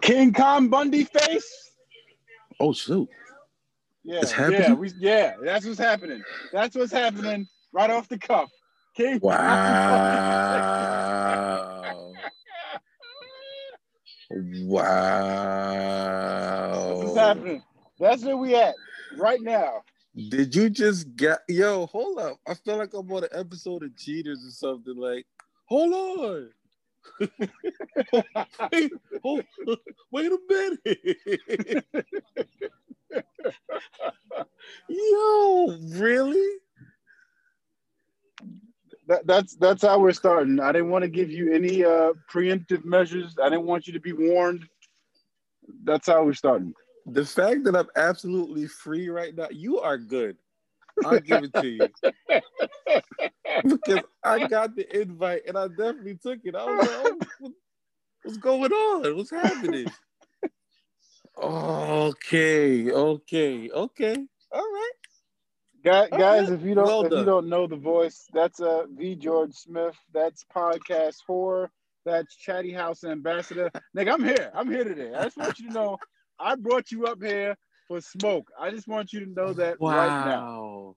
King Kong Bundy face. Oh shoot! Yeah, it's happening? Yeah, that's what's happening. That's what's happening right off the cuff. King wow! Wow! That's what's happening. That's where we at right now. Did you just get yo? Hold up! I feel like I'm on an episode of Cheaters or something. Like, hold on. Wait a minute. Yo, really? That's how we're starting. I didn't want to give you any preemptive measures. I didn't want you to be warned. That's how we're starting. The fact that I'm absolutely free right now, you are good. I'll give it to you. Because I got the invite and I definitely took it. I was like, oh, what's going on? What's happening? Okay. All right. Guys, if you don't know the voice, that's V. George Smith. That's Podcast Whore. That's Chatty House Ambassador. Nigga, I'm here today. I just want you to know I brought you up here for smoke. I just want you to know that right now.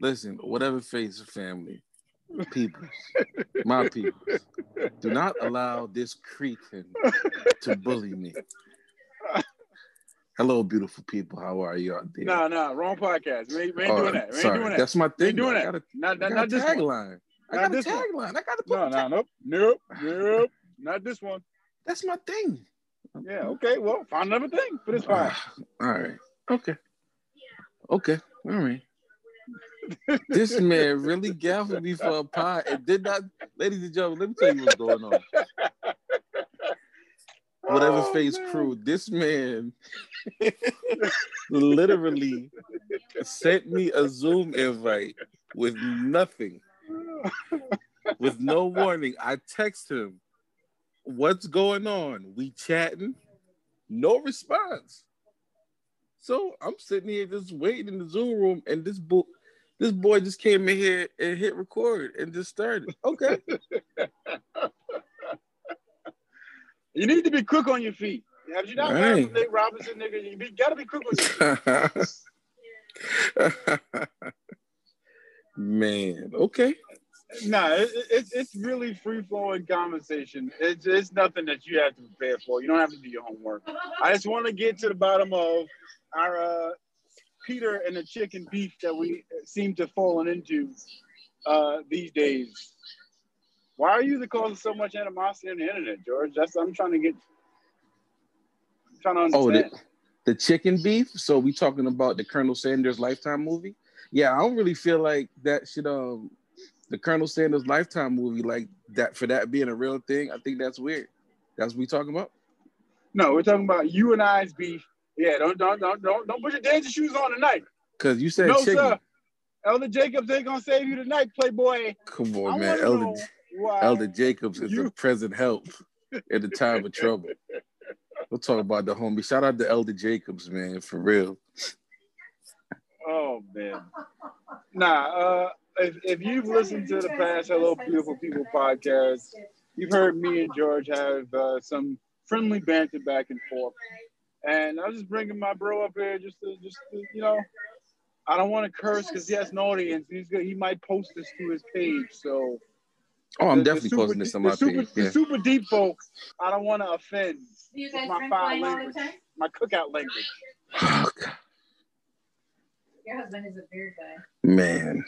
Listen, whatever faith of family, peoples, my peoples, do not allow this cretin to bully me. Hello, beautiful people. How are you out there? No, wrong podcast. We ain't doing that. We ain't doing that. That's my thing. Not this tagline. I got a tagline. Nope. Not this one. That's my thing. Yeah, okay. Well, find another thing for this podcast. All right. Okay. All right. This man really gaffled me for a pie and did not. Ladies and gentlemen, let me tell you what's going on. Whatever face crew, this man literally sent me a Zoom invite with nothing, with no warning. I text him, what's going on? We chatting? No response. So I'm sitting here just waiting in the Zoom room and this boy just came in here and hit record and just started. Okay. You need to be quick on your feet. Have you not heard of Nate Robinson, nigga? You got to be quick on your feet. Man, okay. Nah, it's really free-flowing conversation. It's nothing that you have to prepare for. You don't have to do your homework. I just want to get to the bottom of our... Peter and the chicken beef that we seem to have fallen into these days. Why are you the cause of so much animosity on the internet, George? That's what I'm trying to get. I'm trying to understand. Oh, the chicken beef? So we talking about the Colonel Sanders Lifetime movie? Yeah, I don't really feel like that should the Colonel Sanders Lifetime movie like that for that being a real thing. I think that's weird. That's what we talking about? No, we're talking about you and I's beef. Yeah, don't put your dancing shoes on tonight. Cause you said no, chicken. Sir. Elder Jacobs ain't gonna save you tonight, Playboy. Come on, man. Elder Jacobs is the present help in the time of trouble. We'll talk about the homie. Shout out to Elder Jacobs, man, for real. Oh man. Nah, if you've listened to the past Hello Beautiful People podcast, you've heard me and George have some friendly banter back and forth. And I'm just bringing my bro up here just to, you know, I don't want to curse because he has an audience. He might post this to his page. So, I'm definitely posting this on my page. Yeah. The super deep folks, I don't want to offend with my foul language, my cookout language. Oh, God. Your husband is a beard guy. Man,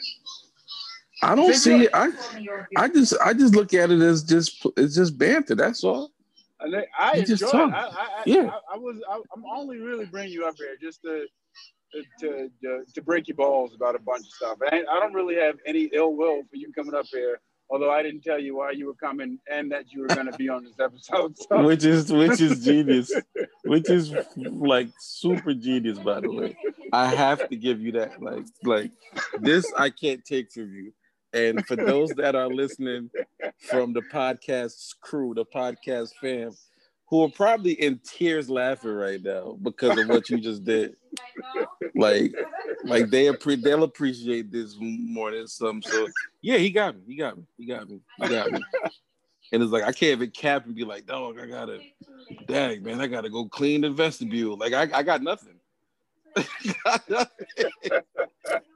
I don't see it. I just look at it as it's just banter. That's all. I enjoy it. I'm only really bringing you up here just to break your balls about a bunch of stuff. I don't really have any ill will for you coming up here, although I didn't tell you why you were coming and that you were going to be on this episode. So. Which is genius, which is like super genius. By the way, I have to give you that. Like this, I can't take from you. And for those that are listening from the podcast crew, the podcast fam, who are probably in tears laughing right now because of what you just did, like they'll appreciate this more than some. So yeah, he got me. And it's like, I can't even cap and be like, dog, I gotta go clean the vestibule. Like, I got nothing. I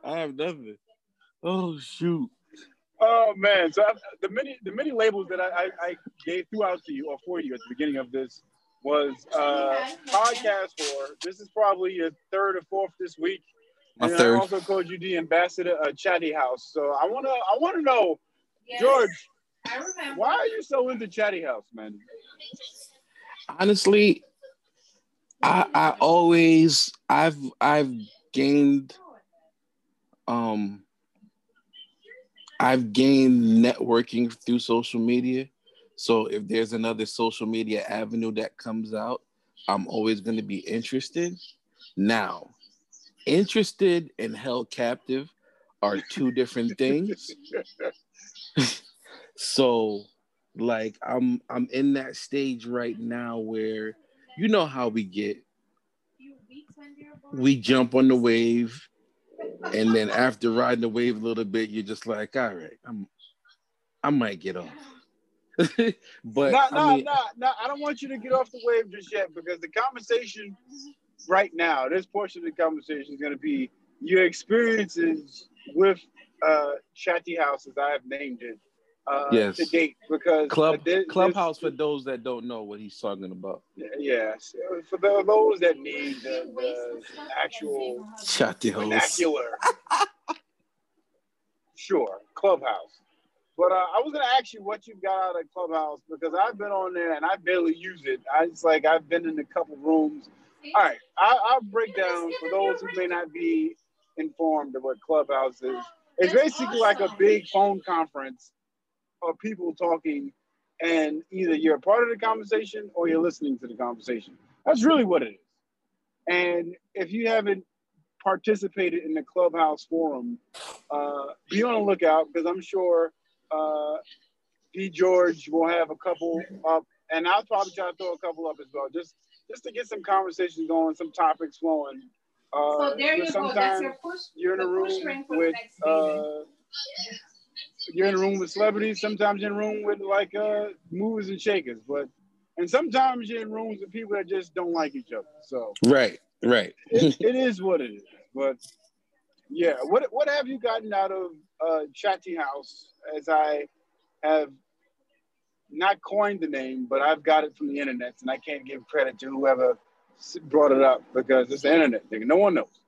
have nothing. Oh, shoot. Oh, man. So the many labels that I gave throughout to you, or for you at the beginning of this, was podcast for. This is probably your third or fourth this week. My and third. I also called you the ambassador of Chatty House. So I wanna know, yes. George, why are you so into Chatty House, man? Honestly, I've gained networking through social media. So if there's another social media avenue that comes out, I'm always going to be interested. Now, interested and held captive are two different things. So, like, I'm in that stage right now where, you know how we get. We jump on the wave, and then after riding the wave a little bit, you're just like, all right, I might get off. But no, I don't want you to get off the wave just yet, because the conversation right now, this portion of the conversation is going to be your experiences with Chatty House, as I have named it. Yes. To date, because Clubhouse, for those that don't know what he's talking about. Yes, for those that need the actual Chatty House vernacular. Sure, Clubhouse. But I was gonna ask you what you got out of Clubhouse, because I've been on there and I barely use it. I've been in a couple rooms. All right, I'll break down for those who may not be informed of what Clubhouse is. It's basically like a big phone conference of people talking, and either you're a part of the conversation or you're listening to the conversation. That's really what it is. And if you haven't participated in the Clubhouse forum, be on the lookout, because I'm sure D. George will have a couple up, and I'll probably try to throw a couple up as well, just to get some conversation going, some topics flowing. So there you go. That's your push. You're in a room with celebrities. Sometimes you're in a room with movers and shakers, and sometimes you're in rooms with people that just don't like each other. So right. it is what it is. But yeah, what have you gotten out of Chatty House? As I have not coined the name, but I've got it from the internet, and I can't give credit to whoever brought it up, because it's the internet thing. No one knows.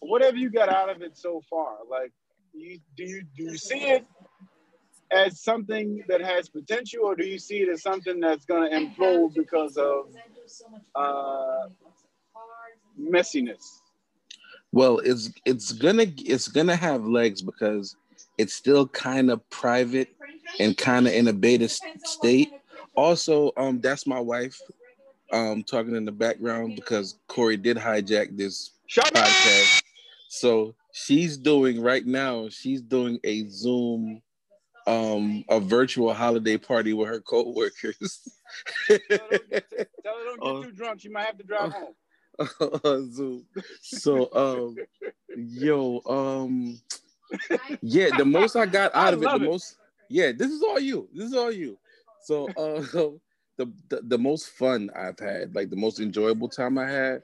What have you got out of it so far? Like, do you see it as something that has potential, or do you see it as something that's going to implode because of messiness? Well, it's gonna have legs, because it's still kind of private and kind of in a beta state. Also, that's my wife talking in the background, because Corey did hijack this podcast. So she's doing a Zoom, a virtual holiday party with her co-workers. Tell her don't get too drunk. She might have to drive home. On Zoom. So, yeah, the most I got out of it, this is all you. So, the most fun I've had, like the most enjoyable time I had,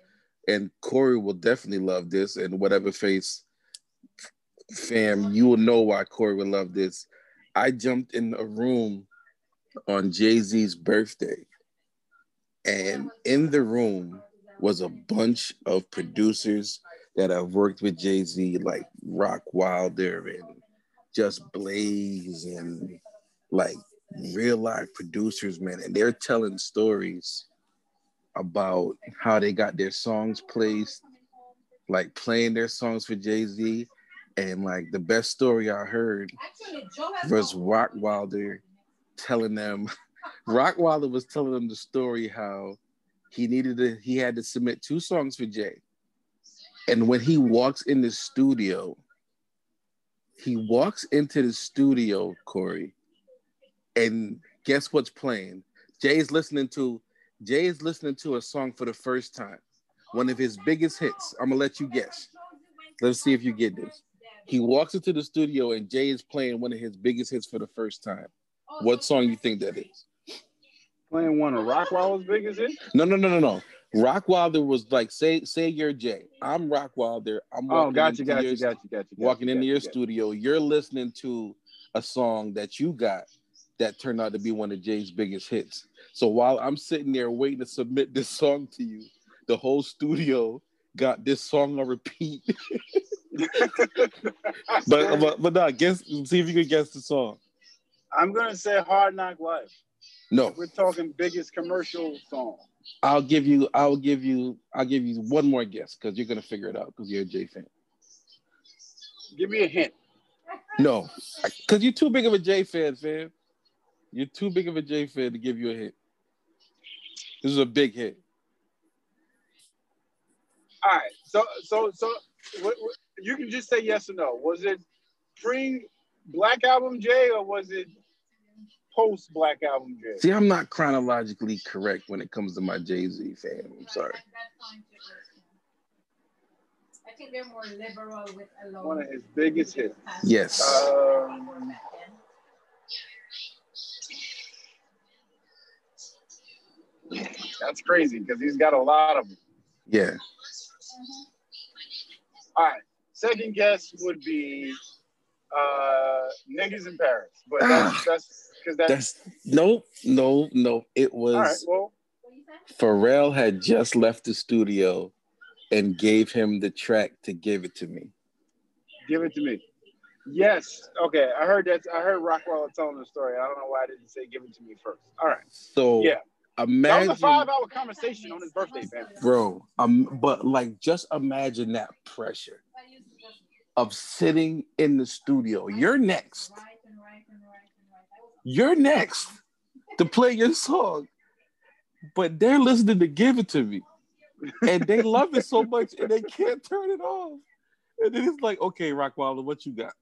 and Corey will definitely love this, and whatever face fam, you will know why Corey would love this. I jumped in a room on Jay-Z's birthday, and in the room was a bunch of producers that have worked with Jay-Z, like Rockwilder and Just Blaze, and like real life producers, man. And they're telling stories about how they got their songs placed, like playing their songs for Jay-Z. And like the best story I heard was Rockwilder telling them, Rockwilder was telling them the story how he had to submit 2 songs for Jay. And when he walks in the studio, Corey, and guess what's playing? Jay is listening to a song for the first time, one of his biggest hits. I'm gonna let you guess. Let's see if you get this. He walks into the studio and Jay is playing one of his biggest hits for the first time. What song you think that is? Playing one of Rockwilder's biggest hits? No. Rockwilder was like, say you're Jay. I'm Rockwilder. I'm walking into your studio. You're listening to a song that you got that turned out to be one of Jay's biggest hits. So while I'm sitting there waiting to submit this song to you, the whole studio got this song on repeat. but no, guess. See if you can guess the song. I'm gonna say Hard Knock Life. No, we're talking biggest commercial song. I'll give you one more guess because you're gonna figure it out because you're a Jay fan. Give me a hint. No, because you're too big of a Jay fan, fam. You're too big of a Jay fan to give you a hint. This is a big hit. All right, so what, you can just say yes or no. Was it pre Black Album Jay or was it post Black Album Jay? See, I'm not chronologically correct when it comes to my Jay-Z fam. I'm sorry. I think they're more liberal with alone. One of his biggest hits. Yes. That's crazy because he's got a lot of them. Yeah. All right. Second guess would be Niggas in Paris, but no. It was. All right, well, Pharrell had just left the studio and gave him the track to Give It To Me. Give It To Me. Yes. Okay. I heard that. I heard Rockwilder telling the story. I don't know why I didn't say Give It To Me first. All right. So yeah. Imagine, that was a 5-hour conversation on his birthday, man. Bro, but like, just imagine that pressure of sitting in the studio. You're next. You're next to play your song, but they're listening to Give It To Me, and they love it so much, and they can't turn it off. And then it's like, okay, Rockwilder, what you got?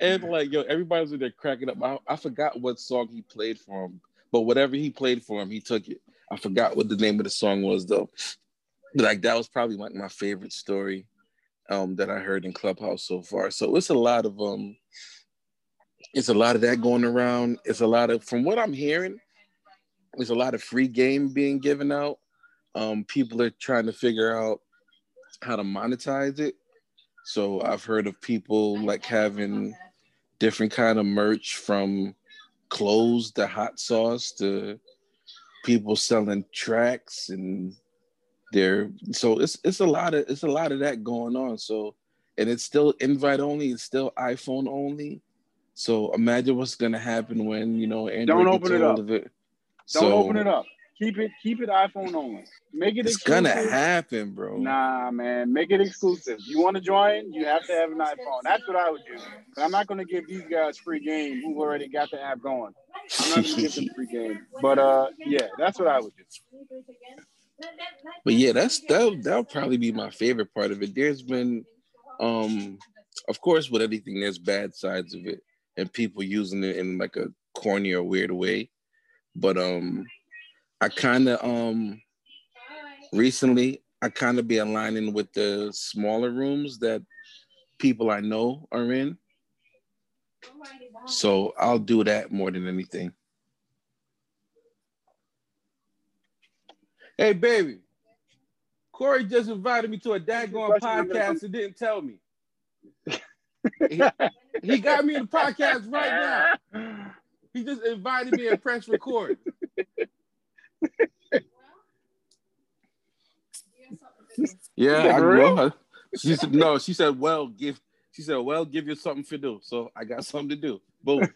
And like, yo, everybody was in there cracking up. I forgot what song he played for him, but whatever he played for him, he took it. I forgot what the name of the song was though. Like, that was probably like my favorite story that I heard in Clubhouse so far. So it's a lot of that going around. It's a lot of, from what I'm hearing, there's a lot of free game being given out. People are trying to figure out how to monetize it. So I've heard of people like having different kind of merch, from clothes to hot sauce to people selling tracks, and so it's a lot of that going on. So, and it's still invite only, it's still iPhone only. So imagine what's gonna happen when Android don't open it up. Don't open it up. Keep it iPhone only. Make it exclusive. It's gonna happen, bro. Nah, man, make it exclusive. You want to join? You have to have an iPhone. That's what I would do. But I'm not gonna give these guys free game who already got the app going. I'm not gonna give them free game. But yeah, that's what I would do. But yeah, that'll probably be my favorite part of it. There's been, of course, with anything, there's bad sides of it, and people using it in like a corny or weird way. But I kind of recently I kind of be aligning with the smaller rooms that people I know are in, so I'll do that more than anything. Hey baby, Corey just invited me to a daggone podcast and didn't tell me. He got me in the podcast right now. He just invited me and pressed record. Yeah, I know. She said no. She said, "Well, give." She said, "Well, give you something to do." So I got something to do. Boom.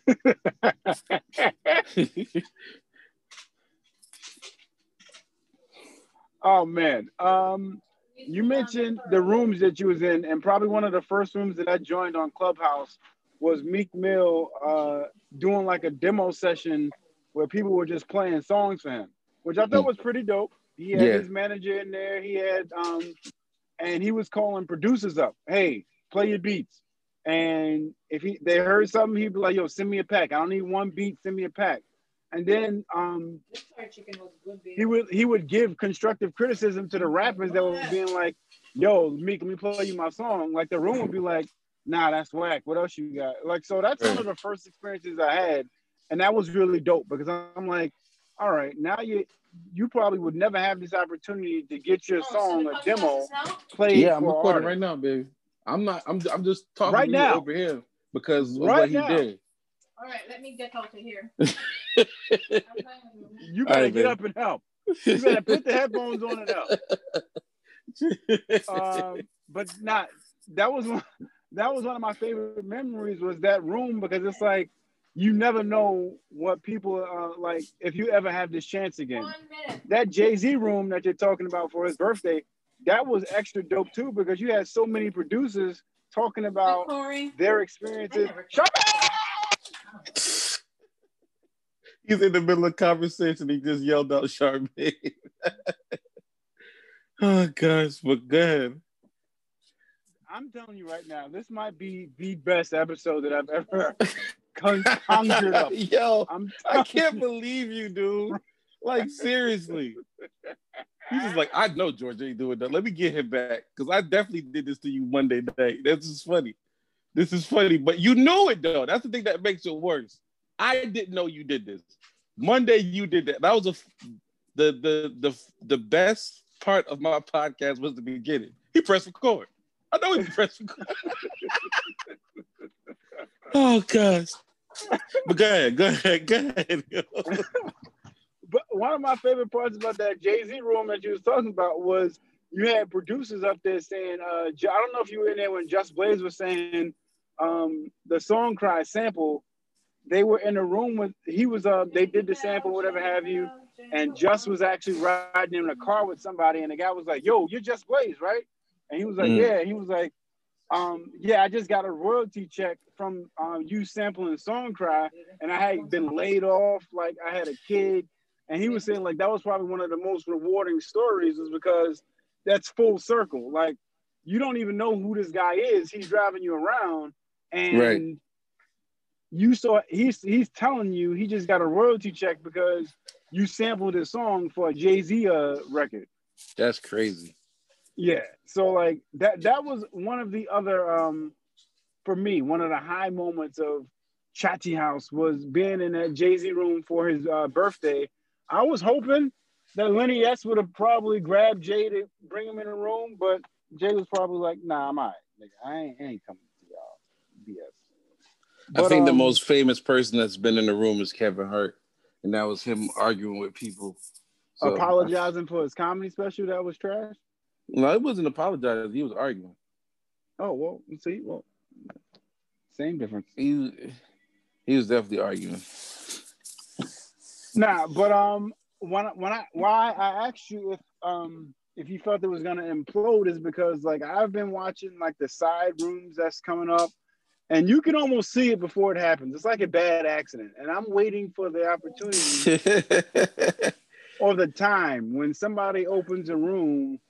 Oh man, you mentioned the rooms that you was in, and probably one of the first rooms that I joined on Clubhouse was Meek Mill doing like a demo session where people were just playing songs for him, which I thought was pretty dope. He had his manager in there. He had, and he was calling producers up. Hey, play your beats. And if they heard something, he'd be like, yo, send me a pack. I don't need one beat, send me a pack. And then he would give constructive criticism to the rappers that were being like, yo, Meek, let me play you my song. Like the room would be like, nah, that's whack. What else you got? Like, so that's one of the first experiences I had. And that was really dope because I'm like, all right, now you probably would never have this opportunity to get your song or demo played. Yeah, I'm recording right now, baby. I'm just talking right now over here because of what he did. All right, let me get over here. You gotta get up and help. You gotta put the headphones on and help. But not that was one of my favorite memories was that room because it's like you never know what people are like if you ever have this chance again. That Jay-Z room that you're talking about for his birthday, that was extra dope too because you had so many producers talking about their experiences. He's in the middle of conversation. He just yelled out Charmaine. Oh gosh, but good. I'm telling you right now, this might be the best episode that I've ever conjured up. Yo, I can't believe you, dude. Like seriously. He's just like, I know George ain't doing that. Let me get him back. Because I definitely did this to you Monday night. That's just funny. This is funny, but you knew it though. That's the thing that makes it worse. I didn't know you did this. Monday you did that. That was the best part of my podcast was the beginning. He pressed record. I know he pressed record. Oh gosh. But go ahead. But one of my favorite parts about that Jay-Z room that you was talking about was you had producers up there saying, I don't know if you were in there when Just Blaze was saying the Song Cry sample. They were in a room with, he was, they did the sample, whatever have you, and Just was actually riding in a car with somebody, and the guy was like, yo, you're Just Blaze, right? And he was like, yeah. He was like, yeah, I just got a royalty check from you sampling Song Cry, and I had been laid off, like I had a kid. And he was saying like, that was probably one of the most rewarding stories is because that's full circle. Like, you don't even know who this guy is. He's driving you around and you saw he's telling you he just got a royalty check because you sampled his song for a Jay-Z record. That's crazy. Yeah. So like that was one of the other for me, one of the high moments of Chatty House was being in that Jay-Z room for his birthday. I was hoping that Lenny S would have probably grabbed Jay to bring him in the room, but Jay was probably like, nah, I'm all right. Like, I ain't coming to y'all BS. But, I think the most famous person that's been in the room is Kevin Hart, and that was him arguing with people. So, apologizing for his comedy special that was trash? No, it wasn't apologizing. He was arguing. Oh, well, you see? Well, same difference. He was definitely arguing. Nah, but why I asked you if you felt it was going to implode is because, like, I've been watching, like, the side rooms that's coming up. And you can almost see it before it happens. It's like a bad accident. And I'm waiting for the opportunity or the time when somebody opens a room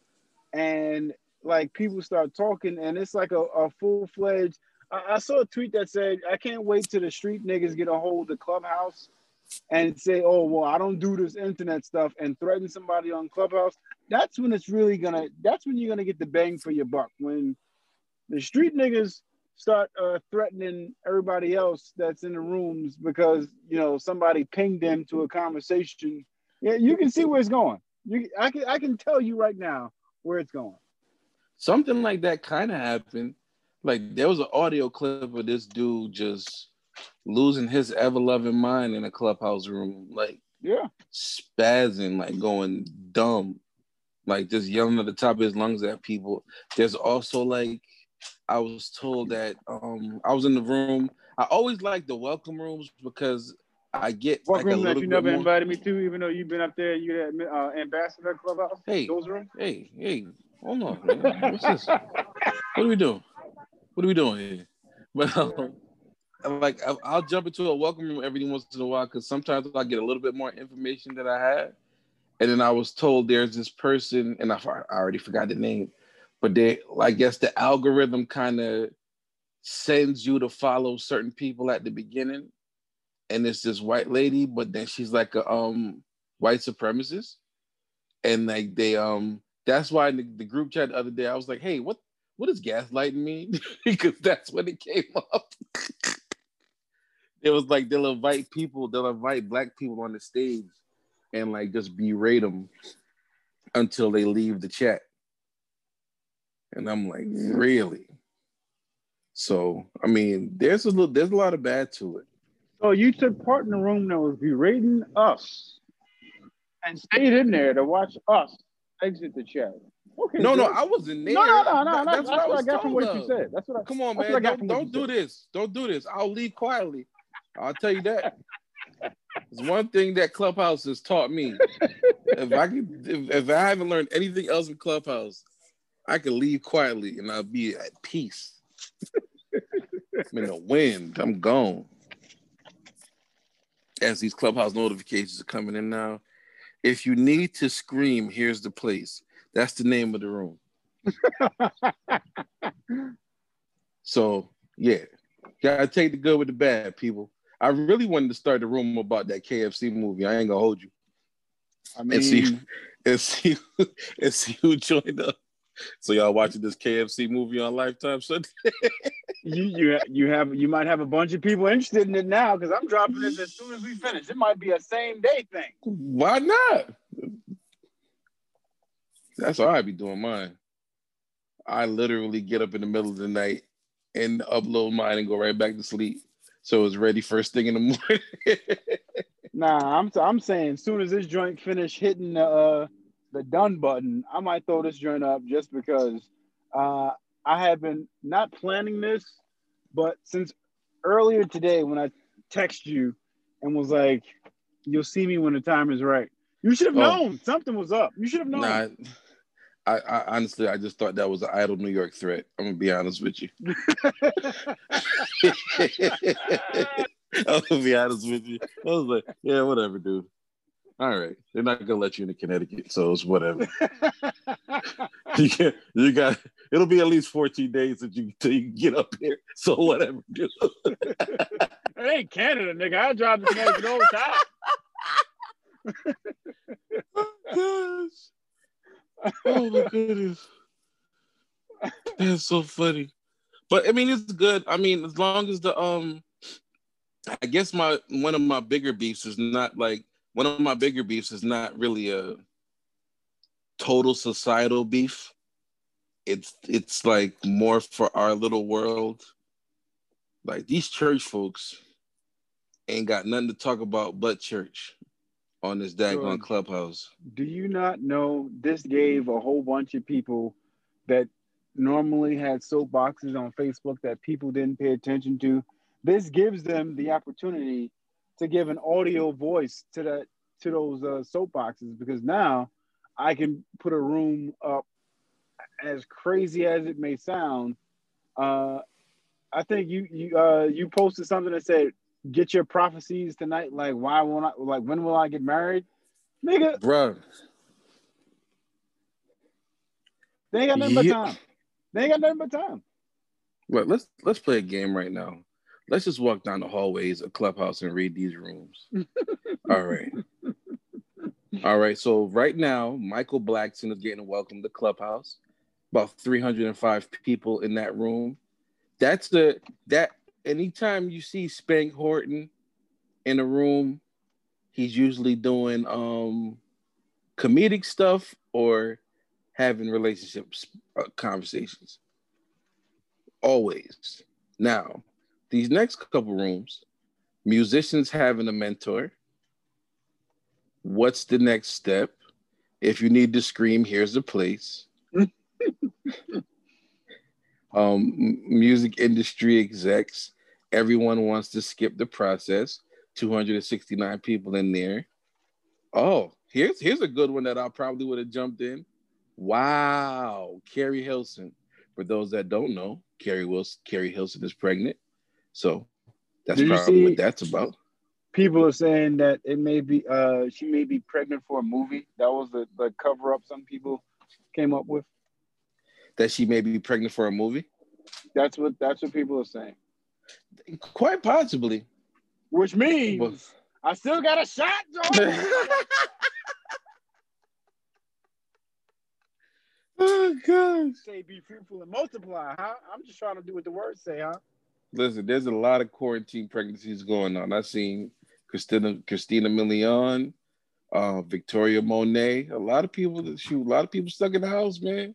and like people start talking and it's like a full-fledged. I saw a tweet that said, I can't wait till the street niggas get a hold of Clubhouse and say, oh, well, I don't do this internet stuff and threaten somebody on Clubhouse. That's when it's really that's when you're going to get the bang for your buck. When the street niggas start threatening everybody else that's in the rooms because, you know, somebody pinged them to a conversation. Yeah, you can see where it's going. I can tell you right now where it's going. Something like that kind of happened. Like, there was an audio clip of this dude just losing his ever-loving mind in a Clubhouse room. Like, yeah, spazzing, like, going dumb. Like, just yelling at the top of his lungs at people. There's also, like, I was told that I was in the room. I always like the welcome rooms because I get welcome rooms that you never invited me to, even though you've been up there. You're that ambassador Clubhouse. Hey, those rooms. Hey, hold on. Man. What's this? What are we doing here? But like, I'll jump into a welcome room every once in a while because sometimes I get a little bit more information that I had, and then I was told there's this person, and I already forgot the name. But I guess the algorithm kind of sends you to follow certain people at the beginning. And it's this white lady, but then she's like a white supremacist. And like that's why in the group chat the other day, I was like, hey, what what does gaslighting mean? Because that's when it came up. It was like they'll invite black people on the stage and like just berate them until they leave the chat. And I'm like, really? So, I mean, there's a lot of bad to it. So you took part in the room that was berating us and stayed in there to watch us exit the chat. Okay. No, I wasn't there. No. That's what I got from what you said. That's what I. Come on, man. Don't do this. Don't do this. I'll leave quietly. I'll tell you that. It's one thing that Clubhouse has taught me. If I haven't learned anything else in Clubhouse, I can leave quietly and I'll be at peace. I'm in the wind. I'm gone. As these Clubhouse notifications are coming in now, if you need to scream, here's the place. That's the name of the room. So, yeah. Gotta take the good with the bad, people. I really wanted to start the room about that KFC movie. I ain't gonna hold you. I mean, and see who joined up. So y'all watching this KFC movie on Lifetime Sunday? you might have a bunch of people interested in it now because I'm dropping this as soon as we finish. It might be a same day thing. Why not? That's how I be doing mine. I literally get up in the middle of the night and upload mine and go right back to sleep. So it's ready first thing in the morning. Nah, I'm saying as soon as this joint finish hitting the done button, I might throw this joint up just because I have been not planning this, but since earlier today when I text you and was like, you'll see me when the time is right. You should have known something was up. You should have known. Nah, I honestly, I just thought that was an idle New York threat. I'm going to be honest with you. I was like, yeah, whatever, dude. All right, they're not gonna let you into Connecticut, so it's whatever. It'll be at least 14 days till you get up here, so whatever, dude. It ain't Canada, nigga. I drive to Connecticut all the time. Oh my goodness, that's so funny. But I mean, it's good. I mean, as long as I guess one of my bigger beefs is not really a total societal beef. It's like more for our little world. Like these church folks ain't got nothing to talk about but church on this daggone Clubhouse. Do you not know this gave a whole bunch of people that normally had soapboxes on Facebook that people didn't pay attention to? This gives them the opportunity to give an audio voice to those soapboxes, because now I can put a room up, as crazy as it may sound. I think you posted something that said, "Get your prophecies tonight." Like, why won't I? Like, when will I get married, nigga? Bro, they ain't got nothing but time. They ain't got nothing but time. Well, let's play a game right now. Let's just walk down the hallways of Clubhouse and read these rooms. All right. All right. So right now, Michael Blackson is getting welcomed to Clubhouse. About 305 people in that room. Anytime you see Spank Horton in a room, he's usually doing comedic stuff or having relationships conversations. Always. Now, these next couple rooms, musicians having a mentor. What's the next step? If you need to scream, here's the place. Music industry execs. Everyone wants to skip the process. 269 people in there. Oh, here's a good one that I probably would have jumped in. Wow, Keri Hilson. For those that don't know, Keri Hilson is pregnant. So that's probably what that's about. People are saying that it may be she may be pregnant for a movie. That was the cover up some people came up with. That she may be pregnant for a movie? That's what people are saying. Quite possibly. Which means I still got a shot, George. Oh gosh. Say be fruitful and multiply, huh? I'm just trying to do what the words say, huh? Listen, there's a lot of quarantine pregnancies going on. I seen Christina Milian, Victoria Monet. A lot of people stuck in the house, man.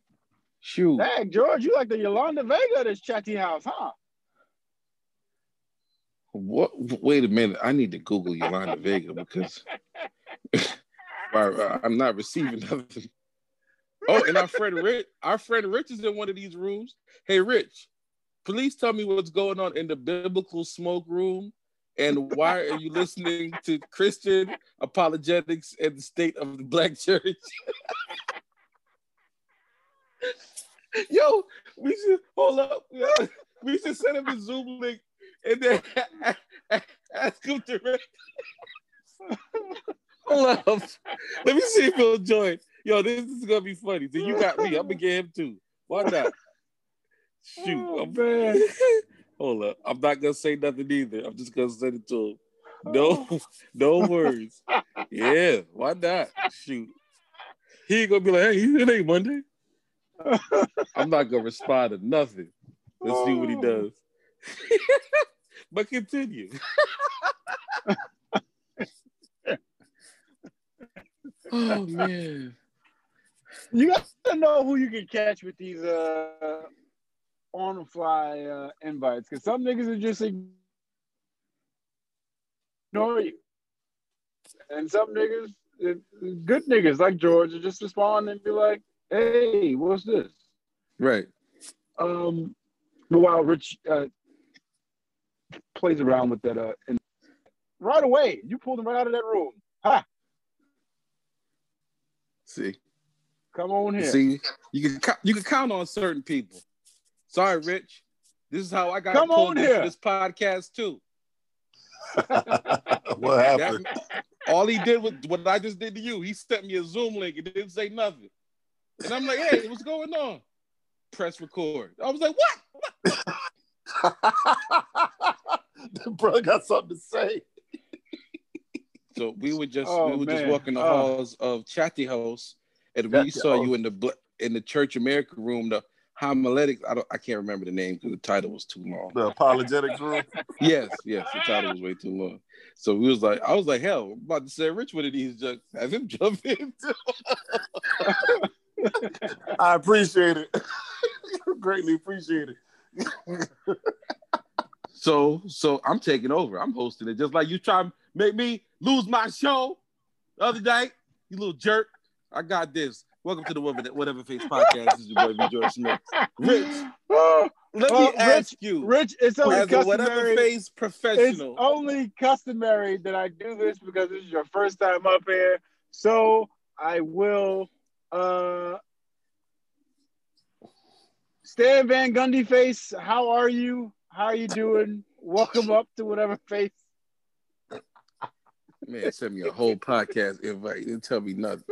Shoot. Dang, George, you like the Yolanda Vega of this Chatty House, huh? What? Wait a minute. I need to Google Yolanda Vega because I'm not receiving nothing. Oh, and our friend Rich is in one of these rooms. Hey, Rich, please tell me what's going on in the biblical smoke room, and why are you listening to Christian apologetics and the state of the Black church? Yo, we should hold up. We should send him a Zoom link and then ask him to. Hold up. Let me see if he'll join. Yo, this is gonna be funny. So you got me. I'm gonna get him too. Why not? Shoot, oh, man. Hold up. I'm not gonna say nothing either. I'm just gonna send it to him. No words. Yeah, why not? Shoot. He ain't gonna be like, hey, it ain't Monday. I'm not gonna respond to nothing. Let's see what he does. But continue. Oh man. You gotta know who you can catch with these on the fly invites, because some niggas are just ignore you, and some niggas, good niggas like George, are just respond and be like, "Hey, what's this?" Right. While Rich plays around with that, and right away you pulled him right out of that room. Ha! See, come on here. See, you can count on certain people. Sorry, Rich. This is how I got pulled into this podcast too. What happened? All he did was what I just did to you. He sent me a Zoom link and didn't say nothing. And I'm like, hey, what's going on? Press record. I was like, what? The brother got something to say. So we were just just walking the halls of Chatty House, and we saw you in the Church America room. The homiletic, I can't remember the name because the title was too long. The apologetics room. Yes, the title was way too long. So we was like, I was like, hell, I'm about to say Rich with these jokes. Have him jump in. I appreciate it. Greatly appreciate it. So I'm taking over. I'm hosting it just like you try to make me lose my show the other night. You little jerk. I got this. Welcome to the Whatever Face Podcast. This is your boy, George Smith. Rich, let me ask you. Rich, it's only customary. Whatever Face professional. It's only customary that I do this because this is your first time up here. So I will Stan Van Gundy Face, how are you? How are you doing? Welcome up to Whatever Face. Man, send me a whole podcast invite. He didn't tell me nothing.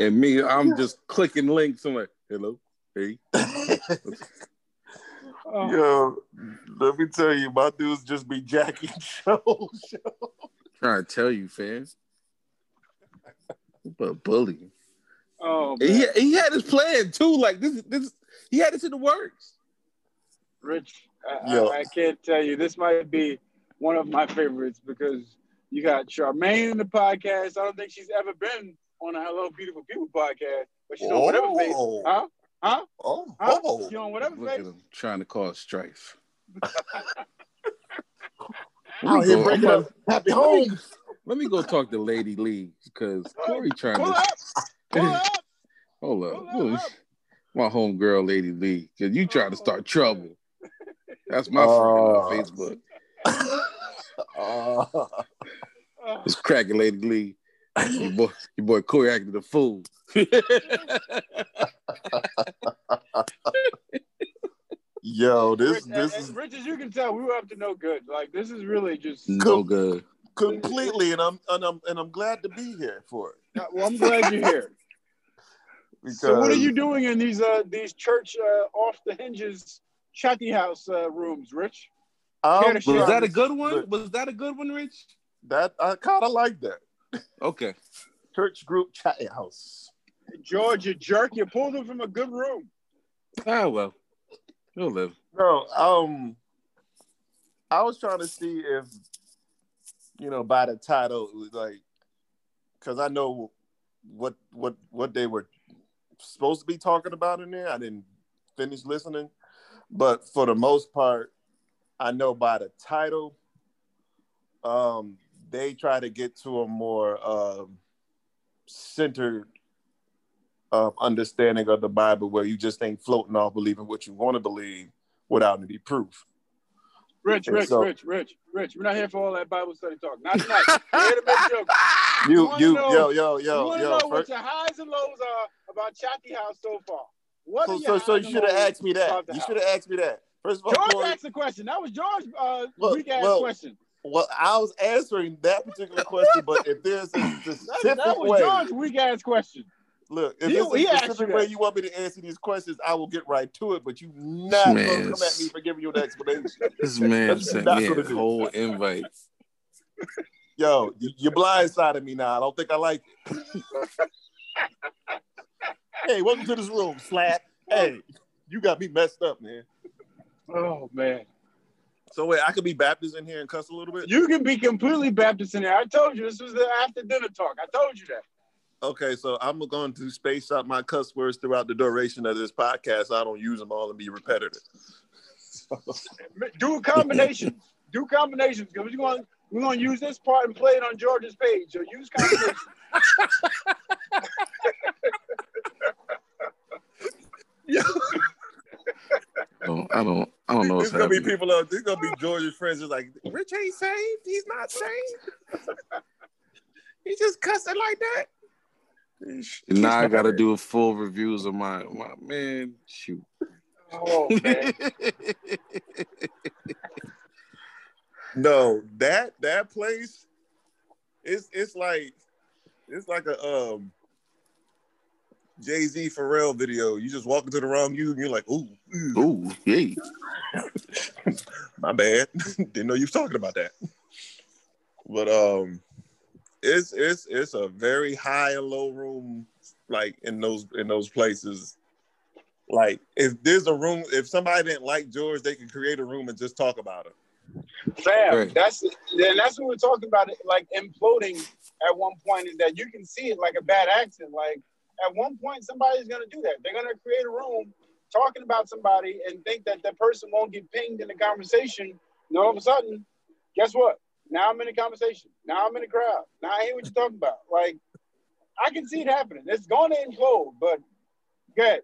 And me, I'm just clicking links. I'm like, hello, hey. Yo, let me tell you, my dudes just be jacking show. Trying to tell you, fans. But bully. Oh, man. He had his plan too. Like this, he had this in the works. Rich, I can't tell you. This might be one of my favorites because you got Charmaine in the podcast. I don't think she's ever been on a Hello Beautiful People podcast, but she's on Whatever Face. Huh? Huh? Oh, huh? Oh. She's on Whatever Face. Look at him trying to cause strife. Out here breaking up happy homes. Let me go talk to Lady Lee because Corey trying to. Hold up. My homegirl, Lady Lee, because you trying to start trouble. That's my friend on Facebook. It's cracking, Lady Lee. Your boy Corey acted a fool. Yo, this is Rich, as you can tell, we were up to no good. Like this is really just no good, completely. And I'm glad to be here for it. Well, I'm glad you're here. Because... So, what are you doing in these church off the hinges Chatty House rooms, Rich? Was that a good one? Was that a good one, Rich? That I kind of like that. Okay. Church group Chatty House. George, you jerk. You pulled him from a good room. Ah, well. He'll live. Bro, I was trying to see if, you know, by the title, it was like, because I know what they were supposed to be talking about in there. I didn't finish listening. But for the most part, I know by the title, they try to get to a more centered understanding of the Bible, where you just ain't floating off believing what you want to believe without any proof. Rich, we're not here for all that Bible study talk. Not tonight. We're here to make jokes. You want to know what your highs and lows are about Chatty House so far? So you should have asked me that. You should have asked me that. First of all, George asked the question. That was George's weak-ass question. Well, I was answering that particular question, but if there's a specific that was George's weak-ass question. Look, if there's a specific way you want me to answer these questions, I will get right to it, but you're not going to come at me for giving you an explanation. This man sent me a whole invite. Yo, you're blindsiding me now. I don't think I like it. Hey, welcome to this room, Slap. Hey, you got me messed up, man. Oh, man. So wait, I could be Baptist in here and cuss a little bit? You can be completely Baptist in here. I told you this was the after dinner talk. I told you that. Okay, so I'm going to space out my cuss words throughout the duration of this podcast. I don't use them all and be repetitive. Do combinations. Do combinations. We're going to use this part and play it on George's page. So use combinations. I don't know what's happening. There's gonna be George's friends who's like, Rich ain't saved. He's not saved. He just cussing like that. Now I gotta do full reviews of my man. Shoot. Oh man. No, that place, it's like a Jay-Z Pharrell video. You just walk into the wrong you and you're like, ooh, hey. My bad. Didn't know you was talking about that. But it's a very high and low room, like in those places. Like if there's a room, if somebody didn't like George, they can create a room and just talk about it. Fam, right. That's what we're talking about. Like imploding at one point is that you can see it like a bad accident. Like at one point, somebody's gonna do that. They're gonna create a room talking about somebody and think that that person won't get pinged in the conversation. And all of a sudden, guess what? Now I'm in a conversation. Now I'm in a crowd. Now I hear what you're talking about. Like I can see it happening. It's going to implode, but good.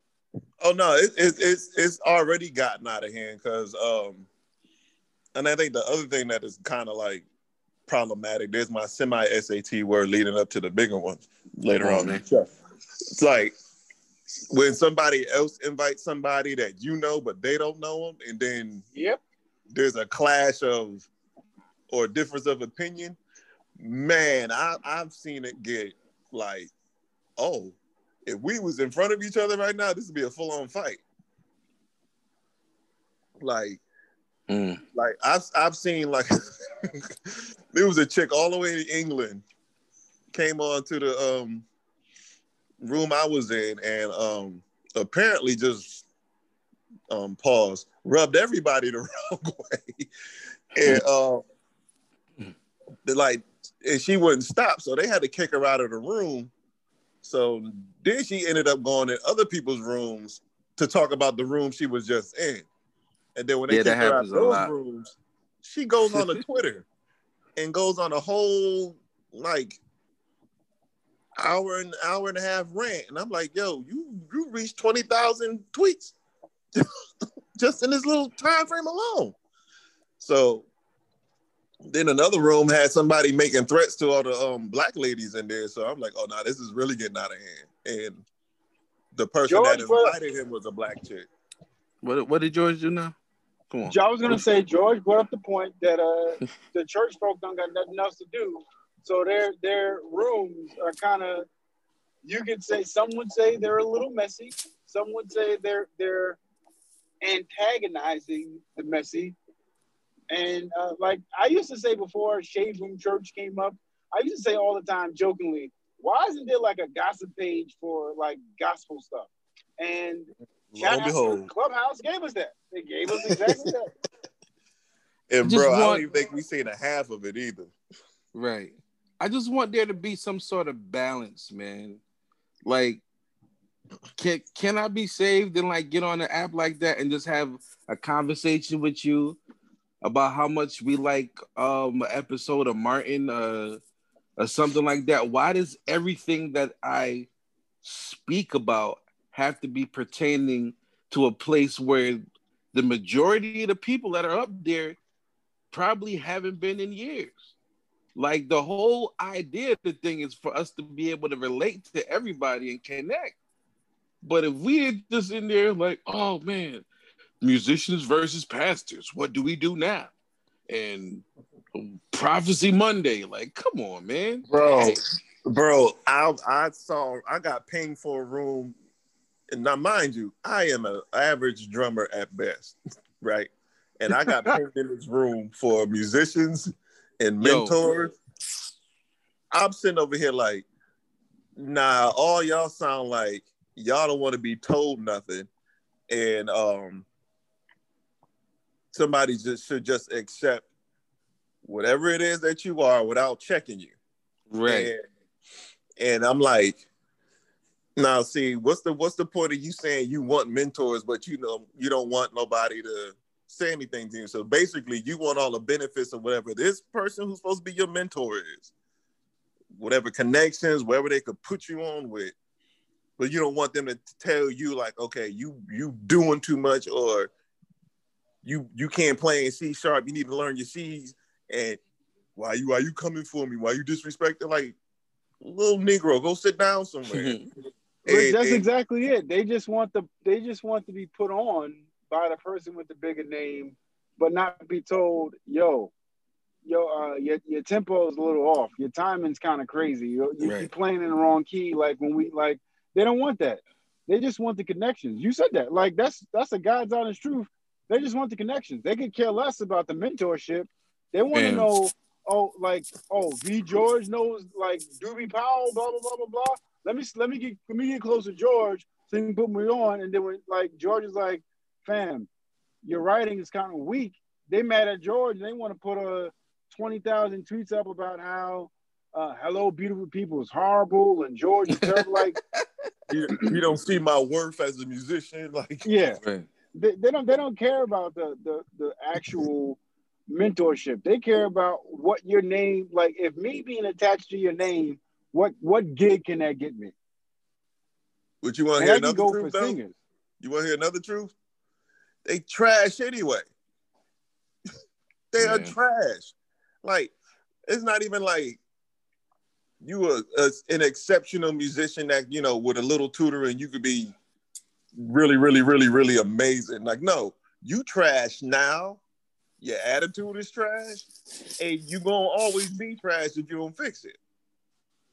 Oh no, it's already gotten out of hand because and I think the other thing that is kind of like problematic, there's my semi-SAT word leading up to the bigger ones later on. Man. It's like when somebody else invites somebody that you know, but they don't know them, and then there's a clash of or difference of opinion. Man, I've seen it get like, oh, if we was in front of each other right now, this would be a full-on fight. Like, like I've seen like there was a chick all the way to England came on to the room I was in and apparently just paused, rubbed everybody the wrong way. And and she wouldn't stop, so they had to kick her out of the room. So then she ended up going in other people's rooms to talk about the room she was just in. And then when they kick her out of those rooms, she goes on to Twitter and goes on a whole like hour and a half rant. And I'm like, yo, you reached 20,000 tweets just in this little time frame alone. So then another room had somebody making threats to all the black ladies in there. So I'm like, oh, no, this is really getting out of hand. And the person that invited him was a black chick. What did George do now? Come on. I was going to say, George brought up the point that the church folk don't got nothing else to do. So their rooms are kind of, you could say, some would say they're a little messy. Some would say they're antagonizing the messy. And like I used to say before Shade Room Church came up, I used to say all the time jokingly, why isn't there like a gossip page for like gospel stuff? And Clubhouse gave us that. They gave us exactly that. And bro, I don't even think we've seen a half of it either. Right. I just want there to be some sort of balance, man. Like, can I be saved and like get on an app like that and just have a conversation with you about how much we like an episode of Martin or something like that? Why does everything that I speak about have to be pertaining to a place where the majority of the people that are up there probably haven't been in years? Like, the whole idea of the thing is for us to be able to relate to everybody and connect. But if we're just in there like, oh man, musicians versus pastors, what do we do now? And Prophecy Monday, like, come on, man. Bro, I got pinged for a room. And now, mind you, I am an average drummer at best, right? And I got pinged in this room for musicians and mentors. Yo. I'm sitting over here like, nah, all y'all sound like y'all don't want to be told nothing. And somebody should just accept whatever it is that you are without checking you. Right. And I'm like, now, see, what's the point of you saying you want mentors, but you know you don't want nobody to say anything to you? So basically, you want all the benefits of whatever this person who's supposed to be your mentor is, whatever connections, wherever they could put you on with, but you don't want them to tell you like, okay, you doing too much, or you can't play in C sharp. You need to learn your C's. And why you coming for me? Why you disrespecting? Like, little Negro, go sit down somewhere. But that's exactly it. They just want to be put on by the person with the bigger name, but not be told, your tempo is a little off. Your timing's kind of crazy. You're playing in the wrong key. They don't want that. They just want the connections. You said that. Like, that's a God's honest truth. They just want the connections. They could care less about the mentorship. They want to know, V. George knows like Doobie Powell, blah blah blah blah blah. Let me get close to George so he can put me on. And then when like George is like, fam, your writing is kind of weak. They mad at George. And they want to put 20,000 tweets up about how Hello Beautiful People is horrible and George is terrible. Like, you don't see my worth as a musician. Like, yeah, they don't care about the actual mentorship. They care about what your name. Like, if me being attached to your name. What gig can that get me? But you want to hear another truth, though? You want to hear another truth? They trash anyway. They are trash. Like, it's not even like you are an exceptional musician that, you know, with a little tutoring, you could be really, really, really, really amazing. Like, no, you trash now. Your attitude is trash. And you're going to always be trash if you don't fix it.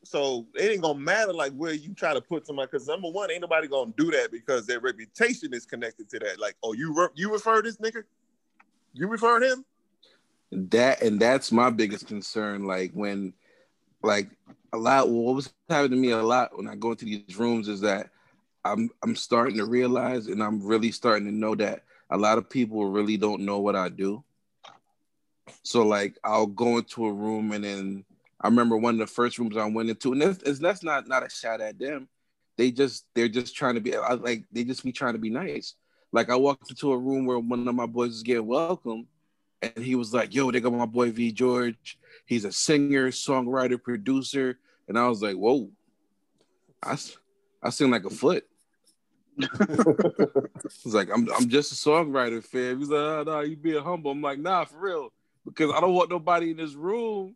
So it ain't gonna matter like where you try to put somebody, because number one, ain't nobody gonna do that because their reputation is connected to that. Like, oh, you refer this nigga? You referred him? That's my biggest concern. Like, when, like, a lot, what was happening to me a lot when I go into these rooms is that I'm starting to realize, and I'm really starting to know that a lot of people really don't know what I do. So like, I'll go into a room and then. I remember one of the first rooms I went into, and that's not a shot at them. They're just trying to be like, they just be trying to be nice. Like, I walked into a room where one of my boys was getting welcomed, and he was like, "Yo, they got my boy V. George. He's a singer, songwriter, producer." And I was like, "Whoa, I sing like a foot." He's like, "I'm just a songwriter, fam." He's like, "Oh, no, you being humble." I'm like, "Nah, for real, because I don't want nobody in this room."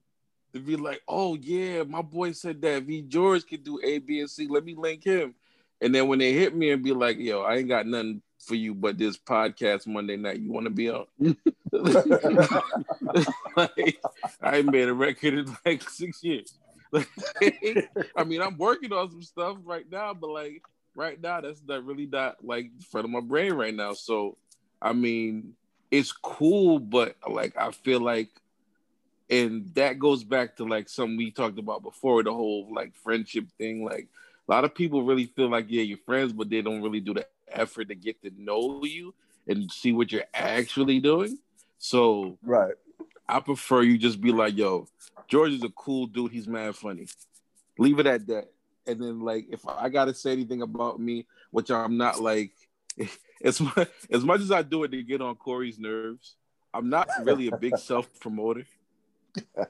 To be like, oh yeah, my boy said that V. George could do A, B, and C. Let me link him. And then when they hit me and be like, yo, I ain't got nothing for you but this podcast Monday night. You want to be on? Like, I ain't made a record in like 6 years. I mean, I'm working on some stuff right now, but like right now, that's not really not like in front of my brain right now. So, I mean, it's cool, but like I feel like And that goes back to like something we talked about before, the whole like friendship thing. Like a lot of people really feel like, yeah, you're friends, but they don't really do the effort to get to know you and see what you're actually doing. So right, I prefer you just be like, yo, George is a cool dude. He's mad funny. Leave it at that. And then like, if I got to say anything about me, which I'm not like, as much as I do it to get on Corey's nerves, I'm not really a big self-promoter.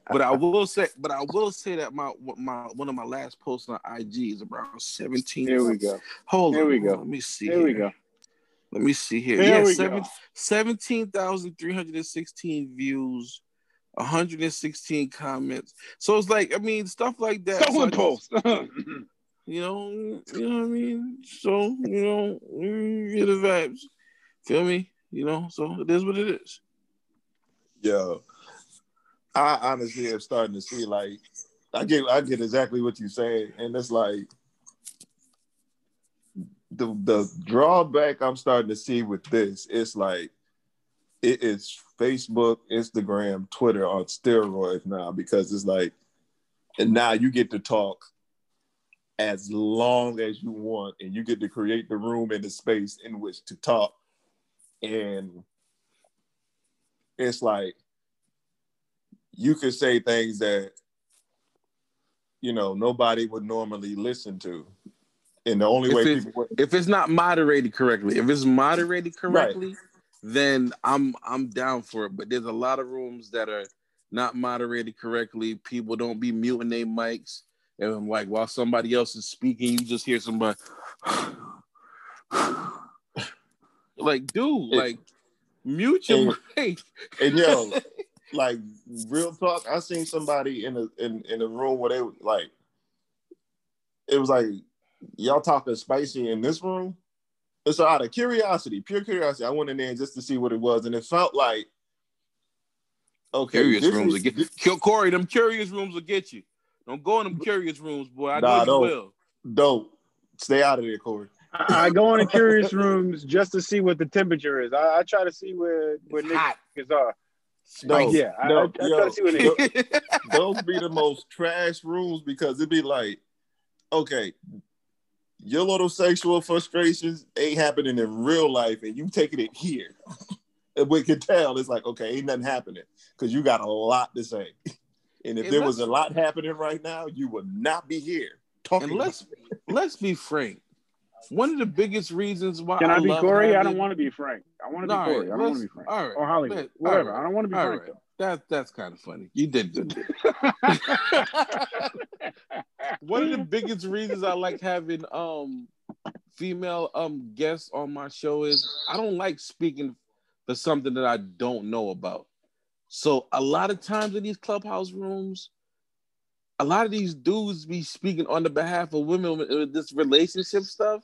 But I will say that my one of my last posts on IG is around 17. Here we go. Hold on. Here we go. Let me see. Here we go. Let me see here. There yeah, 17,316 views, 116 comments. So it's like, I mean, stuff like that. Stolen post. You know what I mean? So, you know, you get the vibes. Feel me? You know, so it is what it is. Yo. I honestly am starting to see, like, I get exactly what you're saying, and it's like the drawback I'm starting to see with this. It's like it is Facebook, Instagram, Twitter on steroids now, because it's like, and now you get to talk as long as you want, and you get to create the room and the space in which to talk, and it's like, you could say things that, you know, nobody would normally listen to. And the only way people would... If it's not moderated correctly, right, then I'm down for it. But there's a lot of rooms that are not moderated correctly. People don't be muting their mics. And I'm like, while somebody else is speaking, you just hear somebody... like, dude, mute your mic. And yo... Like real talk, I seen somebody in a room where they like, it was like, y'all talking spicy in this room. And so out of curiosity, pure curiosity, I went in there just to see what it was, and it felt like, okay, curious rooms will get you. Corey, them curious rooms will get you. Don't go in them curious rooms, boy. I know you will. Don't stay out of there, Corey. I go in the curious rooms just to see what the temperature is. I try to see where niggas are. Those be the most trash rooms, because it'd be like, okay, your little sexual frustrations ain't happening in real life, and you taking it here. And we can tell it's like, okay, ain't nothing happening because you got a lot to say. And if there was a lot happening right now, you would not be here talking. And let's be frank. One of the biggest reasons why can I be Corey? I don't want to be Frank. I want to be Corey. I don't want to be Frank. All right. Or Hollywood. Whatever. Right. I don't want to be Frank. Right. That's kind of funny. You did good. One of the biggest reasons I like having female guests on my show is I don't like speaking for something that I don't know about. So a lot of times in these Clubhouse rooms, a lot of these dudes be speaking on the behalf of women with this relationship stuff,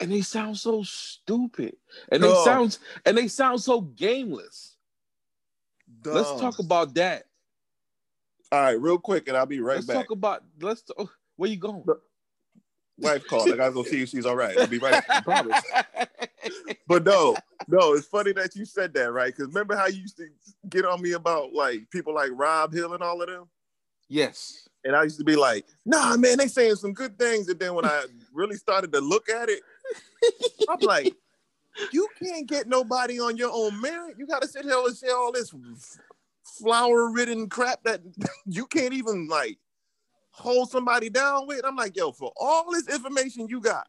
and they sound so stupid, and they sound so gameless. Duh. Let's talk about that. All right, real quick, and I'll be right back. Where you going? Wife called. I gotta go see if she's all right. I'll be right back. Promise. But no, it's funny that you said that, right? Because remember how you used to get on me about like people like Rob Hill and all of them. Yes. And I used to be like, nah, man, they saying some good things. And then when I really started to look at it, I'm like, you can't get nobody on your own merit. You got to sit here and say all this flower-ridden crap that you can't even, like, hold somebody down with. I'm like, yo, for all this information you got,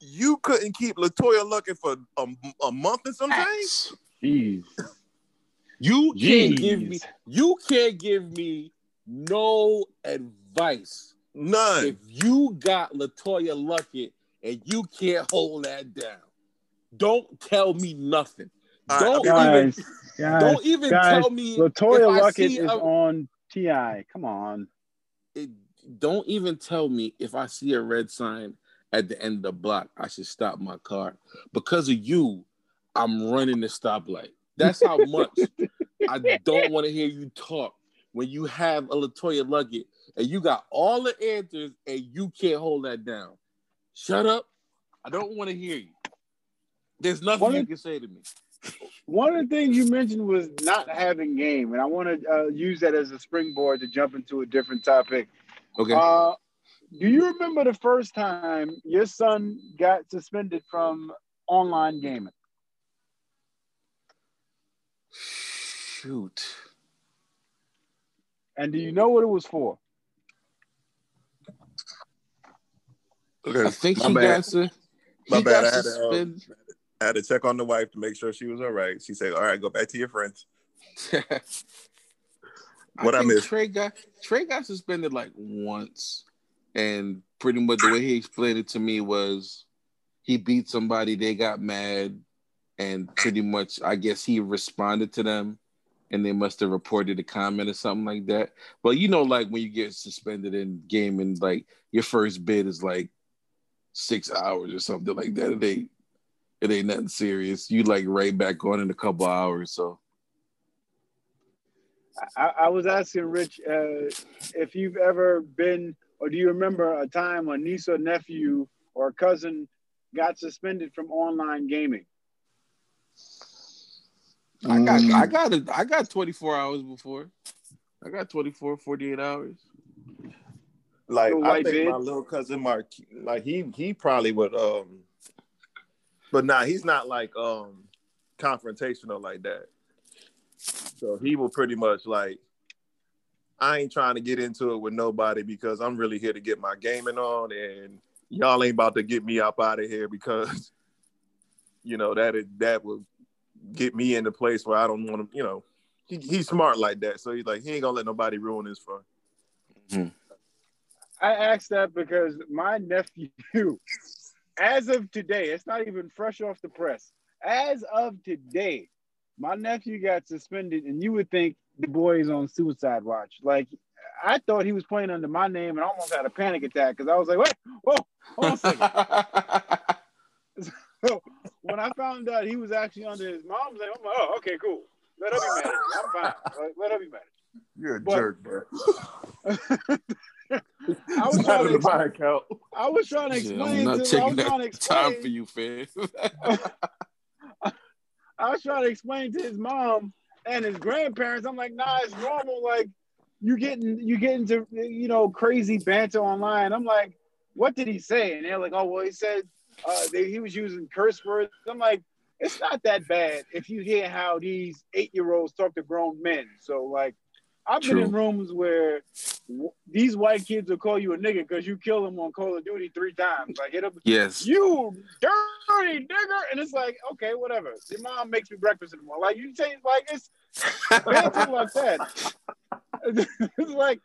you couldn't keep LeToya Luckett for a month or something? Jeez. You can't give me no advice. None. If you got LeToya Luckett and you can't hold that down, don't tell me nothing. Don't even tell me. LeToya Luckett is on TI. Come on. Don't even tell me if I see a red sign at the end of the block, I should stop my car. Because of you, I'm running the stoplight. That's how much I don't want to hear you talk. When you have a LeToya Luckett and you got all the answers and you can't hold that down, shut up. I don't want to hear you. There's nothing you can say to me. One of the things you mentioned was not having game, and I want to use that as a springboard to jump into a different topic. Okay. Do you remember the first time your son got suspended from online gaming? Shoot. And do you know what it was for? Okay. I think he got suspended. I had to check on the wife to make sure she was all right. She said, all right, go back to your friends. What I missed? Trey got suspended like once. And pretty much the way he explained it to me was he beat somebody, they got mad. And pretty much, I guess he responded to them. And they must have reported a comment or something like that. But you know, like when you get suspended in gaming, like your first bid is like 6 hours or something like that. It ain't nothing serious. You like right back on in a couple hours. So I was asking Rich if you've ever been, or do you remember a time a niece or nephew or a cousin got suspended from online gaming? I got 24 hours before. I got 24, 48 hours. Like I think my little cousin Mark, like he probably would but nah, he's not like confrontational like that. So he will pretty much like, I ain't trying to get into it with nobody because I'm really here to get my gaming on, and y'all ain't about to get me up out of here because you know that will get me in the place where I don't want to, you know, he's smart like that. So he's like, he ain't gonna let nobody ruin his fun. Mm-hmm. I asked that because my nephew, as of today, it's not even fresh off the press. As of today, my nephew got suspended, and you would think the boy is on suicide watch. Like, I thought he was playing under my name, and I almost had a panic attack because I was like, wait, whoa, hold on a second. So when I found out he was actually under his mom's name, I'm like, oh, okay, cool. Let her be mad. I'm fine. Like, let her be mad. You're a jerk, bro. I was trying to explain to his mom and his grandparents. I'm like, nah, it's normal. Like, you get into, you know, crazy banter online. I'm like, what did he say? And they're like, oh, well, he said he was using curse words. I'm like, it's not that bad if you hear how these 8-year-olds talk to grown men. So, like, I've been in rooms where these white kids will call you a nigga because you kill them on Call of Duty 3 times. Like, hit up, yes, you dirty nigger, and it's like, okay, whatever. Your mom makes me breakfast in the morning. Like, you say, like, it's like that. It's like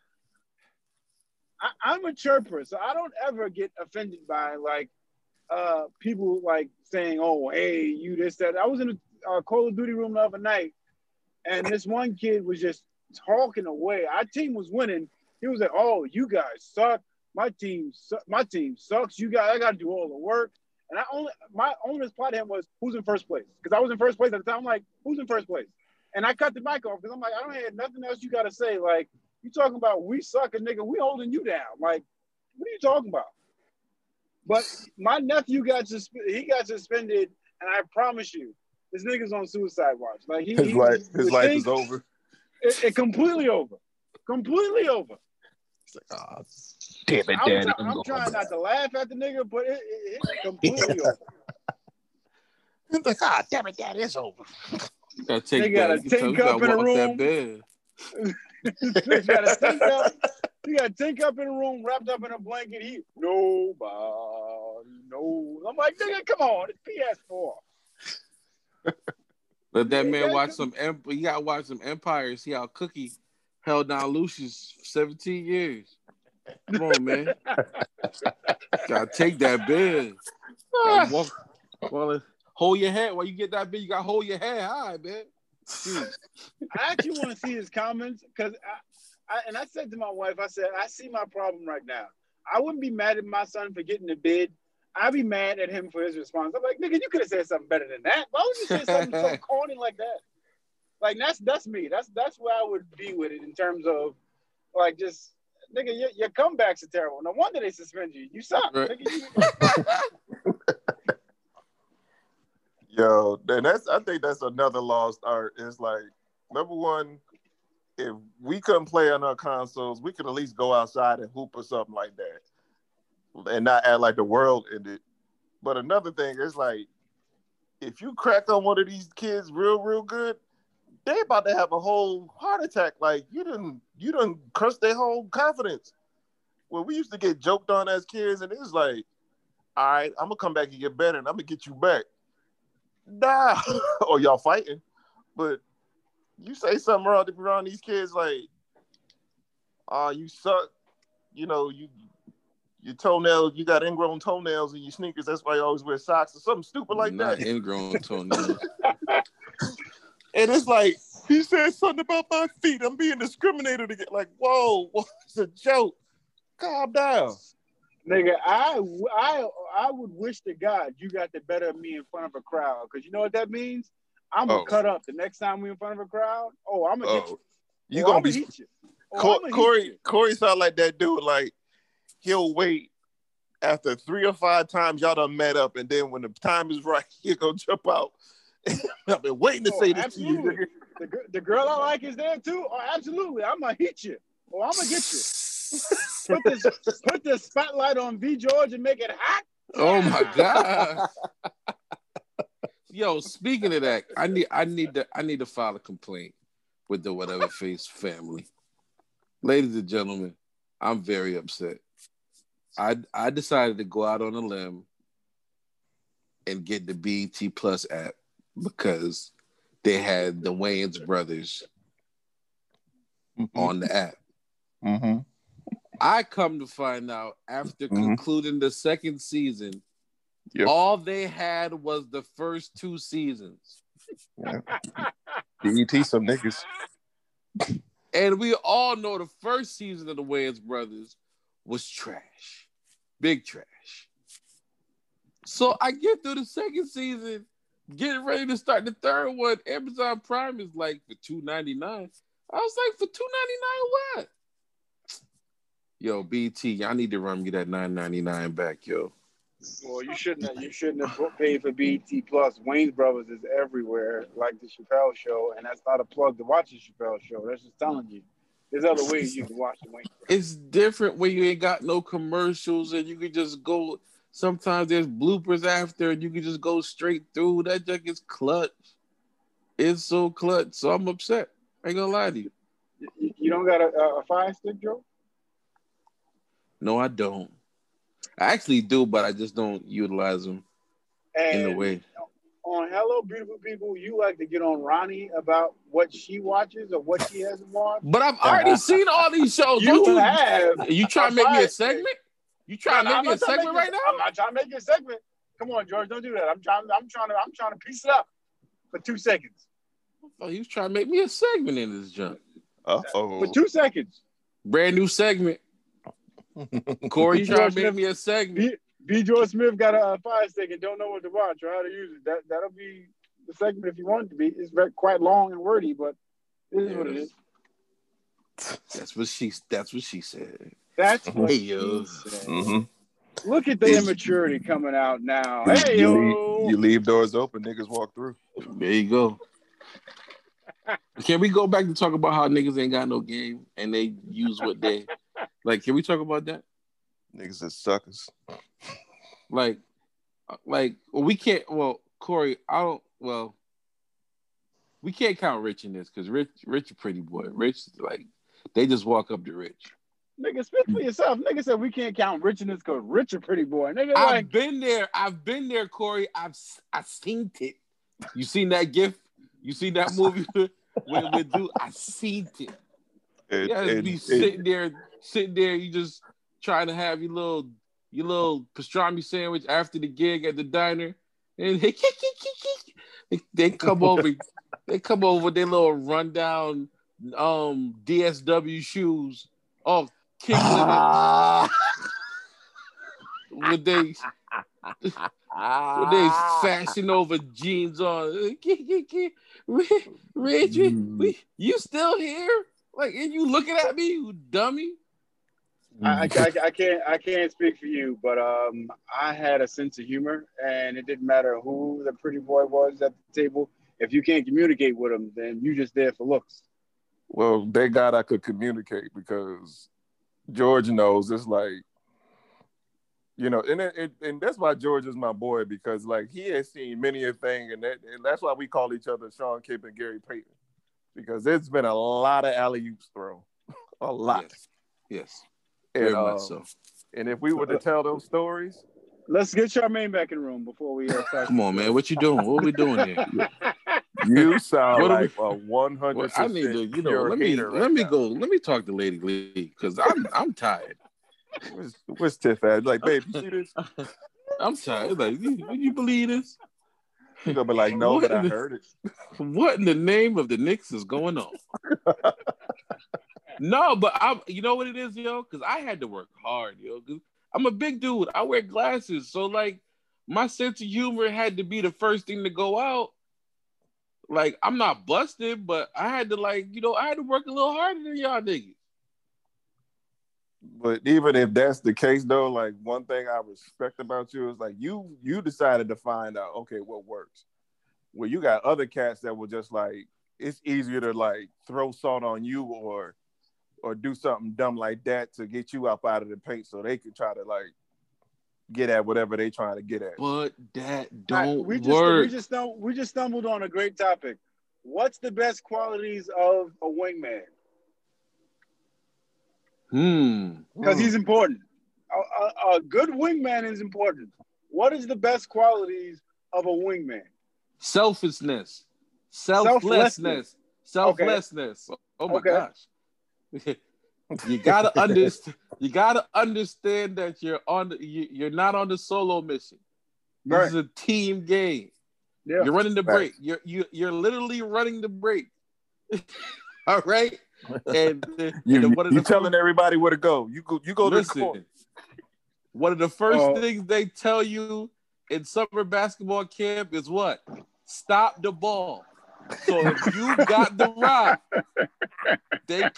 I'm a chirper, so I don't ever get offended by like people like saying, "Oh, hey, you this that." I was in a Call of Duty room the other night, and this one kid was just talking away. Our team was winning. He was like, "Oh, you guys suck. My team sucks. You guys, I got to do all the work." And my only reply to him was, "Who's in first place?" Because I was in first place at the time. I'm like, "Who's in first place?" And I cut the mic off because I'm like, I don't have nothing else you got to say. Like, you talking about we suck, and nigga, we holding you down. Like, what are you talking about? But my nephew got suspended, and I promise you, this nigga's on suicide watch. Like, his life is over. It completely over. Completely over. It's like, oh, damn it, Daddy. I'm trying not to laugh at the nigga, but it's completely over. It's like, ah, oh, damn it, Daddy, it's over. They got a tank up in a room. You got a tank up in a room, wrapped up in a blanket. Nobody knows. I'm like, nigga, come on. It's PS4. Let that man watch some. You gotta watch some Empire. See how Cookie held down Lucius for 17 years. Come on, man. Gotta take that bid. Hold your head while you get that bid. You gotta hold your head high, man. I actually want to see his comments because I said to my wife, I said, I see my problem right now. I wouldn't be mad at my son for getting the bid. I'd be mad at him for his response. I'm like, nigga, you could have said something better than that. Why would you say something so corny like that? Like, that's me. That's where I would be with it in terms of, like, just, nigga, your comebacks are terrible. No wonder they suspend you. You suck. Right. Nigga, Yo, and I think that's another lost art. It's like, number one, if we couldn't play on our consoles, we could at least go outside and hoop or something like that, and not act like the world ended. But another thing is like, if you crack on one of these kids real good, they about to have a whole heart attack. Like you done cursed their whole confidence. Well, we used to get joked on as kids, and it was like, all right, I'm gonna come back and get better, and I'm gonna get you back. Nah, or y'all fighting, but you say something around these kids like, "Oh, you suck," you know, your toenails, you got ingrown toenails in your sneakers. That's why you always wear socks or something stupid like that. Ingrown toenails. And it's like, he said something about my feet. I'm being discriminated against. Like, whoa, it's a joke. Calm down. Nigga, I would wish to God you got the better of me in front of a crowd. Because you know what that means? I'm going to cut up the next time we in front of a crowd. Oh, I'm going to get you. You're going to beat you. Corey sound like that dude. Like, he'll wait after 3 or 5 times y'all done met up. And then when the time is right, he'll go jump out. I've been waiting to say this absolutely. To you. The girl I like is there too? Oh, absolutely. I'm going to hit you. Or I'm going to get you. Put this spotlight on V. George and make it hot. Oh my God. Yo, speaking of that, I need to file a complaint with the Whatever Face family. Ladies and gentlemen, I'm very upset. I decided to go out on a limb and get the BET Plus app because they had the Wayans Brothers on the app. Mm-hmm. I come to find out after concluding the second season, all they had was the first 2 seasons. Yeah. BET some niggas. And we all know the first season of the Wayans Brothers was trash. Big trash. So I get through the second season, getting ready to start the third one. Amazon Prime is like for $2.99. I was like, for $2.99 what? Yo, BT, y'all need to run me that $9.99 back, yo. Well, you shouldn't have paid for BT Plus. Wayans Brothers is everywhere, like the Chappelle Show, and that's not a plug to watch the Chappelle Show. That's just telling you. There's other ways you can watch the Wayans Brothers. It's different when you ain't got no commercials and you can just go. Sometimes there's bloopers after and you can just go straight through. That junk is clutch. It's so clutch. So I'm upset. I ain't gonna lie to you. You don't got a Fire Stick, Joe? No, I don't. I actually do, but I just don't utilize them in a way. On Hello Beautiful People, you like to get on Ronnie about what she watches or what she hasn't watched. But I've already seen all these shows. You have. You trying to make me a segment? You trying to make me a segment right now? I'm not trying to make you a segment. Come on, George, don't do that. I'm trying to piece it up for 2 seconds. Oh, he was trying to make me a segment in this junk. Uh-oh. For 2 seconds. Brand new segment. Corey trying to make me a segment. B. George Smith got a Fire Stick and don't know what to watch or how to use it. That'll be the segment if you want it to be. It's quite long and wordy, but it is what it is. That's what she said. That's what she said. Mm-hmm. Look at the immaturity coming out now. Hey, you leave doors open, niggas walk through. There you go. Can we go back and talk about how niggas ain't got no game and they use what they... Like, can we talk about that? Niggas is suckers. Corey, we can't count Rich in this because Rich a pretty boy. Rich, like, they just walk up to Rich. Nigga, speak for yourself. Nigga said we can't count Rich in this because Rich a pretty boy. Nigga, I've been there, Corey. I've seen it. You seen that GIF? You seen that movie with dude? I seen it. You gotta be sitting there, you just trying to have your little pastrami sandwich after the gig at the diner, and they come over with their little rundown DSW shoes, all kicking with they fashion over jeans on. Rich, you still here? Like, and you looking at me, you dummy. I can't speak for you, but I had a sense of humor, and it didn't matter who the pretty boy was at the table. If you can't communicate with them, then you just there for looks. Well, thank God I could communicate, because George knows it's like, you know, and that's why George is my boy, because like he has seen many a thing, and that's why we call each other Sean Kemp and Gary Payton, because there's been a lot of alley-oops thrown, a lot. Yes. And, so. And if we were to tell those stories, let's get Charmaine back in the room before we start. Come on, man, what you doing? What are we doing here? You sound like a 100%. I need to, you know, let me go. Let me talk to Lady Lee, because I'm tired. What's Tiff at? Like, babe, you see this? I'm tired. Like, would you believe this? You're gonna be like, no, what, but I heard it. What in the name of the Knicks is going on? No, but you know what it is, yo? Because I had to work hard, yo. I'm a big dude. I wear glasses. So, like, my sense of humor had to be the first thing to go out. Like, I'm not busted, but I had to, like, you know, I had to work a little harder than y'all niggas. But even if that's the case, though, like, one thing I respect about you is, like, you decided to find out, okay, what works. Well, you got other cats that were just, like, it's easier to, like, throw salt on you or do something dumb like that to get you up out of the paint so they can try to, like, get at whatever they trying to get at. But that don't work. We just stumbled on a great topic. What's the best qualities of a wingman? Because he's important. A good wingman is important. What is the best qualities of a wingman? Selflessness. Oh, my gosh. You gotta understand that you're not on the solo mission. This is a team game. Yeah. You're running the break. You're literally running the break. All right. And you're telling everybody where to go. You go. Listen. One of the first things they tell you in summer basketball camp is what? Stop the ball. So if you got the rock, they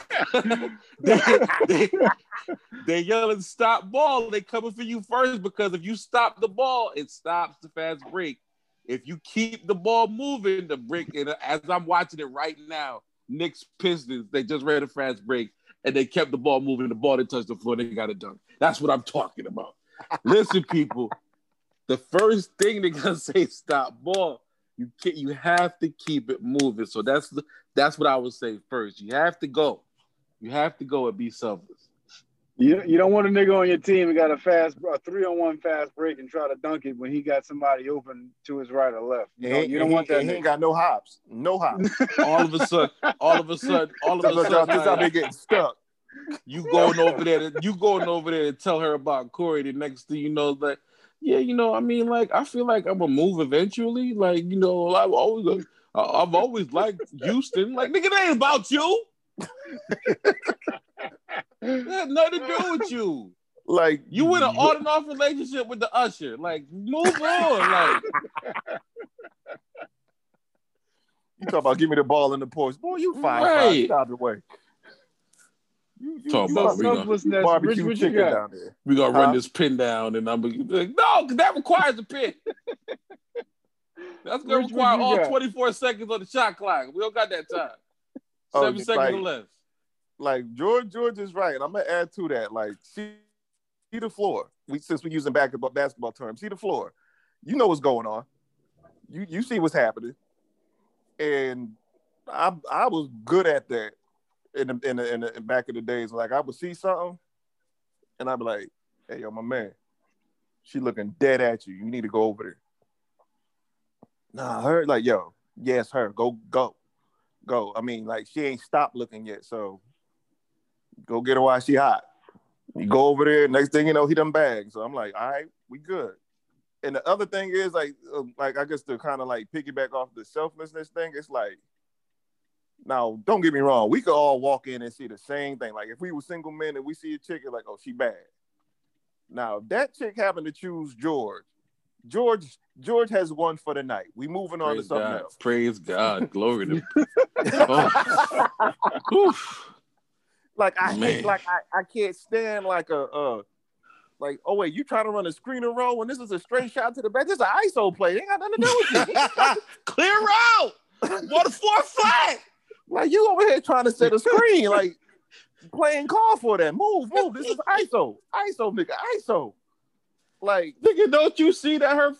yelling stop ball. They coming for you first, because if you stop the ball, it stops the fast break. If you keep the ball moving, the break. And as I'm watching it right now, Knicks Pistons, they just ran a fast break and they kept the ball moving. The ball didn't touch the floor. They got it done. That's what I'm talking about. Listen, people, the first thing they're gonna say is stop ball. You have to keep it moving. So that's what I would say first. You have to go. You have to go and be selfless. You don't want a nigga on your team who got a 3-on-1 fast break and try to dunk it when he got somebody open to his right or left. You don't want that. He ain't got no hops. No hops. All of a sudden, this how they getting stuck. You going over there to tell her about Corey. The next thing you know, like. Yeah, you know, I mean, like, I feel like I'm gonna move eventually. Like, you know, I've always liked Houston. Like, nigga, that ain't about you. That had nothing to do with you. Like, you in an on and off relationship with the usher. Like, move on. Like, you talk about give me the ball in the post, boy. You 5'5", out of the way. You talk about barbecue chicken down there. We gonna run this pin down, and I'm gonna be like, no, because that requires a pin. That's gonna require all 24 seconds on the shot clock. We don't got that time. 7 seconds left. Like George is right. I'm gonna add to that. Like see the floor. Since we're using basketball terms, see the floor. You know what's going on. You see what's happening, and I was good at that. In the back of the days, like I would see something, and I'd be like, "Hey, yo, my man, she looking dead at you. You need to go over there." Nah, her like, yo, yes, her, go. I mean, like she ain't stopped looking yet, so go get her while she hot. You go over there. Next thing you know, he done bagged. So I'm like, all right, we good. And the other thing is like I guess to kind of like piggyback off the selflessness thing, it's like. Now, don't get me wrong. We could all walk in and see the same thing. Like, if we were single men and we see a chick, it's like, oh, she bad. Now, if that chick happened to choose George has won for the night. We moving on to something else. Praise God. Glory to Like I hate, like I can't stand like a like, oh wait, you trying to run a screen and roll when this is a straight shot to the back? This is an ISO play. It ain't got nothing to do with it. Clear out. What a 4-flat. Like you over here trying to set a screen, like playing call for that. Move. This is ISO. ISO, nigga. ISO. Like, nigga, don't you see that her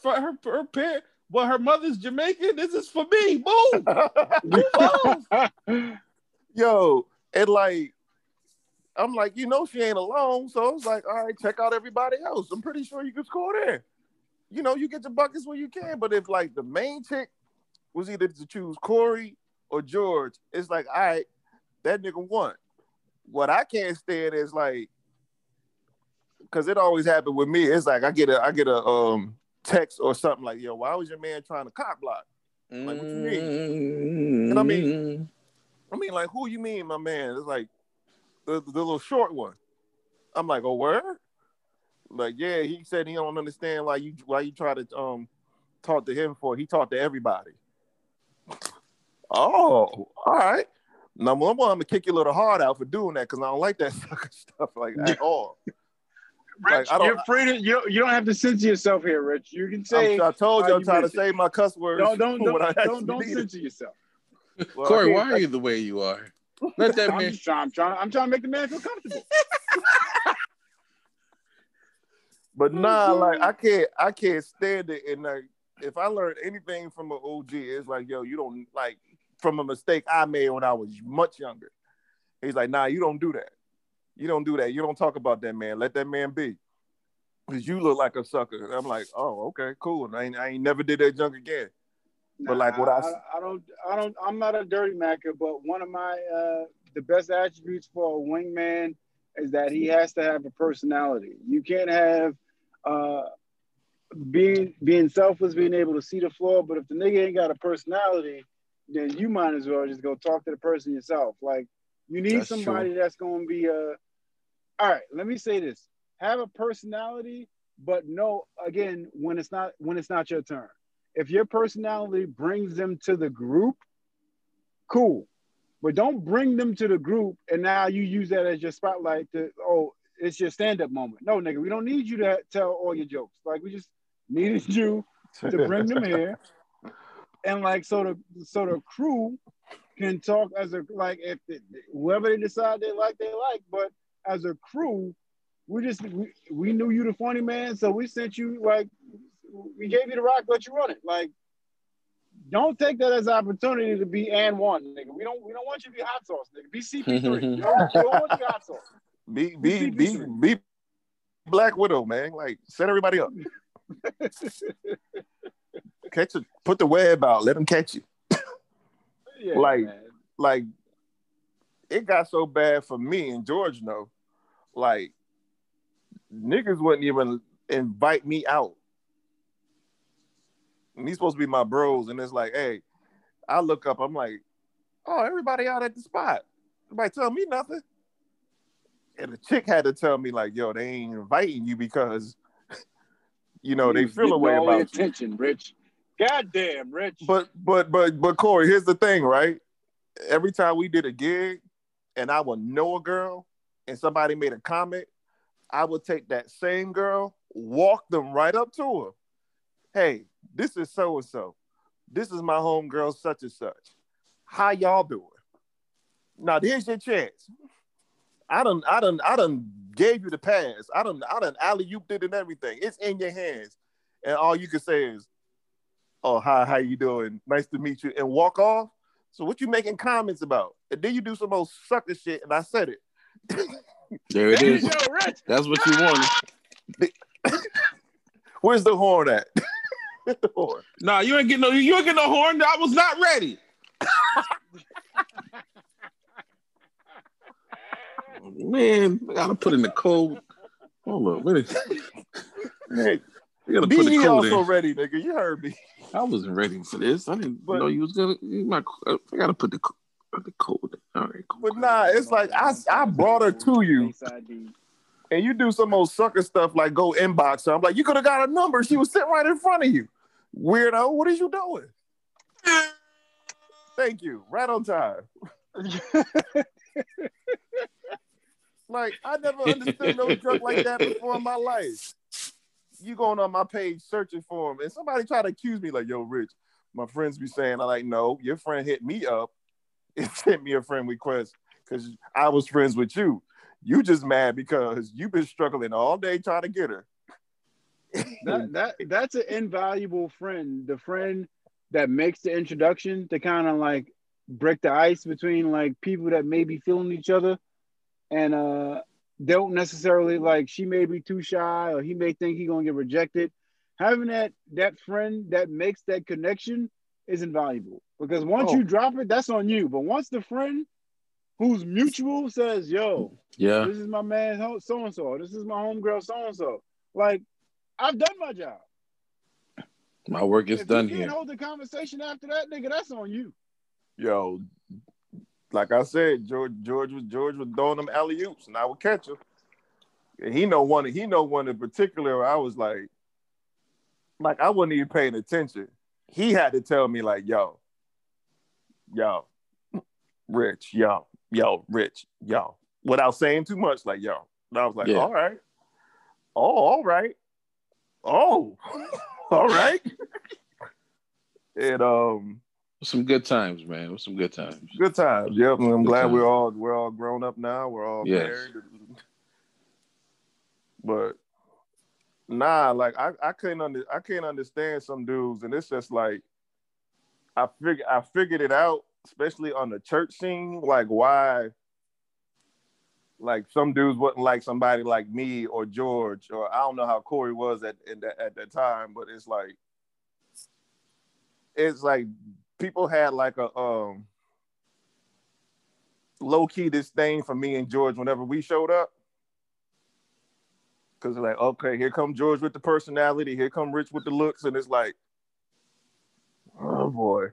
parent, well, her mother's Jamaican? This is for me. Move. Move. Yo, and like, I'm like, you know, she ain't alone. So I was like, all right, check out everybody else. I'm pretty sure you can score there. You know, you get your buckets when you can. But if like the main chick was either to choose Corey or George, it's like, all right, that nigga won. What I can't stand is like, because it always happened with me. It's like I get a text or something like, yo, why was your man trying to cock block? I'm like, what you mean? And I mean, like, who you mean, my man? It's like the little short one. I'm like, oh, word? Like, yeah, he said he don't understand why you try to talk to him for. He talked to everybody. Oh, all right. Number one, I'm gonna kick your little heart out for doing that because I don't like that sucker stuff like at all. Rich, like, you're free to you don't have to censor yourself here, Rich. You can say I told you I'm trying to save my cuss words. Don't censor yourself. Well, Corey, why are you the way you are? Let that man. I'm trying to make the man feel comfortable. But nah, like I can't stand it. And like, if I learned anything from an OG, it's like, yo, you don't like from a mistake I made when I was much younger. He's like, nah, you don't do that. You don't do that. You don't talk about that man. Let that man be. Because you look like a sucker. And I'm like, oh, okay, cool. And I ain't never did that junk again. But like what I'm not a dirty macker, but one of my the best attributes for a wingman is that he has to have a personality. You can't have being selfless, being able to see the floor, but if the nigga ain't got a personality, then you might as well just go talk to the person yourself. Like, you need somebody that's going to be all right, let me say this. Have a personality, but know, again, when it's not your turn. If your personality brings them to the group, cool. But don't bring them to the group and now you use that as your spotlight to, oh, it's your stand-up moment. No, nigga, we don't need you to tell all your jokes. Like, we just needed you to bring them here. And like, so the crew can talk as a, like, if whoever they decide they like, but as a crew, we knew you the funny man, so we sent you, like, we gave you the rock, let you run it. Like, don't take that as an opportunity to be and one, nigga. We don't want you to be hot sauce, nigga. Be CP3. We don't want you to be hot sauce. Be Black Widow, man. Like, set everybody up. Catch it. Put the web out. Let them catch you. Yeah, like, it got so bad for me and George. No, like, niggas wouldn't even invite me out. And he's supposed to be my bros, and it's like, hey, I look up. I'm like, oh, everybody out at the spot. Nobody tell me nothing. And the chick had to tell me, like, yo, they ain't inviting you because, you know, they feel a way about you. Attention, Rich. Goddamn, Rich. But Corey, here's the thing, right? Every time we did a gig, and I would know a girl, and somebody made a comment, I would take that same girl, walk them right up to her. Hey, this is so and so. This is my homegirl, such and such. How y'all doing? Now here's your chance. I done gave you the pass. I done alley-ooped it and everything. It's in your hands, and all you can say is, "Oh, hi, how you doing? Nice to meet you," and walk off. So what you making comments about? And then you do some old sucker shit, and I said it. There is. You go, Rich. That's what you wanted. Where's the horn at? The horn. Nah, you ain't getting no horn. I was not ready. Man, I gotta put in the code. Hold on, wait a minute. You gotta put the code also in. Ready, nigga. You heard me. I wasn't ready for this. I didn't know you was gonna. I gotta put the code in. All right, cool. But nah, it's like I brought her to you, and you do some old sucker stuff like go inbox her. I'm like, you could have got a number. She was sitting right in front of you, weirdo. What is you doing? Thank you. Right on time. Like, I never understood no joke like that before in my life. You going on my page searching for him, and somebody try to accuse me, like, yo, Rich, my friends be saying, I like, no, your friend hit me up and sent me a friend request because I was friends with you. You just mad because you've been struggling all day trying to get her. That's an invaluable friend. The friend that makes the introduction to kind of like break the ice between like people that may be feeling each other and don't necessarily like, she may be too shy or he may think he's gonna get rejected. Having that friend that makes that connection is invaluable, because once you drop it, that's on you. But once the friend who's mutual says, yo, yeah, this is my man so-and-so, this is my homegirl so-and-so, like, I've done my job. My work is done here. If you can't hold the conversation after that, nigga, that's on you. Yo, like I said, George was throwing them alley-oops, and I would catch him. And he know one in particular. I was like I wasn't even paying attention. He had to tell me, like, yo, Rich, without saying too much, like, yo. And I was like, all right. And some good times, man. It was some good times. Good times. Yep. I'm glad we're all grown up now. We're all married. But nah, like I can't understand some dudes, and it's just like I figured it out, especially on the church scene, like why like some dudes wouldn't like somebody like me or George, or I don't know how Corey was at that time, but it's like people had like a low-key disdain for me and George whenever we showed up. Because they're like, okay, here come George with the personality, here come Rich with the looks, and it's like, oh boy.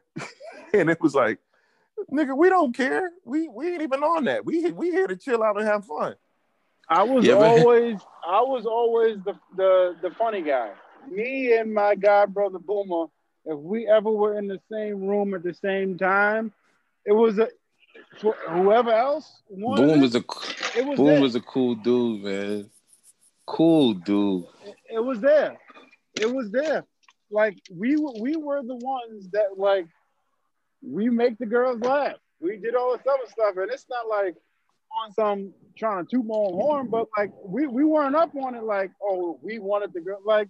And it was like, nigga, we don't care. We ain't even on that. We here to chill out and have fun. I was always the funny guy. Me and my god brother Boomer, if we ever were in the same room at the same time, it was whoever else. Boom was a cool dude, man. Cool dude. It was there. It was there. Like we were the ones that like we make the girls laugh. We did all this other stuff, and it's not like on some trying to toot my own horn, but like we weren't up on it. Like, oh, we wanted the girl. Like,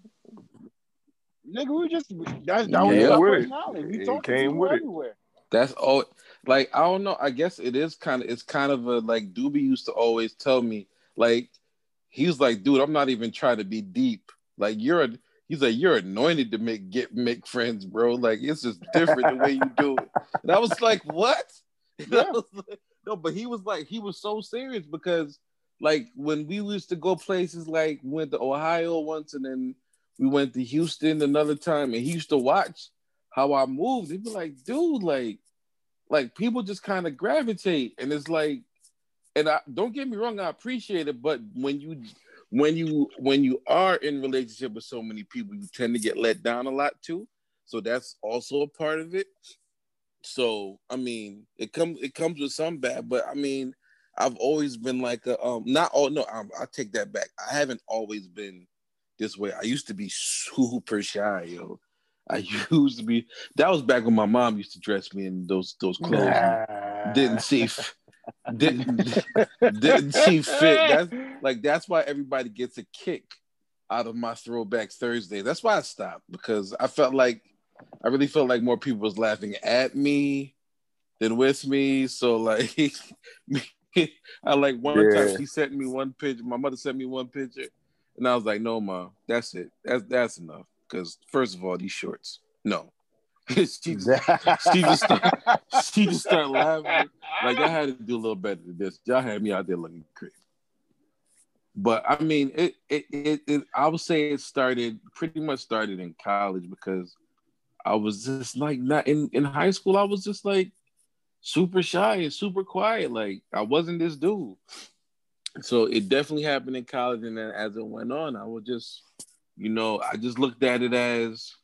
nigga, we just that was our personality. We talked to people everywhere. That's all. Like, I don't know. I guess it is kind of a like. Doobie used to always tell me, like, he was like, dude, I'm not even trying to be deep. Like, you're anointed to make friends, bro. Like, it's just different the way you do it. And I was like, what? Yeah. I was like, no, but he was so serious, because like when we used to go places, like went to Ohio once, and then we went to Houston another time, and he used to watch how I moved. He'd be like, dude, like people just kind of gravitate. And it's like, and I don't get me wrong, I appreciate it, but when you are in relationship with so many people, you tend to get let down a lot too. So that's also a part of it. So I mean, it comes with some bad, but I mean, I've always been like a I take that back. I haven't always been this way. I used to be super shy, yo. That was back when my mom used to dress me in those clothes. Nah. Didn't see fit. That's why everybody gets a kick out of my Throwback Thursday. That's why I stopped, because I really felt like more people was laughing at me than with me. So like, time she sent me one picture. My mother sent me one picture, and I was like, no, Mom, that's it. That's enough. Because first of all, these shorts, no. she just started laughing. Like, I had to do a little better than this. Y'all had me out there looking crazy. But I mean, I would say it pretty much started in college, because I was just like, not in high school, I was just like super shy and super quiet. Like, I wasn't this dude. So it definitely happened in college, and then as it went on, I would just, you know, I just looked at it as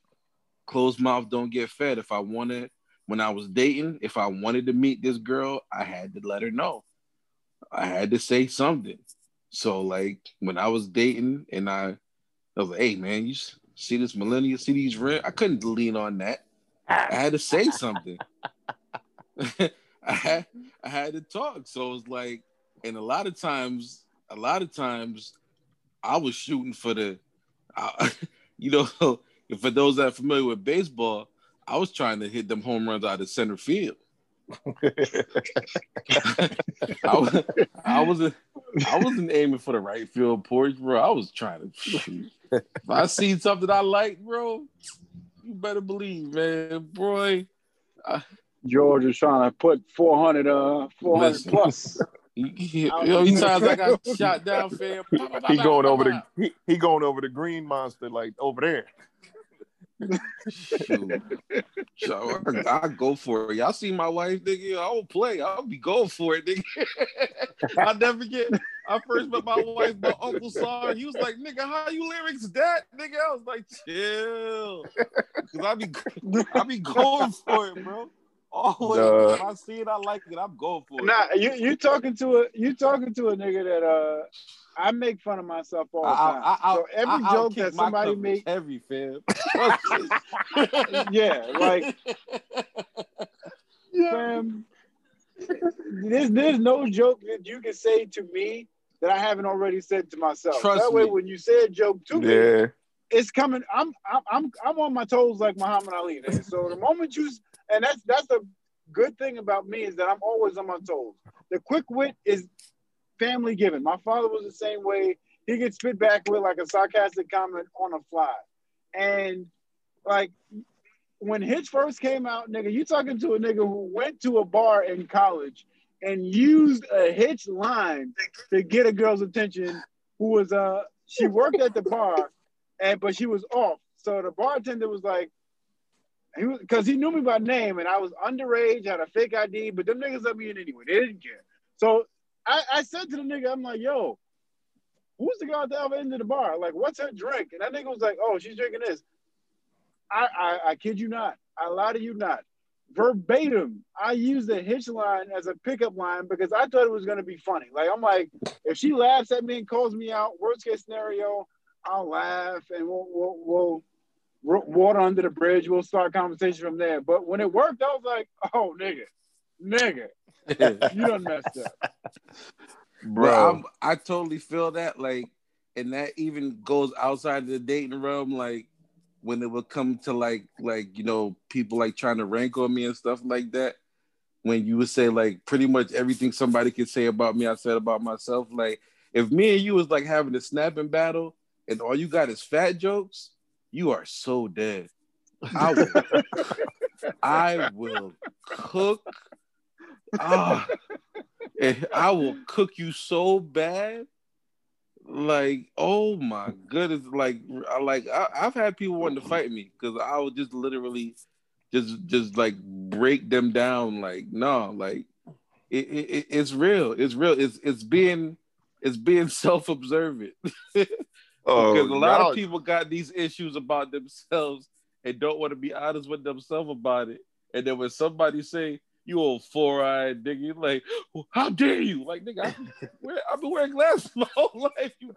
closed mouth don't get fed. If I wanted, when I was dating, if I wanted to meet this girl, I had to let her know. I had to say something. So like when I was dating and I was like, hey man, you see this millennial, see these rare? I couldn't lean on that. I had to say something. I had to talk. So it was like, and a lot of times I was shooting for the, you know, for those that are familiar with baseball, I was trying to hit them home runs out of center field. I wasn't aiming for the right field porch, bro. I was trying to shoot. If I seen something I like, bro, you better believe, man, boy. George is trying to put 400 listen, plus. You know, these times I got shot down, fam. He going over the he going over the green monster like over there. So I go for it. Y'all see my wife, nigga. I will play. I'll be going for it, nigga. I never forget. I first met my wife. My uncle saw her. He was like, "Nigga, how you lyrics that, nigga?" I was like, "Chill," because I be going for it, bro. Always. If I see it, I like it. I'm going for it. Nah, you talking to a nigga that I make fun of myself all the time. So every joke that somebody makes, every fam. Yeah, like, yeah. Fam, there's no joke that you can say to me that I haven't already said to myself. Trust that me. Way, when you say a joke to me, it's coming. I'm on my toes like Muhammad Ali. Nigga. So the moment you, and that's a good thing about me is that I'm always on my toes. The quick wit is family given. My father was the same way. He could spit back with like a sarcastic comment on a fly. And like when Hitch first came out, nigga, you talking to a nigga who went to a bar in college and used a Hitch line to get a girl's attention who was she worked at the bar but she was off. So the bartender was like, because he knew me by name and I was underage, had a fake ID, but them niggas let me in anyway. They didn't care. So I said to the nigga, I'm like, yo, who's the guy at the other end of the bar? Like, what's her drink? And that nigga was like, oh, she's drinking this. I kid you not. I lie to you not. Verbatim, I used the Hitch line as a pickup line because I thought it was going to be funny. Like, I'm like, if she laughs at me and calls me out, worst case scenario, I'll laugh and we'll water under the bridge. We'll start conversation from there. But when it worked, I was like, oh, nigga. You done messed up, bro. I totally feel that, like, and that even goes outside the dating realm, like when it would come to like you know, people like trying to rank on me and stuff like that. When you would say like pretty much everything somebody could say about me, I said about myself. Like if me and you was like having a snapping battle, and all you got is fat jokes, you are so dead. I will cook. I will cook you so bad, like oh my goodness, like I've had people wanting to fight me because I would just literally just like break them down, like no, like it's real, it's being self-observant. Because a lot of people got these issues about themselves and don't want to be honest with themselves about it, and then when somebody say, you old four-eyed nigga, like, how dare you? Like, nigga, I've been wearing glasses my whole life. You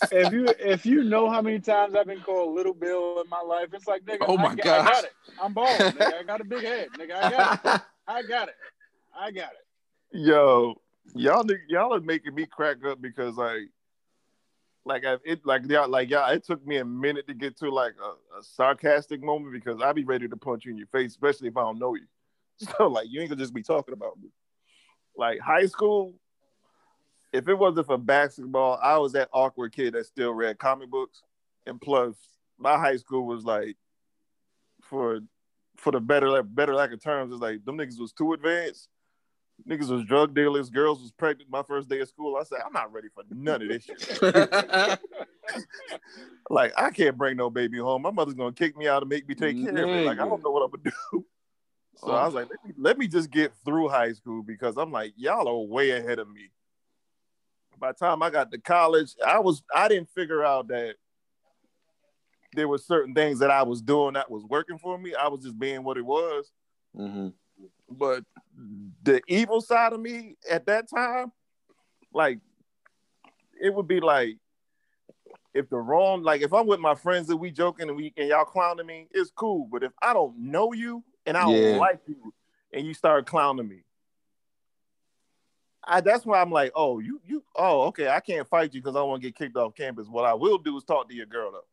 if you know how many times I've been called Little Bill in my life, it's like, nigga, oh my God, I got it. I'm bald, nigga. I got a big head, nigga. I got it. Yo, y'all are making me crack up because it took me a minute to get to like a sarcastic moment because I be ready to punch you in your face, especially if I don't know you. So, like, you ain't gonna just be talking about me. Like, high school, if it wasn't for basketball, I was that awkward kid that still read comic books. And plus, my high school was like, for the better lack of terms, it's like, them niggas was too advanced. Niggas was drug dealers. Girls was pregnant my first day of school. I said, I'm not ready for none of this shit. Like, I can't bring no baby home. My mother's gonna kick me out and make me take care of it. Like, I don't know what I'm gonna do. So I was like, let me just get through high school because I'm like, y'all are way ahead of me. By the time I got to college, I didn't figure out that there were certain things that I was doing that was working for me. I was just being what it was. Mm-hmm. But the evil side of me at that time, like it would be like if the wrong, like if I'm with my friends and we joking and we and y'all clowning me, it's cool. But if I don't know you and I don't like you and you start clowning me, that's why I'm like, oh, okay, I can't fight you because I don't want to get kicked off campus. What I will do is talk to your girl though,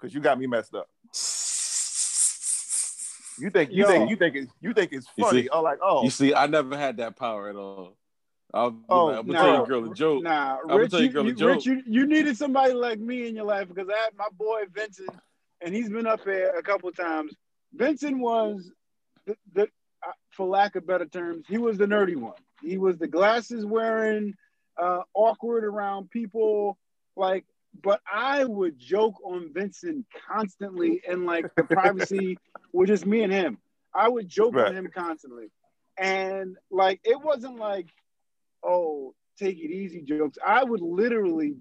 because you got me messed up. You think it's funny? See, like, oh, you see, I never had that power at all. I'm gonna tell your girl a joke. Nah, Rich, you needed somebody like me in your life because I had my boy Vincent, and he's been up here a couple times. Vincent was the for lack of better terms, he was the nerdy one. He was the glasses wearing, awkward around people, like. But I would joke on Vincent constantly in like the privacy with just me and him. I would joke on him constantly. And like, it wasn't like, oh, take it easy jokes. I would literally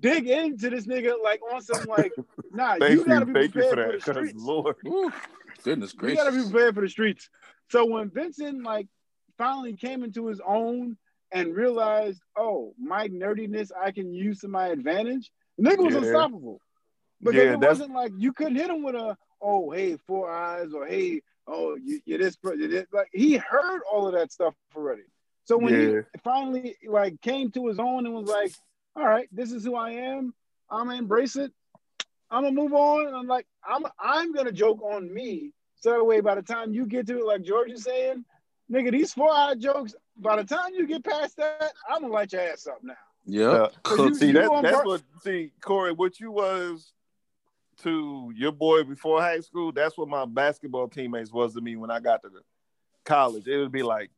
dig into this nigga like on some like, nah, you gotta be prepared for the streets. Lord. Ooh, goodness gracious. You gotta be prepared for the streets. So when Vincent like finally came into his own and realized, oh, my nerdiness, I can use to my advantage. Nigga was unstoppable. Because it wasn't like, you couldn't hit him with a, oh, hey, four eyes, or hey, oh, you're this, you're this. Like, he heard all of that stuff already. So when he finally like came to his own and was like, all right, this is who I am. I'm gonna embrace it. I'm gonna move on. And I'm like, I'm gonna joke on me. So that way, by the time you get to it, like George is saying, nigga, these four-eyed jokes, by the time you get past that, I'm gonna light your ass up now. Yeah. See, Corey, what you was to your boy before high school, that's what my basketball teammates was to me when I got to college. It would be like,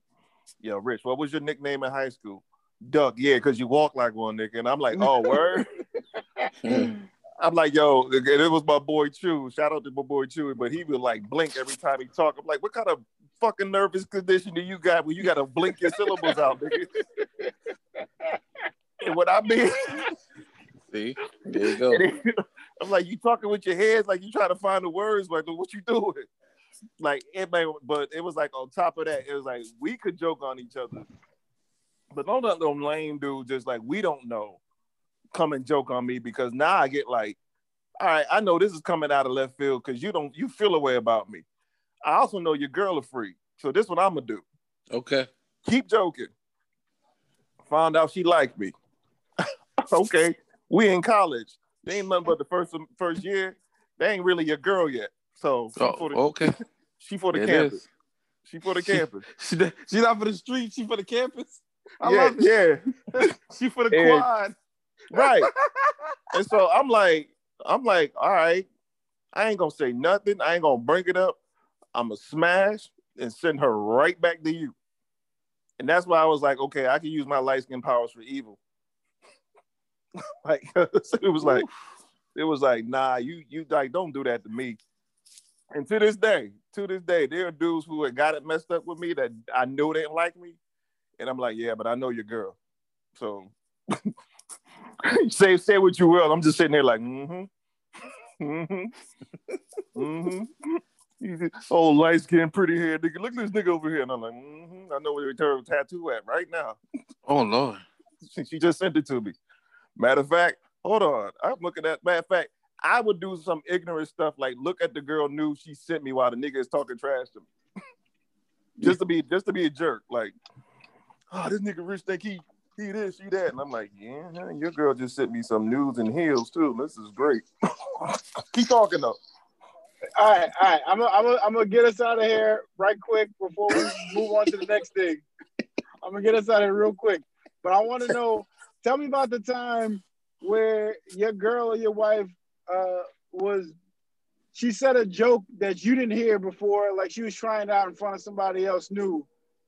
yo, Rich, what was your nickname in high school? Duck, because you walk like one, nigga. And I'm like, oh, word? I'm like, yo, and it was my boy Chew. Shout out to my boy Chewy, but he would like blink every time he talked. I'm like, what kind of fucking nervous condition do you got when you gotta blink your syllables out, nigga? And what I mean, see, there you go. I'm like, you talking with your heads, like you trying to find the words, like what you doing? Like it may, but it was like on top of that, it was like we could joke on each other, but don't let them lame dudes just like we don't know come and joke on me, because now I get like, all right, I know this is coming out of left field because you feel a way about me. I also know your girl a freak. So this is what I'm going to do. Okay. Keep joking. Found out she liked me. Okay. We in college. They ain't nothing but the first year. They ain't really your girl yet. So she for the campus. Is. She for the campus. She not for the street. She for the campus. I love it. Yeah. She for the quad. Right. And so I'm like, all right, I ain't going to say nothing. I ain't going to bring it up. I'm going to smash and send her right back to you. And that's why I was like, okay, I can use my light-skin powers for evil. Like, it was like, nah, you like, don't do that to me. And to this day, there are dudes who had got it messed up with me that I knew they didn't like me. And I'm like, yeah, but I know your girl. So say what you will. I'm just sitting there like, mm-hmm, mm-hmm, mm-hmm. Oh, light skin, pretty hair, nigga. Look at this nigga over here. And I'm like, I know where her tattoo at right now. Oh, Lord. She just sent it to me. Matter of fact, hold on. I'm looking at, matter of fact, I would do some ignorant stuff like look at the girl new she sent me while the nigga is talking trash to me. just to be a jerk. Like, oh, this nigga Rich think he this, he that. And I'm like, yeah, your girl just sent me some news and heels too. This is great. Keep talking though. All right. I'm gonna get us out of here right quick before we move on to the next thing. I'm gonna get us out of here real quick. But I want to know, tell me about the time where your girl or your wife she said a joke that you didn't hear before, like she was trying out in front of somebody else new,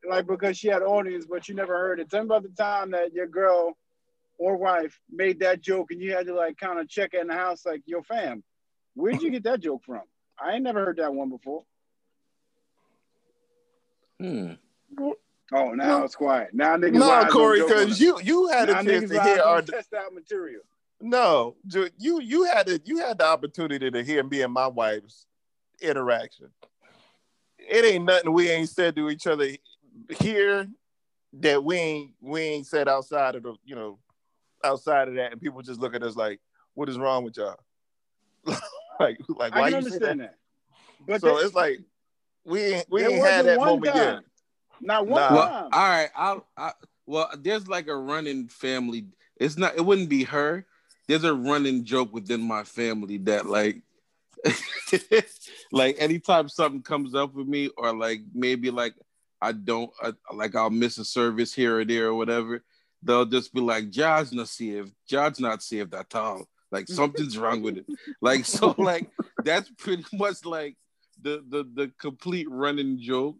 like because she had audience, but you never heard it. Tell me about the time that your girl or wife made that joke and you had to like kind of check it in the house, like, yo, fam, where'd you get that joke from? I ain't never heard that one before. Oh, now it's quiet. Now niggas. No, Corey, because you had a chance to hear our test out material. No, you had the opportunity to hear me and my wife's interaction. It ain't nothing we ain't said to each other here that we ain't said outside of the, you know, outside of that, and people just look at us like, what is wrong with y'all? like why you understand that? But so it's like we ain't had that moment yet. Not one time. All right, well, there's like a running family. It wouldn't be her. There's a running joke within my family that like, like anytime something comes up with me, or like maybe like I'll miss a service here or there or whatever, they'll just be like, John's not saved at all. Like something's wrong with it. Like, so like that's pretty much like the complete running joke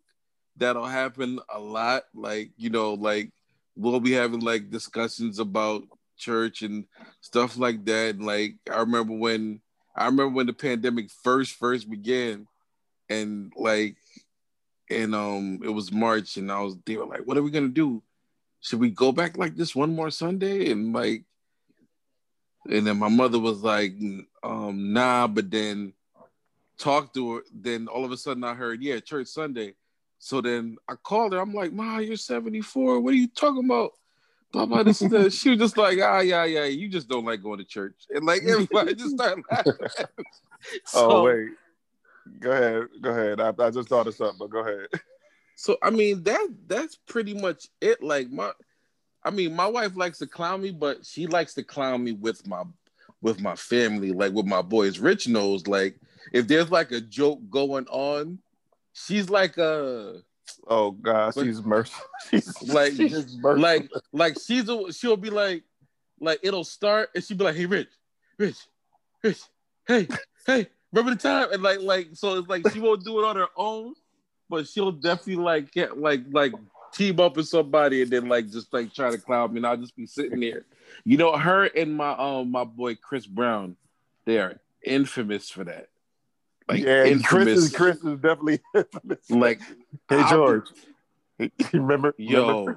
that'll happen a lot. Like, you know, like we'll be having like discussions about church and stuff like that. Like I remember when the pandemic first began, and like, and it was March, and they were like, what are we gonna do? Should we go back like this one more Sunday? And like, and then my mother was like, nah, but then talk to her. Then all of a sudden I heard, yeah, church Sunday. So then I called her. I'm like, Ma, you're 74. What are you talking about? Blah, blah, this and that. She was just like, yeah. You just don't like going to church. And like, everybody just started laughing. So, oh, wait. Go ahead. I just thought of something, but go ahead. So, I mean, that's pretty much it. Like, my wife likes to clown me, but she likes to clown me with my family, like with my boys. Rich knows, like, if there's like a joke going on, she's like a... Oh God, she's merciful. Like she'll be like it'll start, and she'll be like, "Hey, Rich, hey, remember the time?" And like, so it's like she won't do it on her own, but she'll definitely like get like team up with somebody, and then like just like try to clown me, and I'll just be sitting there. You know, her and my boy Chris Brown, they are infamous for that. Like, yeah, Chris is definitely infamous. Like, hey George, remember? Yo,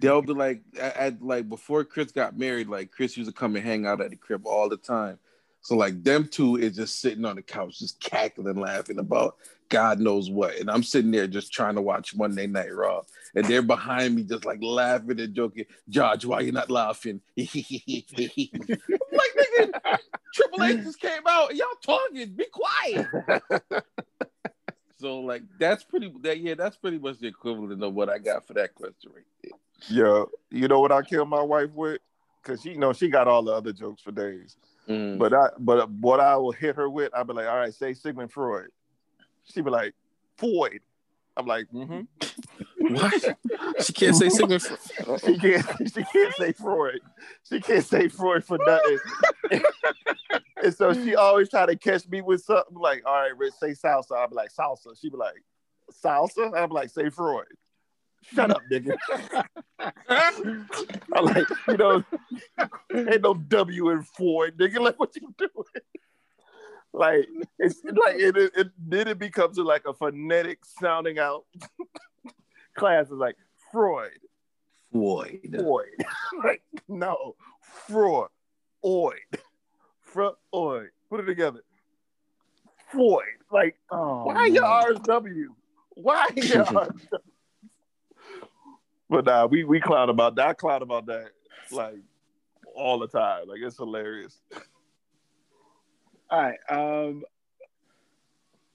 they'll be like, like before Chris got married, like Chris used to come and hang out at the crib all the time. So like them two is just sitting on the couch, just cackling, laughing about God knows what, and I'm sitting there just trying to watch Monday Night Raw, and they're behind me just like laughing and joking. George, why you not laughing? Like, nigga, Triple H just came out, and y'all talking. Be quiet. So like that's pretty much the equivalent of what I got for that question right there. Yeah, you know what I killed my wife with? Because she, you know, she got all the other jokes for days. Mm. But what I will hit her with, I'll be like, all right, say Sigmund Freud. She be like, Floyd. I'm like, mm-hmm. What? She can't say Sigmund Freud. She can't say Freud. She can't say Freud for nothing. And so she always try to catch me with something like, all right, Rich, say salsa. I'll be like, salsa. She be like, salsa? I'm like, say Freud. Shut up, nigga. I'm like, you know, ain't no W in Freud, nigga. Like, what you doing? Like, it's like it then it becomes like a phonetic sounding out class. Is like Freud. Like, no, Freud. Put it together. Freud. Like, why your RSW? Why your RSW? But nah, we clown about that. I clown about that like all the time. Like, it's hilarious. All right.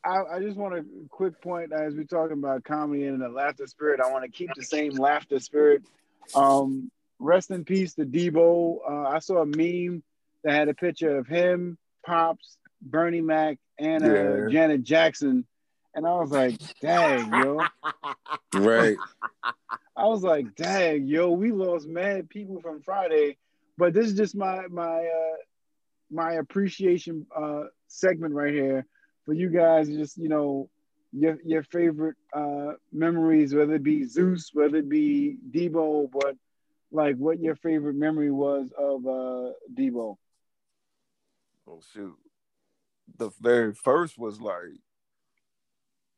I just want a quick point as we're talking about comedy and the laughter spirit. I want to keep the same laughter spirit. Rest in peace to Deebo. I saw a meme that had a picture of him, Pops, Bernie Mac, and Janet Jackson. And I was like, dang, yo. Right. I was like, dang, yo, we lost mad people from Friday. But this is just my appreciation segment right here for you guys. Just, you know, your favorite memories, whether it be Zeus, whether it be Deebo, but like what your favorite memory was of Deebo. Oh shoot, the very first was like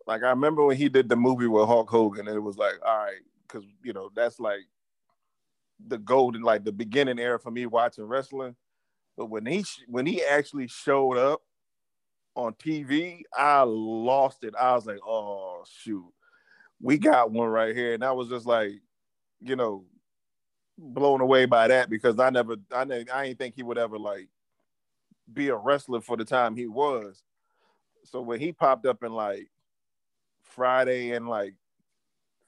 I remember when he did the movie with Hulk Hogan, and it was like, all right, because you know that's like the golden, like the beginning era for me watching wrestling. But when he actually showed up on TV, I lost it. I was like, oh, shoot. We got one right here. And I was just like, you know, blown away by that because I didn't think he would ever like be a wrestler for the time he was. So when he popped up in like Friday and like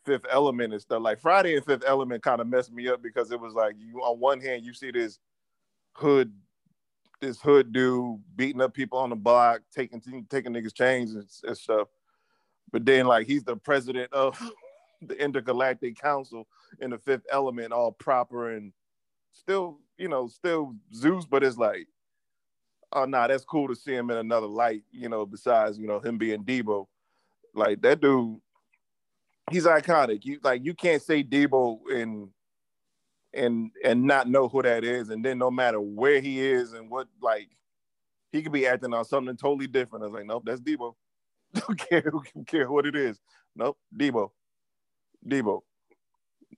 Fifth Element and stuff, like Friday and Fifth Element kind of messed me up because it was like, you on one hand you see this hood dude beating up people on the block, taking niggas chains and stuff, but then like he's the president of the Intergalactic Council in the Fifth Element, all proper and still Zeus, but it's like, oh nah, that's cool to see him in another light, besides him being Deebo. Like that dude, he's iconic. You can't say Deebo and not know who that is. And then no matter where he is and what, like he could be acting on something totally different. I was like, nope, that's Deebo. Don't care what it is. Nope, Deebo.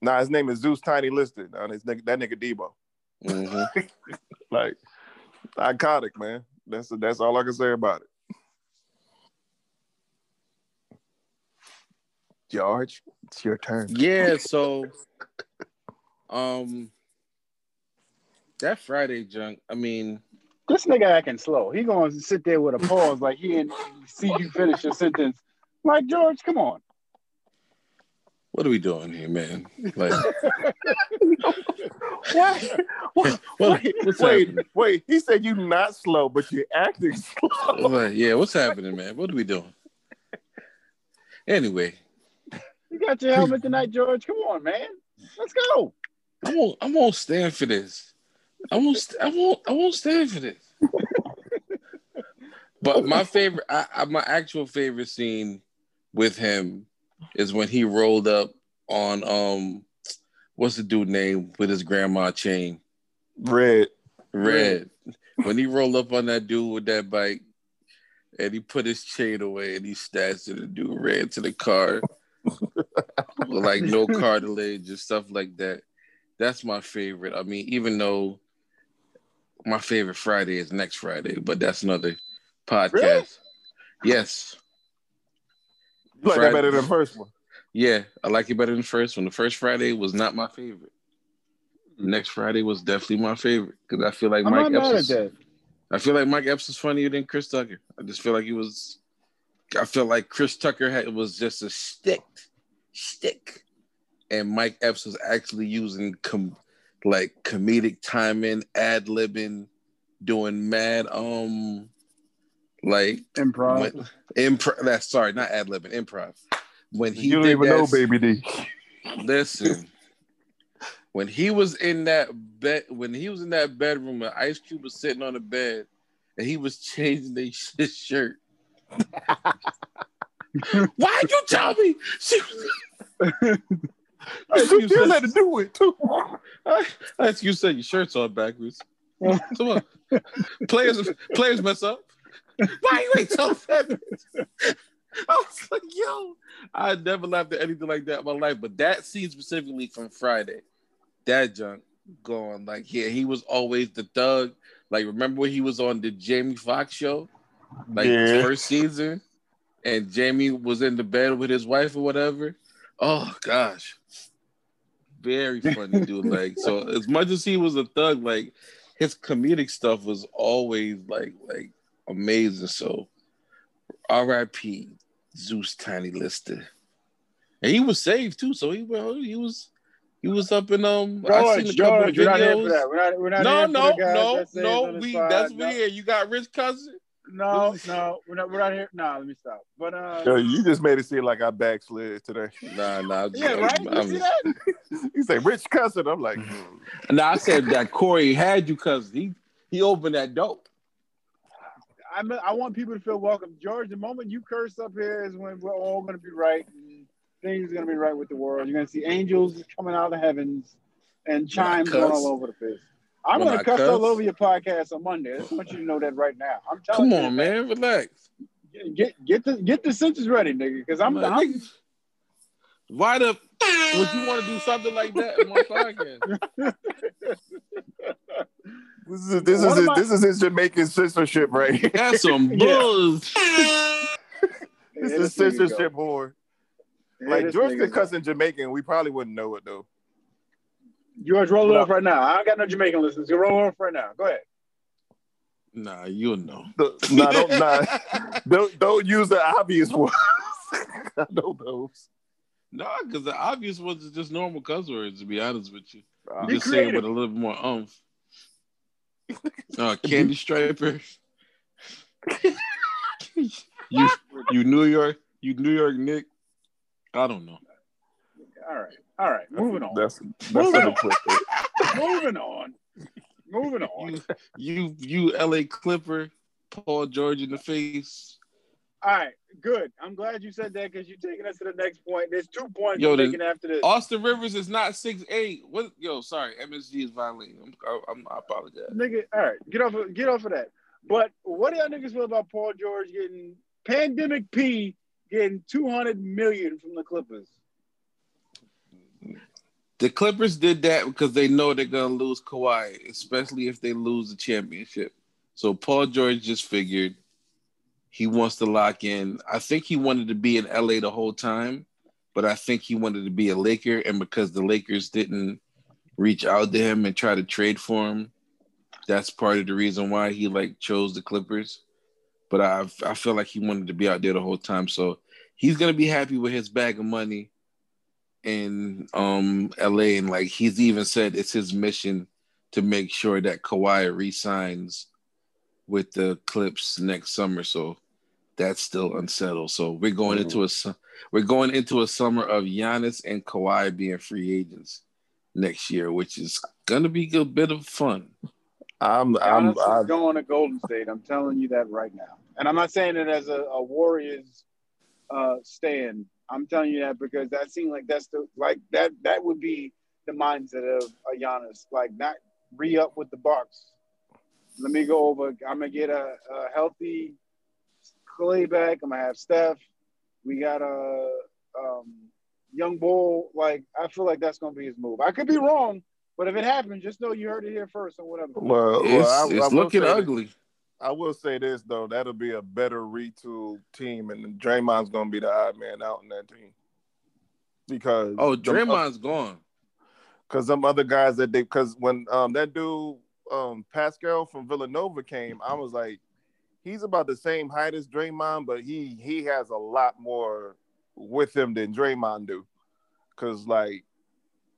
Nah, his name is Zeus Tiny Listed. Nah, that nigga Deebo. Mm-hmm. Like iconic, man. That's all I can say about it. George, it's your turn. Yeah, so that Friday junk, I mean, this nigga acting slow. He gonna sit there with a pause like he didn't see you finish your sentence. Like, George, come on. What are we doing here, man? Like Wait, he said you not slow, but you're acting slow. Like, yeah, what's happening, man? What are we doing? Anyway. You got your helmet tonight, George. Come on, man. Let's go. I won't stand for this. I won't stand for this. But my favorite, my actual favorite scene with him is when he rolled up on what's the dude's name with his grandma chain? Red. When he rolled up on that dude with that bike, and he put his chain away, and he stashed it, and the dude ran to the car. Like no cartilage and stuff like that. That's my favorite. I mean, even though my favorite Friday is next Friday, but that's another podcast. Really? Yes. You like Friday. That better than the first one? Yeah, I like it better than the first one. The first Friday was not my favorite. Next Friday was definitely my favorite because I feel like Mike Epps is funnier than Chris Tucker. I just feel like he was. I feel like Chris Tucker was just a stick, and Mike Epps was actually using comedic timing, ad-libbing, doing mad improv. Not ad-libbing, improv. When he you don't even know, Baby D. Listen, when he was in that bedroom, and Ice Cube was sitting on the bed, and he was changing his shirt. Why'd you tell me? You let her do it too. You said your shirt's on backwards. Come on, players mess up. Why you ain't so feminine? I was like, yo, I never laughed at anything like that in my life. But that scene specifically from Friday, that junk going like, yeah, he was always the thug. Like, remember when he was on the Jamie Foxx show? Like first season, and Jamie was in the bed with his wife or whatever. Oh gosh, very funny dude. Like, so as much as he was a thug, like his comedic stuff was always like amazing. So R.I.P. Zeus Tiny Lister, and he was saved too. So he was up in George, we're not here for that. That's weird. You got Rich Cousin. No, we're not here. Nah, let me stop. But yo, you just made it seem like I backslid today. Nah. Yeah, right? You see that? You say Rich Cousin. I'm like, nah, I said that Corey had you, cuz he opened that dope. I want people to feel welcome. George, the moment you curse up here is when we're all gonna be right and things are gonna be right with the world. You're gonna see angels coming out of the heavens and chimes going all over the place. I'm going to cuss all over your podcast on Monday. I just want you to know that right now. I'm telling you. Come on, man. Relax. Get the sentence ready, nigga, because I'm why the would you want to do something like that in my podcast? This is his Jamaican censorship right here. That's some bulls. This is censorship whore. Like, George could cuss in Jamaican. We probably wouldn't know it, though. George, roll it off right now. I don't got no Jamaican listeners. You roll it off right now. Go ahead. Nah, you'll know. Don't use the obvious ones. I know those. Nah, because the obvious ones is just normal cuss words, to be honest with you. I'm just saying with a little more oomph. Candy striper. you New York Nick. I don't know. All right. Moving on. That's Moving on. You LA Clipper, Paul George in the face. All right, good. I'm glad you said that because you're taking us to the next point. There's 2 points you're taking after this. Austin Rivers is not 6'8". What? Yo, sorry, MSG is violating. I apologize. Nigga, all right, get off of that. But what do y'all niggas feel about Paul George getting Pandemic P getting $200 million from the Clippers? The Clippers did that because they know they're going to lose Kawhi, especially if they lose the championship. So Paul George just figured he wants to lock in. I think he wanted to be in LA the whole time, but I think he wanted to be a Laker. And because the Lakers didn't reach out to him and try to trade for him, that's part of the reason why he chose the Clippers. But I feel like he wanted to be out there the whole time. So he's going to be happy with his bag of money in LA, and he's even said it's his mission to make sure that Kawhi re-signs with the Clips next summer. So that's still unsettled. So we're going into a summer of Giannis and Kawhi being free agents next year, which is gonna be a bit of fun. I'm going to Golden State. I'm telling you that right now, and I'm not saying it as a Warriors stand. I'm telling you that because that seemed like that's the that would be the mindset of a Giannis, not re-up with the Bucks. Let me go over. I'm gonna get a healthy Clay back. I'm gonna have Steph. We got a young bull. I feel like that's gonna be his move. I could be wrong, but if it happens, just know you heard it here first or whatever. Well, it's looking ugly. I will say this, though. That'll be a better retooled team, and Draymond's going to be the odd man out in that team. Because... Oh, Draymond's gone. Because some other guys that they... Because when that dude, Pascal from Villanova came, I was like, he's about the same height as Draymond, but he has a lot more with him than Draymond do. Because,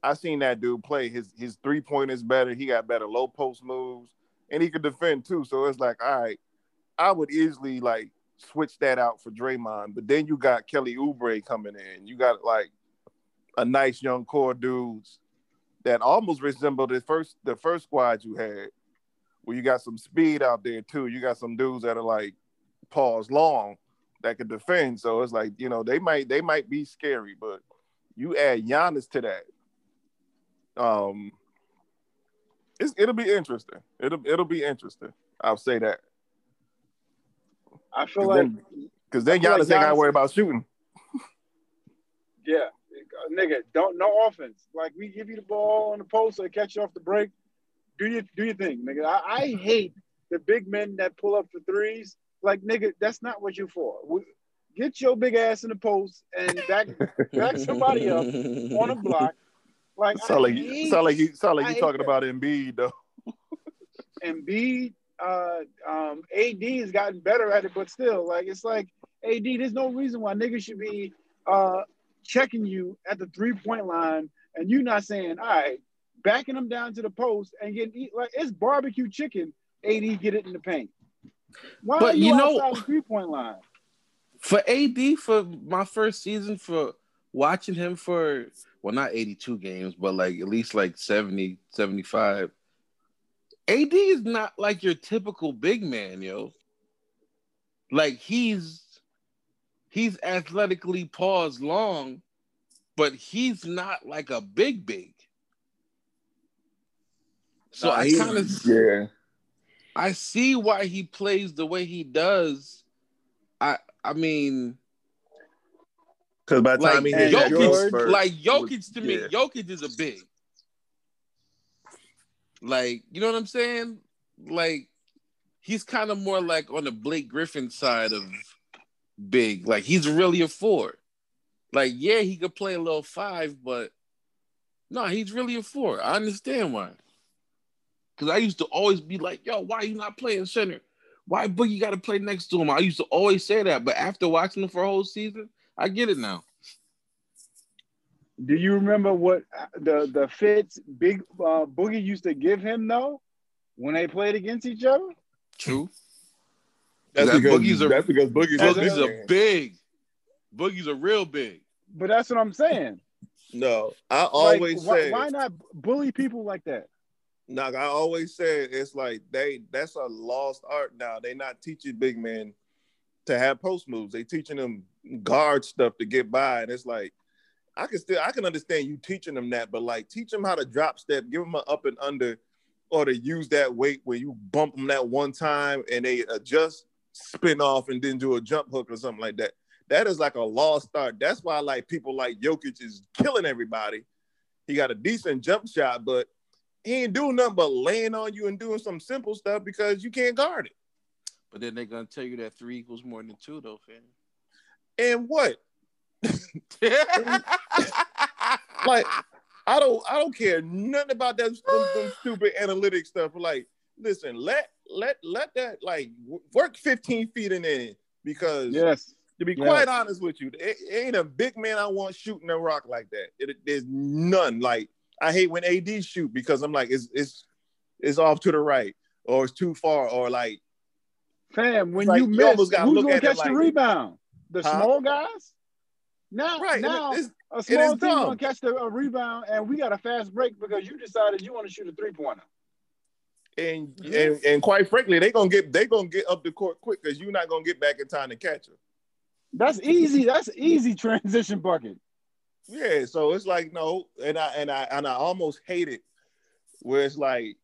I seen that dude play. His three-pointer's better. He got better low post moves. And he could defend, too. So it's all right, I would easily, switch that out for Draymond. But then you got Kelly Oubre coming in. You got, a nice young core dudes that almost resembled the first squad you had, where you got some speed out there, too. You got some dudes that are, paws long that could defend. So it's they might be scary. But you add Giannis to that. It'll be interesting. It'll be interesting. I'll say that. I feel because then Giannis ain't gotta worry about shooting. Yeah, nigga, no offense. We give you the ball on the post or catch you off the break. Do your thing, nigga. I hate the big men that pull up for threes. Nigga, that's not what you're for. Get your big ass in the post and back somebody up on a block. Sound like you talking about Embiid, though. Embiid, AD has gotten better at it, but still, AD, there's no reason why niggas should be checking you at the three-point line and you not saying, all right, backing them down to the post and getting eat. It's barbecue chicken, AD get it in the paint. Why but are you outside the three-point line? For AD, for my first season, for watching him for... Well, not 82 games, but at least 70, 75. AD is not your typical big man, yo. He's athletically paws long, but he's not a big. So I see why he plays the way he does. I mean. Because by the time he hit Jokic, George, Jokic to me, yeah. Jokic is a big. You know what I'm saying? He's kind of more on the Blake Griffin side of big. He's really a four. Yeah, he could play a little five, but No, he's really a four. I understand why. Because I used to always be like, yo, why you not playing center? Why Boogie got to play next to him? I used to always say that. But after watching him for a whole season, I get it now. Do you remember what the fits Big Boogie used to give him, though, when they played against each other? True. That's because Boogie's a big. Boogie's a real big. But that's what I'm saying. No, I always say. Why not bully people like that? No, I always say it's like that's a lost art now. They're not teaching big men to have post moves. They teaching them guard stuff to get by. And it's like, I can understand you teaching them that, but like teach them how to drop step, give them an up and under, or to use that weight where you bump them that one time and they adjust, spin off, and then do a jump hook or something like that. That is like a lost art. That's why like people like Jokic is killing everybody. He got a decent jump shot, but he ain't doing nothing but laying on you and doing some simple stuff because you can't guard it. But then they're going to tell you that 3 equals more than 2, though, fam. And what? Like, I don't care nothing about that some stupid analytic stuff. Like, listen, let that, like, work 15 feet and in because, yes, to be quite honest with you, it ain't a big man I want shooting a rock like that. There's none. Like, I hate when AD shoot because I'm like, it's off to the right or it's too far or like, fam, when like, you miss, who's gonna catch the rebound? The small guys? Now, right. Now a small team gonna catch a rebound and we got a fast break because you decided you want to shoot a 3-pointer. And quite frankly, they gonna get up the court quick because you're not gonna get back in time to catch her. That's easy. That's easy transition bucket. Yeah, so it's like no, and I almost hate it where it's like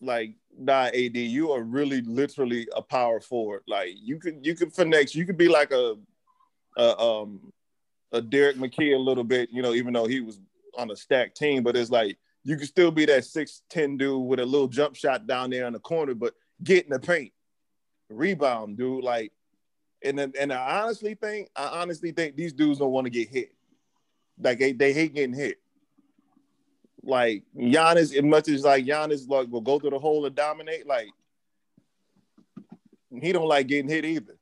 nah, AD, you are really literally a power forward. Like you could finesse, you could be like a Derek McKee a little bit, you know, even though he was on a stacked team, but it's like you could still be that 6'10" dude with a little jump shot down there in the corner, but get in the paint, rebound, dude. Like, and I honestly think these dudes don't want to get hit. Like they hate getting hit. Like Giannis, as much as like Giannis like will go through the hole and dominate, like he don't like getting hit either.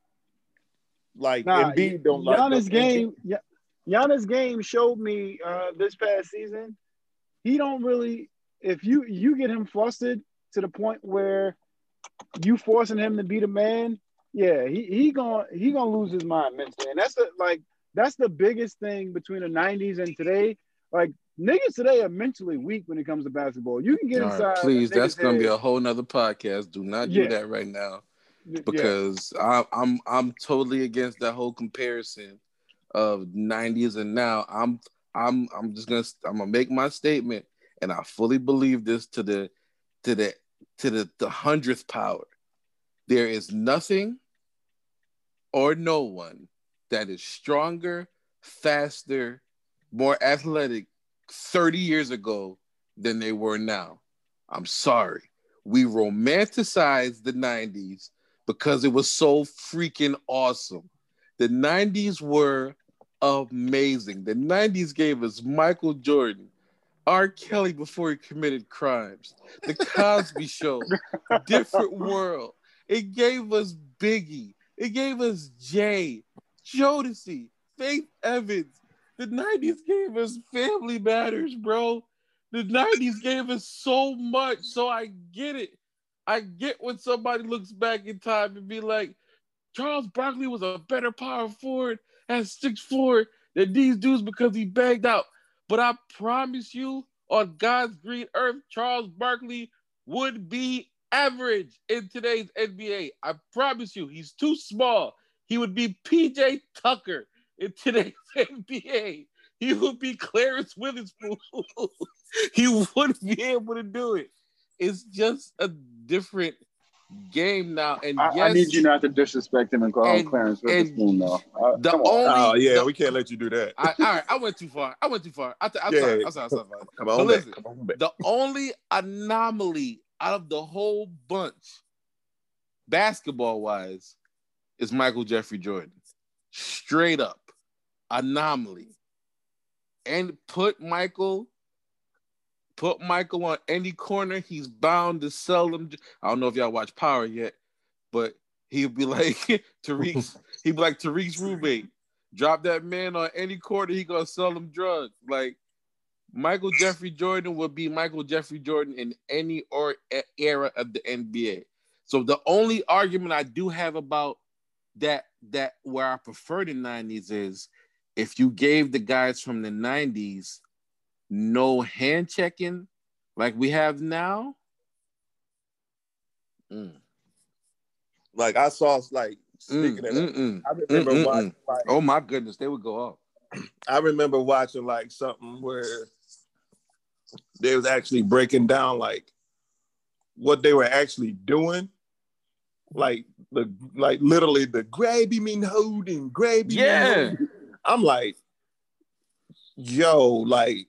Like Embiid don't like Giannis game showed me this past season. He don't really if you get him flustered to the point where you forcing him to be the man, yeah, he gonna lose his mind mentally. And that's the biggest thing between the 90s and today. Like, niggas today are mentally weak when it comes to basketball. You can get all inside. Right, please, that's going to be a whole nother podcast. Do not do that right now because I'm totally against that whole comparison of 90s and now. I'm going to make my statement, and I fully believe this to the 100th power. There is nothing or no one that is stronger, faster, more athletic 30 years ago than they were now. I'm sorry. We romanticized the 90s because it was so freaking awesome. The 90s were amazing. The 90s gave us Michael Jordan, R. Kelly before he committed crimes, The Cosby Show, Different World. It gave us Biggie. It gave us Jay. Jodeci, Faith Evans. The 90s gave us Family Matters, bro. The 90s gave us so much. So I get it. I get when somebody looks back in time and be like, Charles Barkley was a better power forward at 6'4" than these dudes because he bagged out. But I promise you, on God's green earth, Charles Barkley would be average in today's NBA. I promise you, he's too small. He would be PJ Tucker in today's NBA. He would be Clarence Witherspoon. He wouldn't be able to do it. It's just a different game now. And I need you not to disrespect him and call him Clarence Witherspoon now. We can't let you do that. I went too far. I'm sorry. Come on, listen, the only anomaly out of the whole bunch, basketball-wise, is Michael Jeffrey Jordan. Straight up anomaly. And put Michael Put Michael on any corner, he's bound to sell them. I don't know if y'all watch Power yet, but he'd be like Tariq's. He'd be like Tariq's roommate. Drop that man on any corner, he gonna sell them drugs. Like Michael Jeffrey Jordan would be Michael Jeffrey Jordan in any or era of the NBA. So the only argument I do have about that where I prefer the 90s is if you gave the guys from the 90s no hand checking like we have now. Like I saw, like speaking of that, I remember watching. Like, oh my goodness, they would go off. I remember watching like something where they was actually breaking down like what they were actually doing, like literally the grabby mean holding, grabby. Yeah, I'm like, yo, like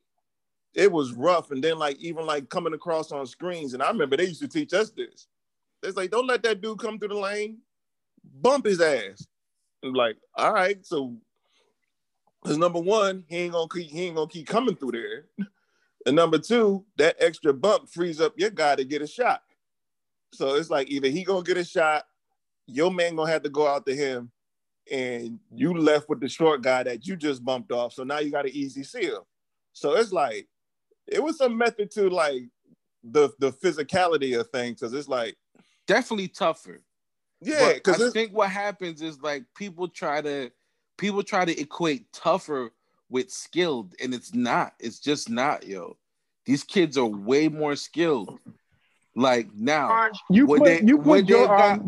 it was rough, and then like even like coming across on screens, and I remember they used to teach us this. It's like, don't let that dude come through the lane, bump his ass. And like, all right, so because number one, he ain't gonna keep coming through there, and number two, that extra bump frees up your guy to get a shot. So it's like either he gonna get a shot, your man gonna have to go out to him, and you left with the short guy that you just bumped off. So now you got an easy seal. So it's like, it was some method to like the physicality of things, because it's like definitely tougher. Yeah, because I think what happens is like people try to equate tougher with skilled, and it's not. It's just not, yo. These kids are way more skilled. Like now, you put Gary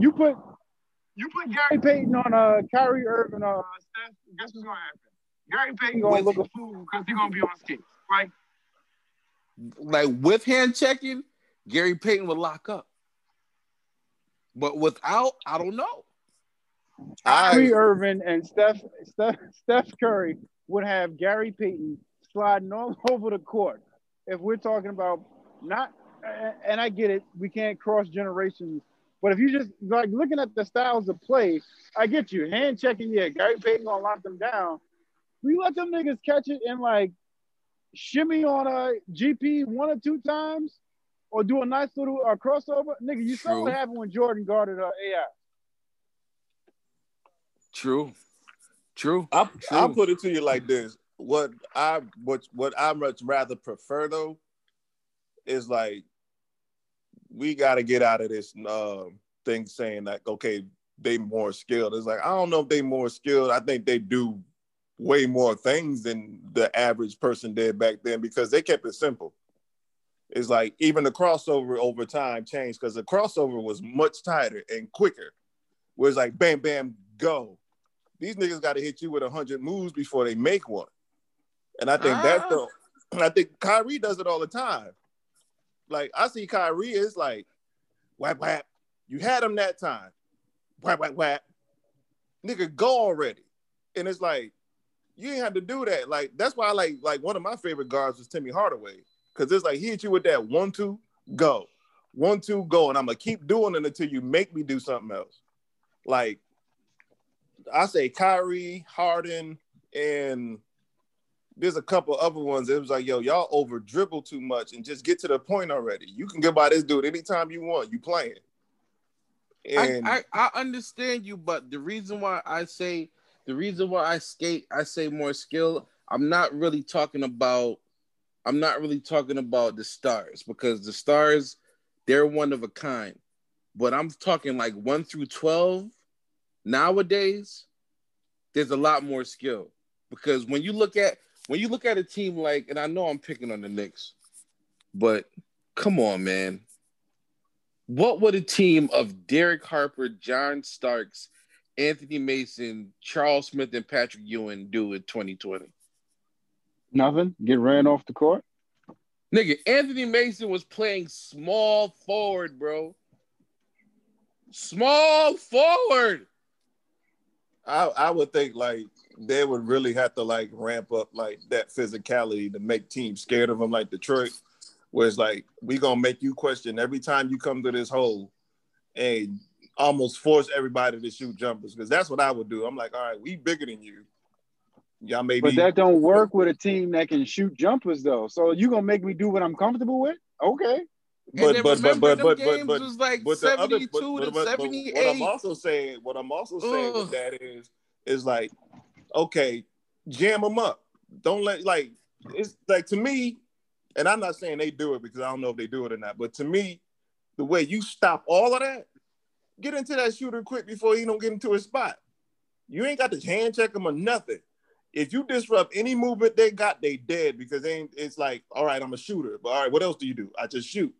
Payton on Kyrie Irving on Steph, guess what's gonna happen? Gary Payton gonna look a fool because he's gonna be on skates. Like with hand checking, Gary Payton would lock up. But without, I don't know. Kyrie Irving and Steph Curry would have Gary Payton sliding all over the court. If we're talking about not, and I get it, we can't cross generations. But if you just like looking at the styles of play, I get you. Hand checking, yeah, Gary Payton gonna lock them down. We let them niggas catch it and like shimmy on a GP one or two times, or do a nice little crossover. Nigga, you saw what happened when Jordan guarded AI. True. I'll put it to you like this: what I much rather prefer though is like, we got to get out of this thing saying like, okay, they more skilled. It's like, I don't know if they more skilled. I think they do way more things than the average person did back then because they kept it simple. It's like even the crossover over time changed because the crossover was much tighter and quicker. Where it's like, bam, bam, go. These niggas got to hit you with 100 moves before they make one. And I think I think Kyrie does it all the time. Like, I see Kyrie is like, whap, whap. You had him that time. Whap, whap, whap. Nigga, go already. And it's like, you ain't have to do that. Like, that's why I like one of my favorite guards was Timmy Hardaway. Because it's like, he hit you with that 1-2, go. 1-2, go. And I'm going to keep doing it until you make me do something else. Like, I say Kyrie, Harden, and there's a couple other ones that was like, yo, y'all over dribble too much and just get to the point already. You can get by this dude anytime you want. You playing. And I understand you, but the reason why I say more skill, I'm not really talking about the stars, because the stars, they're one of a kind. But I'm talking like 1 through 12 nowadays, there's a lot more skill. Because when you look at a team like, and I know I'm picking on the Knicks, but come on, man. What would a team of Derek Harper, John Starks, Anthony Mason, Charles Smith, and Patrick Ewing do in 2020? Nothing. Get ran off the court? Nigga, Anthony Mason was playing small forward, bro. Small forward! I would think, like, they would really have to like ramp up like that physicality to make teams scared of them, like Detroit, where it's like, we gonna make you question every time you come to this hole and almost force everybody to shoot jumpers. Because that's what I would do. I'm like, all right, we bigger than you. Y'all maybe, but that don't work with a team that can shoot jumpers though. So you gonna make me do what I'm comfortable with? Okay. But was like 72 to 78. What I'm also saying with that is like, okay, jam them up. Don't let, like, it's like, to me, and I'm not saying they do it because I don't know if they do it or not, but to me, the way you stop all of that, get into that shooter quick before he don't get into his spot. You ain't got to hand check him or nothing. If you disrupt any movement they got, they dead, because they ain't, it's like, all right, I'm a shooter, but all right, what else do you do? I just shoot.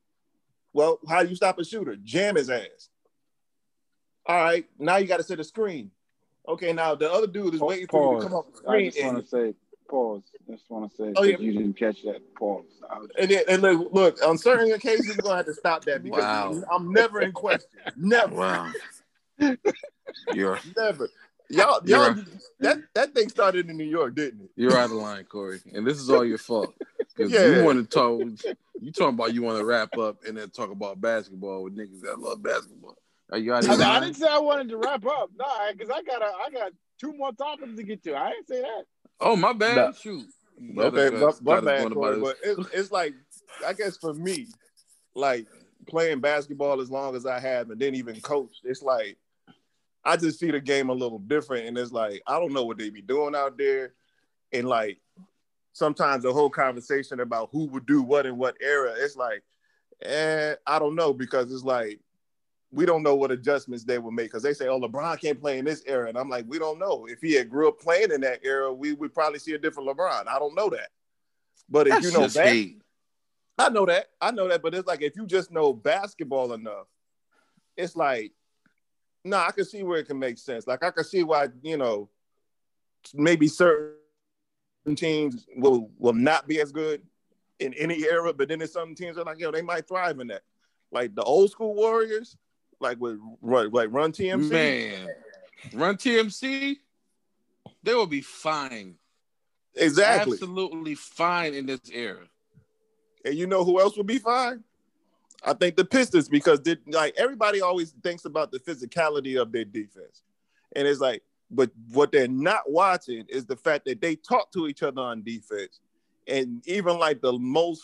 Well, how do you stop a shooter? Jam his ass. All right, now you got to set a screen. Okay, now the other dude is waiting for you to come up the screen. I just want to say, oh, yeah. You didn't catch that. Pause. And look, on certain occasions, you're going to have to stop that because I'm never in question. Never. Wow. You're never. Y'all, that thing started in New York, didn't it? You're out of line, Corey. And this is all your fault. You want to talk, you talking about you want to wrap up and then talk about basketball with niggas that love basketball. Are you out of line? I didn't say I wanted to wrap up. No, because I got two more topics to get to. I didn't say that. Oh, my bad. No. Shoot. My bad, Corey. But it's like, I guess for me, like playing basketball as long as I have and then even coached, it's like, I just see the game a little different, and it's like, I don't know what they be doing out there. And like, sometimes the whole conversation about who would do what in what era, it's like, I don't know, because it's like, we don't know what adjustments they will make. Cause they say, oh, LeBron can't play in this era. And I'm like, we don't know. If he had grew up playing in that era, we would probably see a different LeBron. I don't know that. But if you know that, I know that. But it's like, if you just know basketball enough, it's like, no, I can see where it can make sense. Like, I can see why, you know, maybe certain teams will not be as good in any era, but then there's some teams that are like, yo, they might thrive in that. Like, the old school Warriors, like, with Run TMC. Man, Run TMC, they will be fine. Exactly. Absolutely fine in this era. And you know who else will be fine? I think the Pistons, because everybody always thinks about the physicality of their defense. And it's like, but what they're not watching is the fact that they talk to each other on defense. And even like the most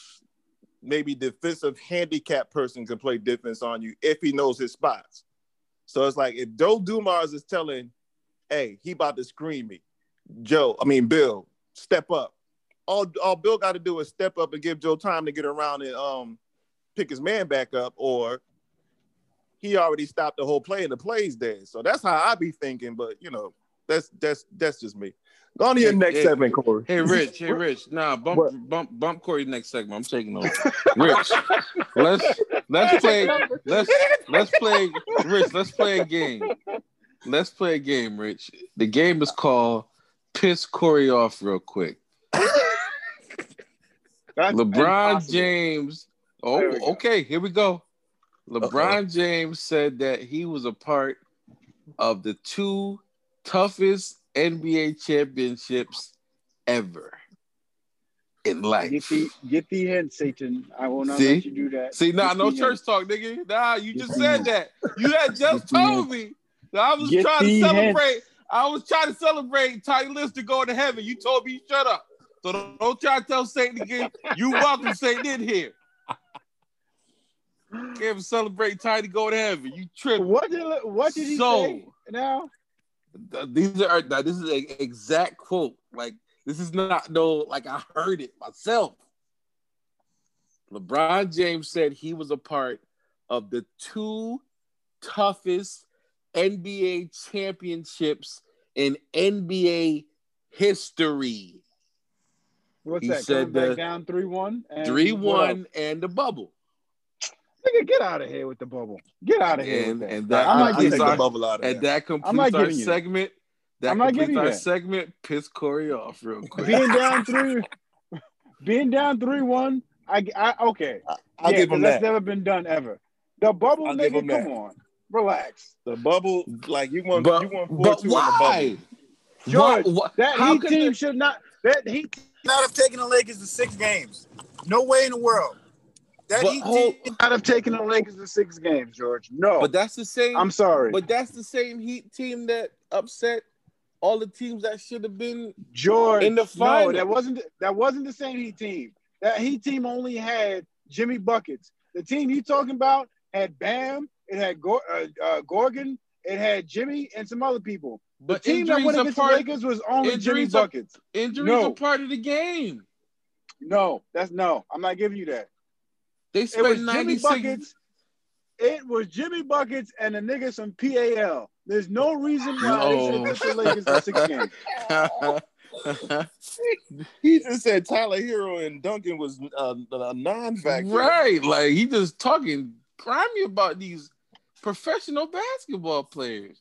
maybe defensive handicap person can play defense on you if he knows his spots. So it's like, if Joe Dumars is telling, hey, he about to screen me, Bill, step up. All Bill got to do is step up and give Joe time to get around and pick his man back up, or he already stopped the whole play and the play's dead. So that's how I be thinking, but you know, that's just me. Go on to your next segment, Corey. Hey Rich. Nah, bump Corey's next segment. I'm taking over. Rich, let's play a game, Rich. The game is called Piss Corey Off Real Quick. LeBron James. Oh, okay. Here we go. LeBron James said that he was a part of the two toughest NBA championships ever in life. Get the hint, Satan. I will not let you do that. See, nah, no church talk, nigga. Nah, you just said that. You had just told me. I was trying to celebrate Tiny Lister going to heaven. You told me, shut up. So don't try to tell Satan again. You welcome Satan in here. Can't even celebrate Tiny go to heaven. You tripping. What did he say now? This is an exact quote. Like, this is not I heard it myself. LeBron James said he was a part of the two toughest NBA championships in NBA history. What's that? Said the down 3-1? 3-1 and the bubble. Nigga, get out of here with the bubble. Get out of here with that. And that completes our segment. Piss Corey off real quick. Being down 3-1. I'll give him that. That's never been done ever. The bubble, nigga. Come on, relax. The bubble, like you want 4-2 on the bubble. George, that Heat team should not. That Heat team not have taken the Lakers to 6 games. No way in the world. That Heat not have taken the Lakers to 6 games, George. No, but that's the same. I'm sorry, but that's the same Heat team that upset all the teams that should have been in the final. No, that wasn't the same Heat team. That Heat team only had Jimmy Buckets. The team he talking about had Bam, it had Gorgon, it had Jimmy and some other people. But the team that went against the Lakers was only Jimmy Buckets. Injuries are part of the game. No, I'm not giving you that. They spent 96. It was Jimmy Buckets and the niggas from PAL. There's no reason why they should have the Lakers in 6 games. He just said Tyler Hero and Duncan was a non-factor. Right, like he just talking grimy about these professional basketball players.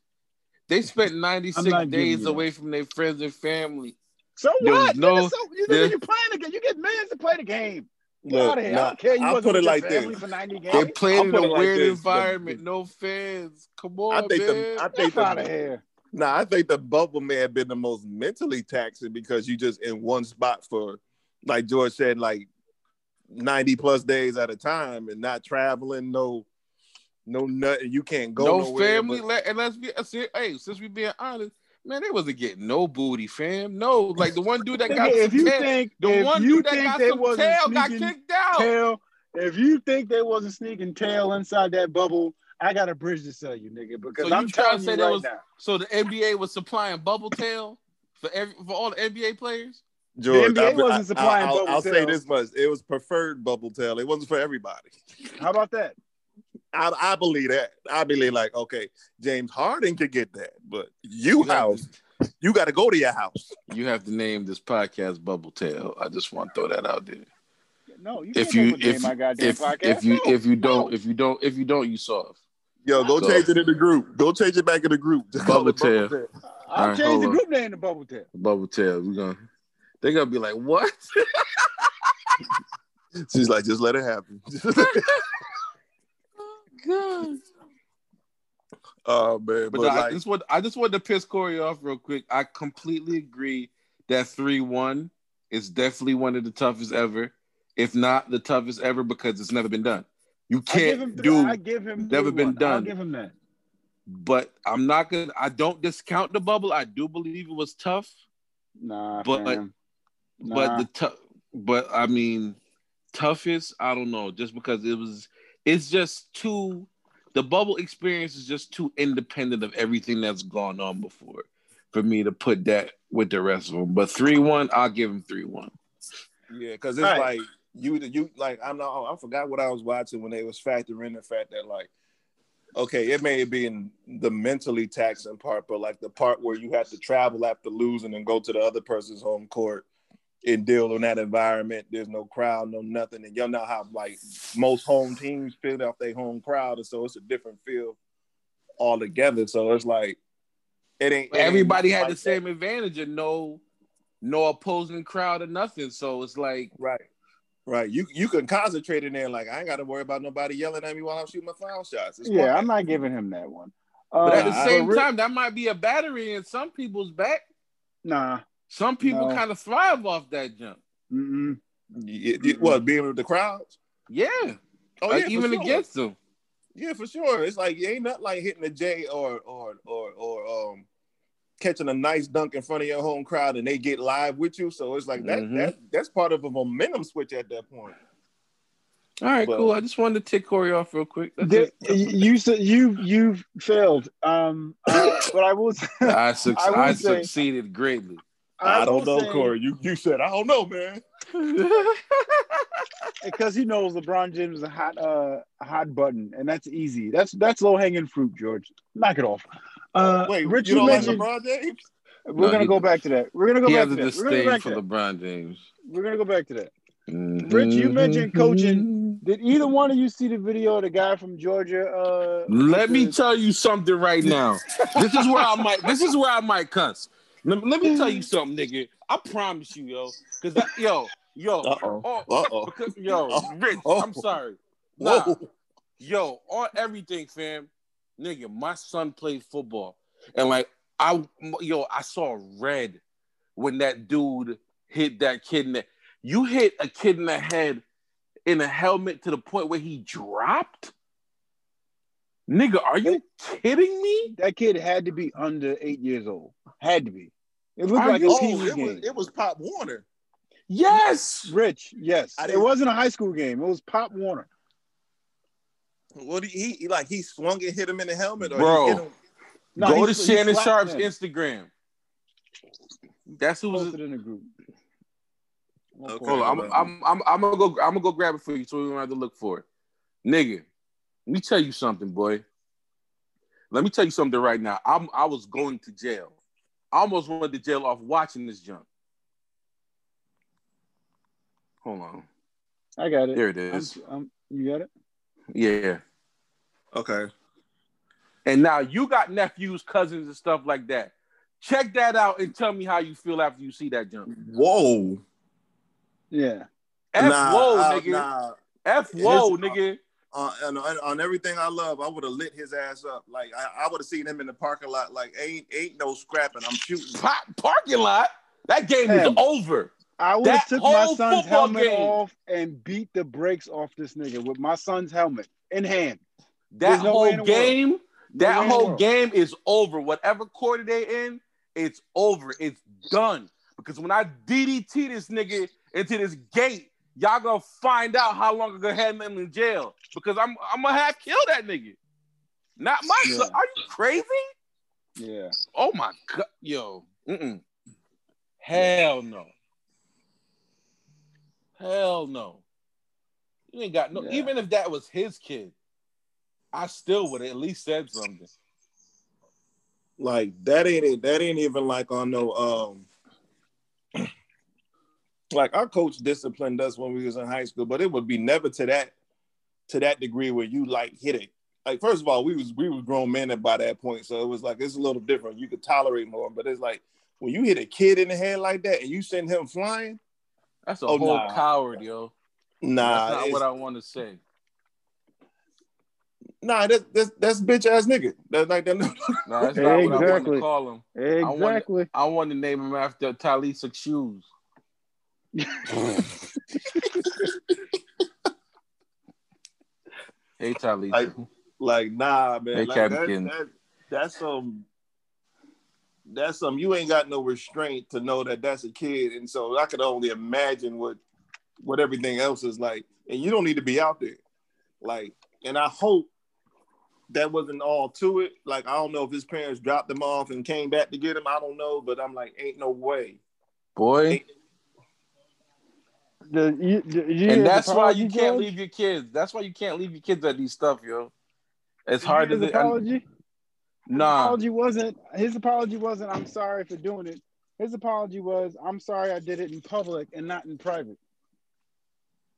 They spent 96 days away from their friends and family. So what? You're playing the game. You get millions to play the game. Look, I don't care. I'll put it like this. They played in a weird environment. No fans. Come on, I think man. Get out of here. Nah, I think the bubble may have been the most mentally taxing because you just in one spot for, like George said, like 90 plus days at a time and not traveling, no nothing. You can't go nowhere. No family. And let's be, since we being honest, man, they wasn't getting no booty, fam. No, like the one dude that got tail got kicked out. If you think they wasn't sneaking tail inside that bubble, I got a bridge to sell you, nigga. Because I'm trying to say that now. So the NBA was supplying bubble tail for all the NBA players. George, the NBA wasn't supplying bubble tail. I'll say this much: it was preferred bubble tail. It wasn't for everybody. How about that? I believe that. I believe James Harden could get that, but you got to go to your house. You have to name this podcast Bubble Tail. I just want to throw that out there. No, you can't name my goddamn podcast. If you don't, you soft. Yo, change it in the group. Go change it back in the group. Just Bubble Tail. I'll change the group name to Bubble Tail. Bubble Tail. They're gonna be like, what? She's like, just let it happen. God. Oh man! But I just want to piss Corey off real quick. I completely agree that 3-1 is definitely one of the toughest ever, if not the toughest ever, because it's never been done. You can't do. I give him never been done. I'll give him that. But I'm not gonna. I don't discount the bubble. I do believe it was tough. But I mean, toughest. I don't know. Just because it was. It's just too, the bubble experience is just too independent of everything that's gone on before for me to put that with the rest of them. But 3-1, I'll give him 3-1. Yeah, because it's right. Like, you like, I forgot what I was watching when they was factoring the fact that like, okay, it may be in the mentally taxing part, but like the part where you have to travel after losing and go to the other person's home court and deal in that environment. There's no crowd, no nothing. And y'all know how like most home teams filled out their home crowd. And so it's a different feel altogether. So it's like, everybody had the same advantage and no opposing crowd or nothing. So it's like. Right. You can concentrate in there. Like I ain't got to worry about nobody yelling at me while I'm shooting my foul shots. I'm not giving him that one. But at the same time, that might be a battery in some people's back. Nah. Some people kind of thrive off that jump. Mm-mm. Being with the crowds? Yeah. Oh, like, yeah, even sure. Against them. Yeah, for sure. It's like, it ain't nothing like hitting a J or catching a nice dunk in front of your home crowd and they get live with you. So it's like, that's part of a momentum switch at that point. All right, cool. I just wanted to tick Corey off real quick. You failed. But I will say. I succeeded greatly. I don't know, Corey. You said, I don't know, man. Because he knows LeBron James is a hot button, and that's easy. That's low-hanging fruit, George. Knock it off. Wait, Rich, you don't like LeBron James? We're going to go back to that. We're going to go back to that. Mm-hmm. Rich, you mentioned coaching. Did either one of you see the video of the guy from Georgia? Let me tell you something right now. This is where I might cuss. Let me tell you something, nigga. I promise you, yo. Because Rich, I'm sorry. Nah. Yo, on everything, fam. Nigga, my son played football. And like I saw red when that dude hit that kid in the you hit a kid in the head in a helmet to the point where he dropped. Nigga, are you kidding me? That kid had to be under 8 years old. Had to be. It looked like a Pee Wee game. It was Pop Warner. Yes! Rich, yes. It wasn't a high school game. It was Pop Warner. What did he like? He swung and hit him in the helmet? Or bro, hit him? No, go to Shannon Sharp's Instagram. That's who was in the group. Okay. Hold on, I'm gonna go grab it for you so we don't have to look for it. Nigga, let me tell you something, boy. Let me tell you something right now. I was going to jail. I almost went to jail off watching this junk. Hold on. I got it. There it is. You got it? Yeah. Okay. And now you got nephews, cousins, and stuff like that. Check that out and tell me how you feel after you see that jump. Whoa. Yeah. F whoa, nigga. On everything I love, I would have lit his ass up. Like, I would have seen him in the parking lot. Like, ain't no scrapping. I'm shooting. Parking lot? That game is over. I would have took my son's helmet off and beat the brakes off this nigga with my son's helmet in hand. That whole game, that whole game is over. Whatever quarter they in, it's over. It's done. Because when I DDT this nigga into this gate, y'all gonna find out how long ago I had him in jail. Because I'm gonna have kill that nigga. Not my son. Are you crazy? Yeah. Oh my God. Yo. Mm-mm. Hell no. Hell no. You ain't got no... Yeah. Even if that was his kid, I still would have at least said something. Like, that ain't even like on no... like, our coach disciplined us when we was in high school, but it would be never to that degree where you, like, hit it. Like, first of all, we were grown men by that point, so it was like, it's a little different. You could tolerate more, but it's like, when you hit a kid in the head like that and you send him flying... That's a whole coward, yo. Nah. That's not what I want to say. Nah, that's bitch-ass nigga. That's like that. Nah, that's not exactly what I want to call him. Exactly. I want to name him after Talisa's shoes. Hey, Talisa. Like, nah, man. Hey, like, that's some you ain't got no restraint to know that that's a kid, and so I could only imagine what everything else is like, and you don't need to be out there. Like, and I hope that wasn't all to it. Like, I don't know if his parents dropped him off and came back to get him. I don't know, but I'm like, ain't no way, boy. And that's why you can't leave your kids. That's why you can't leave your kids at these stuff, yo. It's hard to apology. His apology wasn't, I'm sorry for doing it. His apology was, I'm sorry I did it in public and not in private.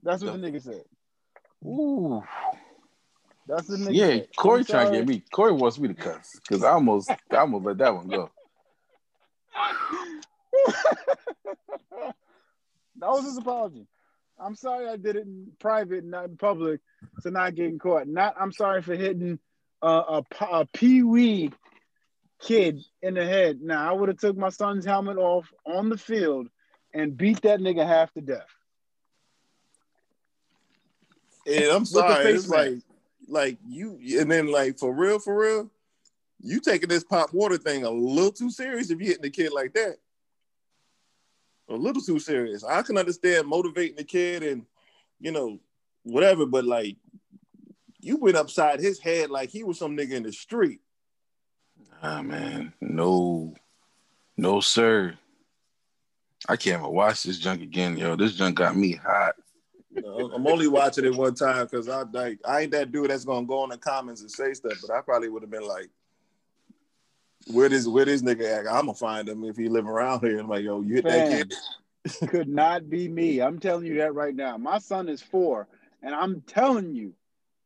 That's what the nigga said. Ooh. That's the nigga said. Yeah, Corey trying to get me. Corey wants me to cuss because I almost let that one go. That was his apology. I'm sorry I did it in private and not in public, so not getting caught. Not, I'm sorry for hitting a peewee kid in the head. Now, I would have took my son's helmet off on the field and beat that nigga half to death. Yeah, I'm sorry. It's like you, and then like for real, you taking this Pop Warner thing a little too serious if you hitting the kid like that. A little too serious. I can understand motivating the kid and, you know, whatever, but like, you went upside his head like he was some nigga in the street. Nah, man. No. No, sir. I can't even watch this junk again, yo. This junk got me hot. No, I'm only watching it one time because I ain't that dude that's going to go in the comments and say stuff, but I probably would have been like, where this nigga at? I'm going to find him if he live around here. I'm like, yo, you hit that kid? Could not be me. I'm telling you that right now. My son is 4, and I'm telling you,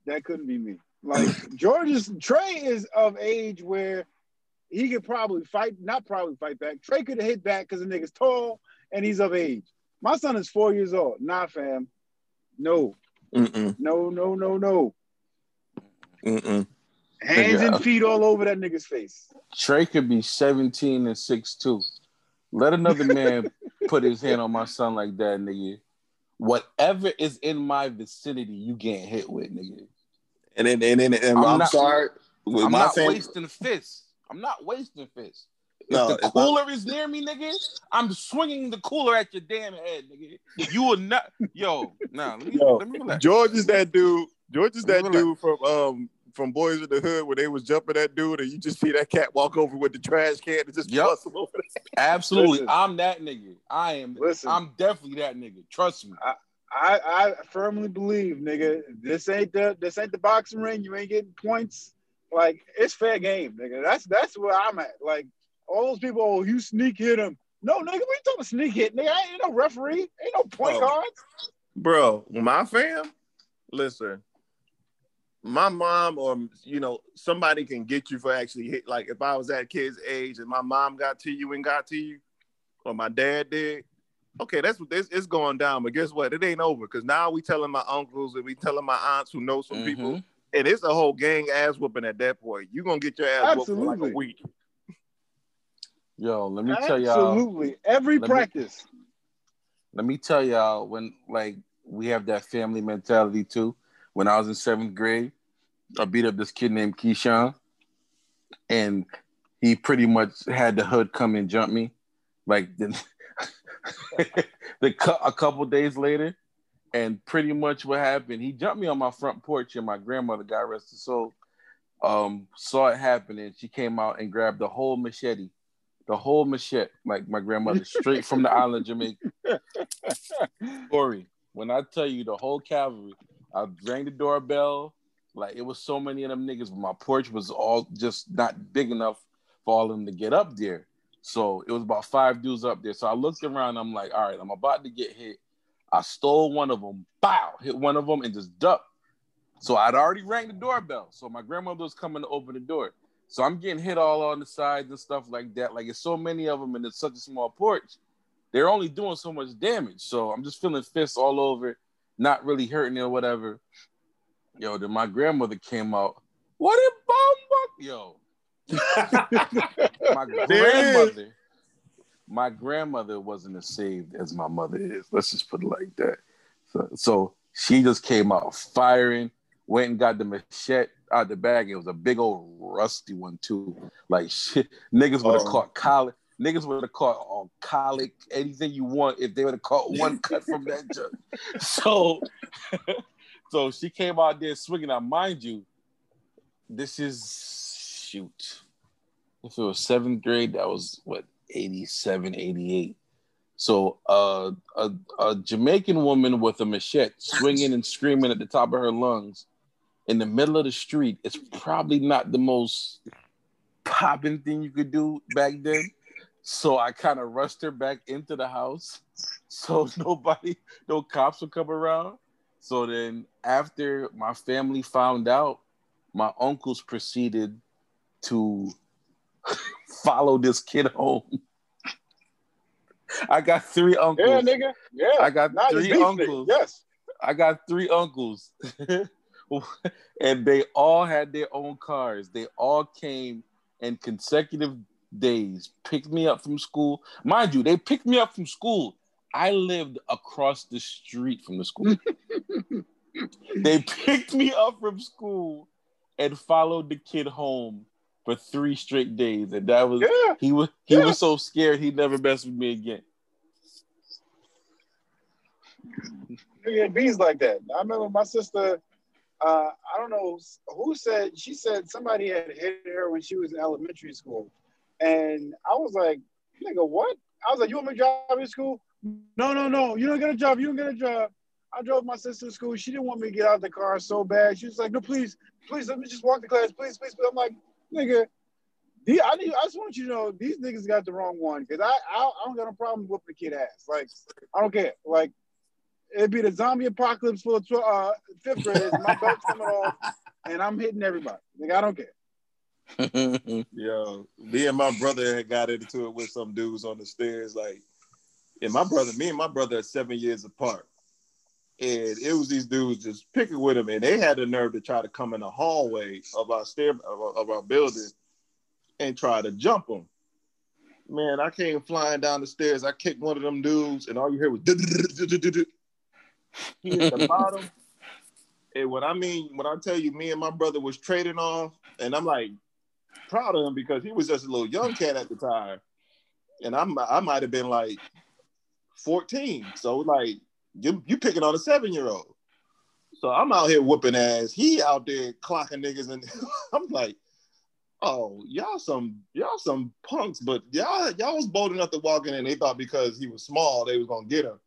that couldn't be me. Like, Trey is of age where he could probably fight back. Trey could have hit back because the nigga's tall and he's of age. My son is 4 years old. Nah, fam. No. Mm-mm. No. Mm-mm. Hands and feet all over that nigga's face. Trey could be 17 and 6'2". Let another man put his hand on my son like that, nigga. Whatever is in my vicinity, you get hit with, nigga. And I'm sorry. I'm not wasting fists. If the cooler is near me, nigga, I'm swinging the cooler at your damn head, nigga. You will not. Let me relax. George is that dude from Boys in the Hood where they was jumping that dude and you just see that cat walk over with the trash can and just bust him over. Absolutely. Listen, I'm that nigga. I am. Listen, I'm definitely that nigga. Trust me. I firmly believe, nigga, this ain't the boxing ring. You ain't getting points. Like, it's fair game, nigga. That's where I'm at. Like, all those people, you sneak hit him. No, nigga, we talking about sneak hit, nigga. I ain't no referee. Ain't no point guards. Bro, my fam, listen, my mom or, somebody can get you for actually hit. Like, if I was that kid's age and my mom got to you, or my dad did, okay, that's what this is going down. But guess what? It ain't over, because now we telling my uncles and we telling my aunts who know some people. And it's a whole gang ass whooping at that point. You're going to get your ass whooped for like a week. Yo, let me tell y'all. Absolutely. Every practice. Let me tell y'all, when we have that family mentality too. When I was in 7th grade, I beat up this kid named Keyshawn. And he pretty much had the hood come and jump me. Like a couple days later. And pretty much what happened, he jumped me on my front porch, and my grandmother, God rest her soul, saw it happen, and she came out and grabbed the whole machete, like my grandmother, straight from the island of Jamaica. Corey, when I tell you the whole cavalry, I rang the doorbell, like it was so many of them niggas, but my porch was all just not big enough for all of them to get up there. So it was about 5 dudes up there. So I looked around, I'm like, all right, I'm about to get hit. I stole one of them, bow, hit one of them and just ducked. So I'd already rang the doorbell. So my grandmother was coming to open the door. So I'm getting hit all on the sides and stuff like that. Like, it's so many of them and it's such a small porch. They're only doing so much damage. So I'm just feeling fists all over, not really hurting or whatever. Yo, then my grandmother came out. What a bum, yo. My grandmother wasn't as saved as my mother is. Let's just put it like that. So she just came out firing, went and got the machete out of the bag. It was a big old rusty one too. Like, shit, niggas would have caught colic. Niggas would have caught colic, anything you want, if they would have caught one cut from that jug. So she came out there swinging. Now, mind you, this is, shoot, if it was 7th grade, that was what, 87, 88. So a Jamaican woman with a machete swinging and screaming at the top of her lungs in the middle of the street, it's probably not the most popping thing you could do back then. So I kind of rushed her back into the house so no cops would come around. So then after my family found out, my uncles proceeded to follow this kid home. I got 3 uncles. Yeah, nigga. Yeah. I got 3 uncles. And they all had their own cars. They all came in consecutive days, picked me up from school. Mind you, they picked me up from school. I lived across the street from the school. They picked me up from school and followed the kid home for 3 straight days, and that was he was so scared he never messed with me again. Nigga had bees like that. I remember my sister. I don't know who said, she said somebody had hit her when she was in elementary school, and I was like, "Nigga, what?" I was like, "You want me to drive you to school?" No, you don't get a job. You don't get a job. I drove my sister to school. She didn't want me to get out of the car so bad. She was like, "No, please, let me just walk to class, please." I'm like, nigga, I just want you to know these niggas got the wrong one, because I don't got no problem whooping the kid ass. Like, I don't care. Like, it'd be the zombie apocalypse full of 5th graders, my belt's coming off, and I'm hitting everybody. Nigga, I don't care. Yo, me and my brother had got into it with some dudes on the stairs. Like, me and my brother are 7 years apart. And it was these dudes just picking with him, and they had the nerve to try to come in the hallway of our building and try to jump him. Man, I came flying down the stairs. I kicked one of them dudes, and all you hear was he at the bottom. And what I mean, when I tell you, me and my brother was trading off, and I'm like proud of him because he was just a little young cat at the time. And I might have been like 14. So like, you picking on a 7-year-old. So I'm out here whooping ass. He out there clocking niggas, and I'm like, oh, y'all some punks, but y'all was bold enough to walk in, and they thought because he was small, they was gonna get him.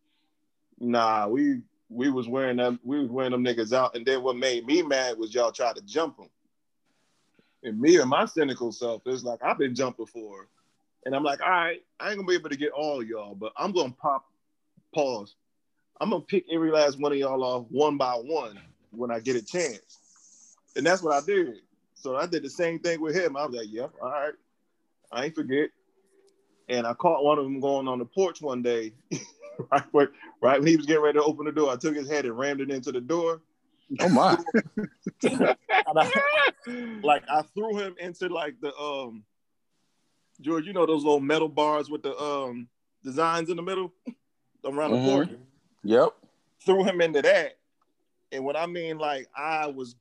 Nah, we was wearing them niggas out. And then what made me mad was y'all tried to jump him. And me and my cynical self, it's like, I've been jumped before. And I'm like, all right, I ain't gonna be able to get all of y'all, but I'm gonna pause. I'm gonna pick every last one of y'all off one by one when I get a chance. And that's what I did. So I did the same thing with him. I was like, yep, all right. I ain't forget. And I caught one of them going on the porch one day, right when he was getting ready to open the door. I took his head and rammed it into the door. Oh, my. I threw him into, like, the, George, you know those little metal bars with the designs in the middle around the porch? Yep. Threw him into that. And what I mean, like, I was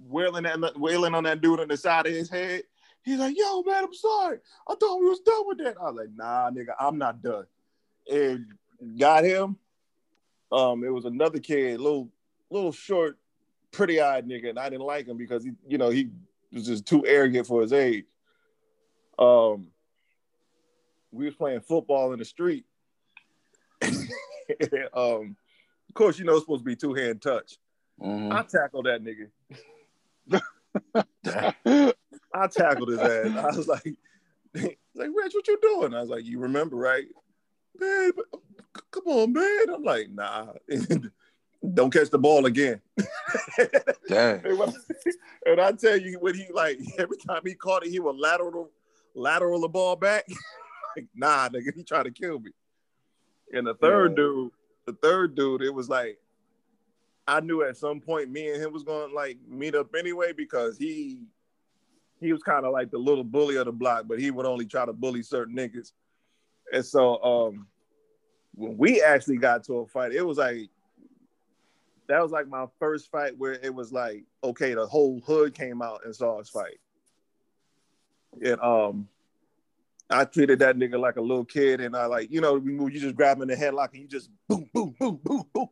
wailing on that dude on the side of his head. He's like, yo, man, I'm sorry. I thought we was done with that. I was like, nah, nigga, I'm not done. And got him. It was another kid, little short, pretty-eyed nigga, and I didn't like him because he was just too arrogant for his age. We was playing football in the street. Of course, it's supposed to be two-hand touch. Mm-hmm. I tackled that nigga. I tackled his ass. I was like, Rich, what you doing? I was like, you remember, right? Man, come on, man. I'm like, nah. Don't catch the ball again. Dang. And I tell you, when he, like, every time he caught it, he would lateral the ball back. Like, nah, nigga, he tried to kill me. And the third dude, it was like, I knew at some point me and him was going to, like, meet up anyway because he was kind of like the little bully of the block, but he would only try to bully certain niggas. And so when we actually got to a fight, it was like, that was like my first fight where it was like, okay, the whole hood came out and saw us fight. And I treated that nigga like a little kid, and I, like, you just grab him in the headlock and you just boom, boom, boom, boom, boom.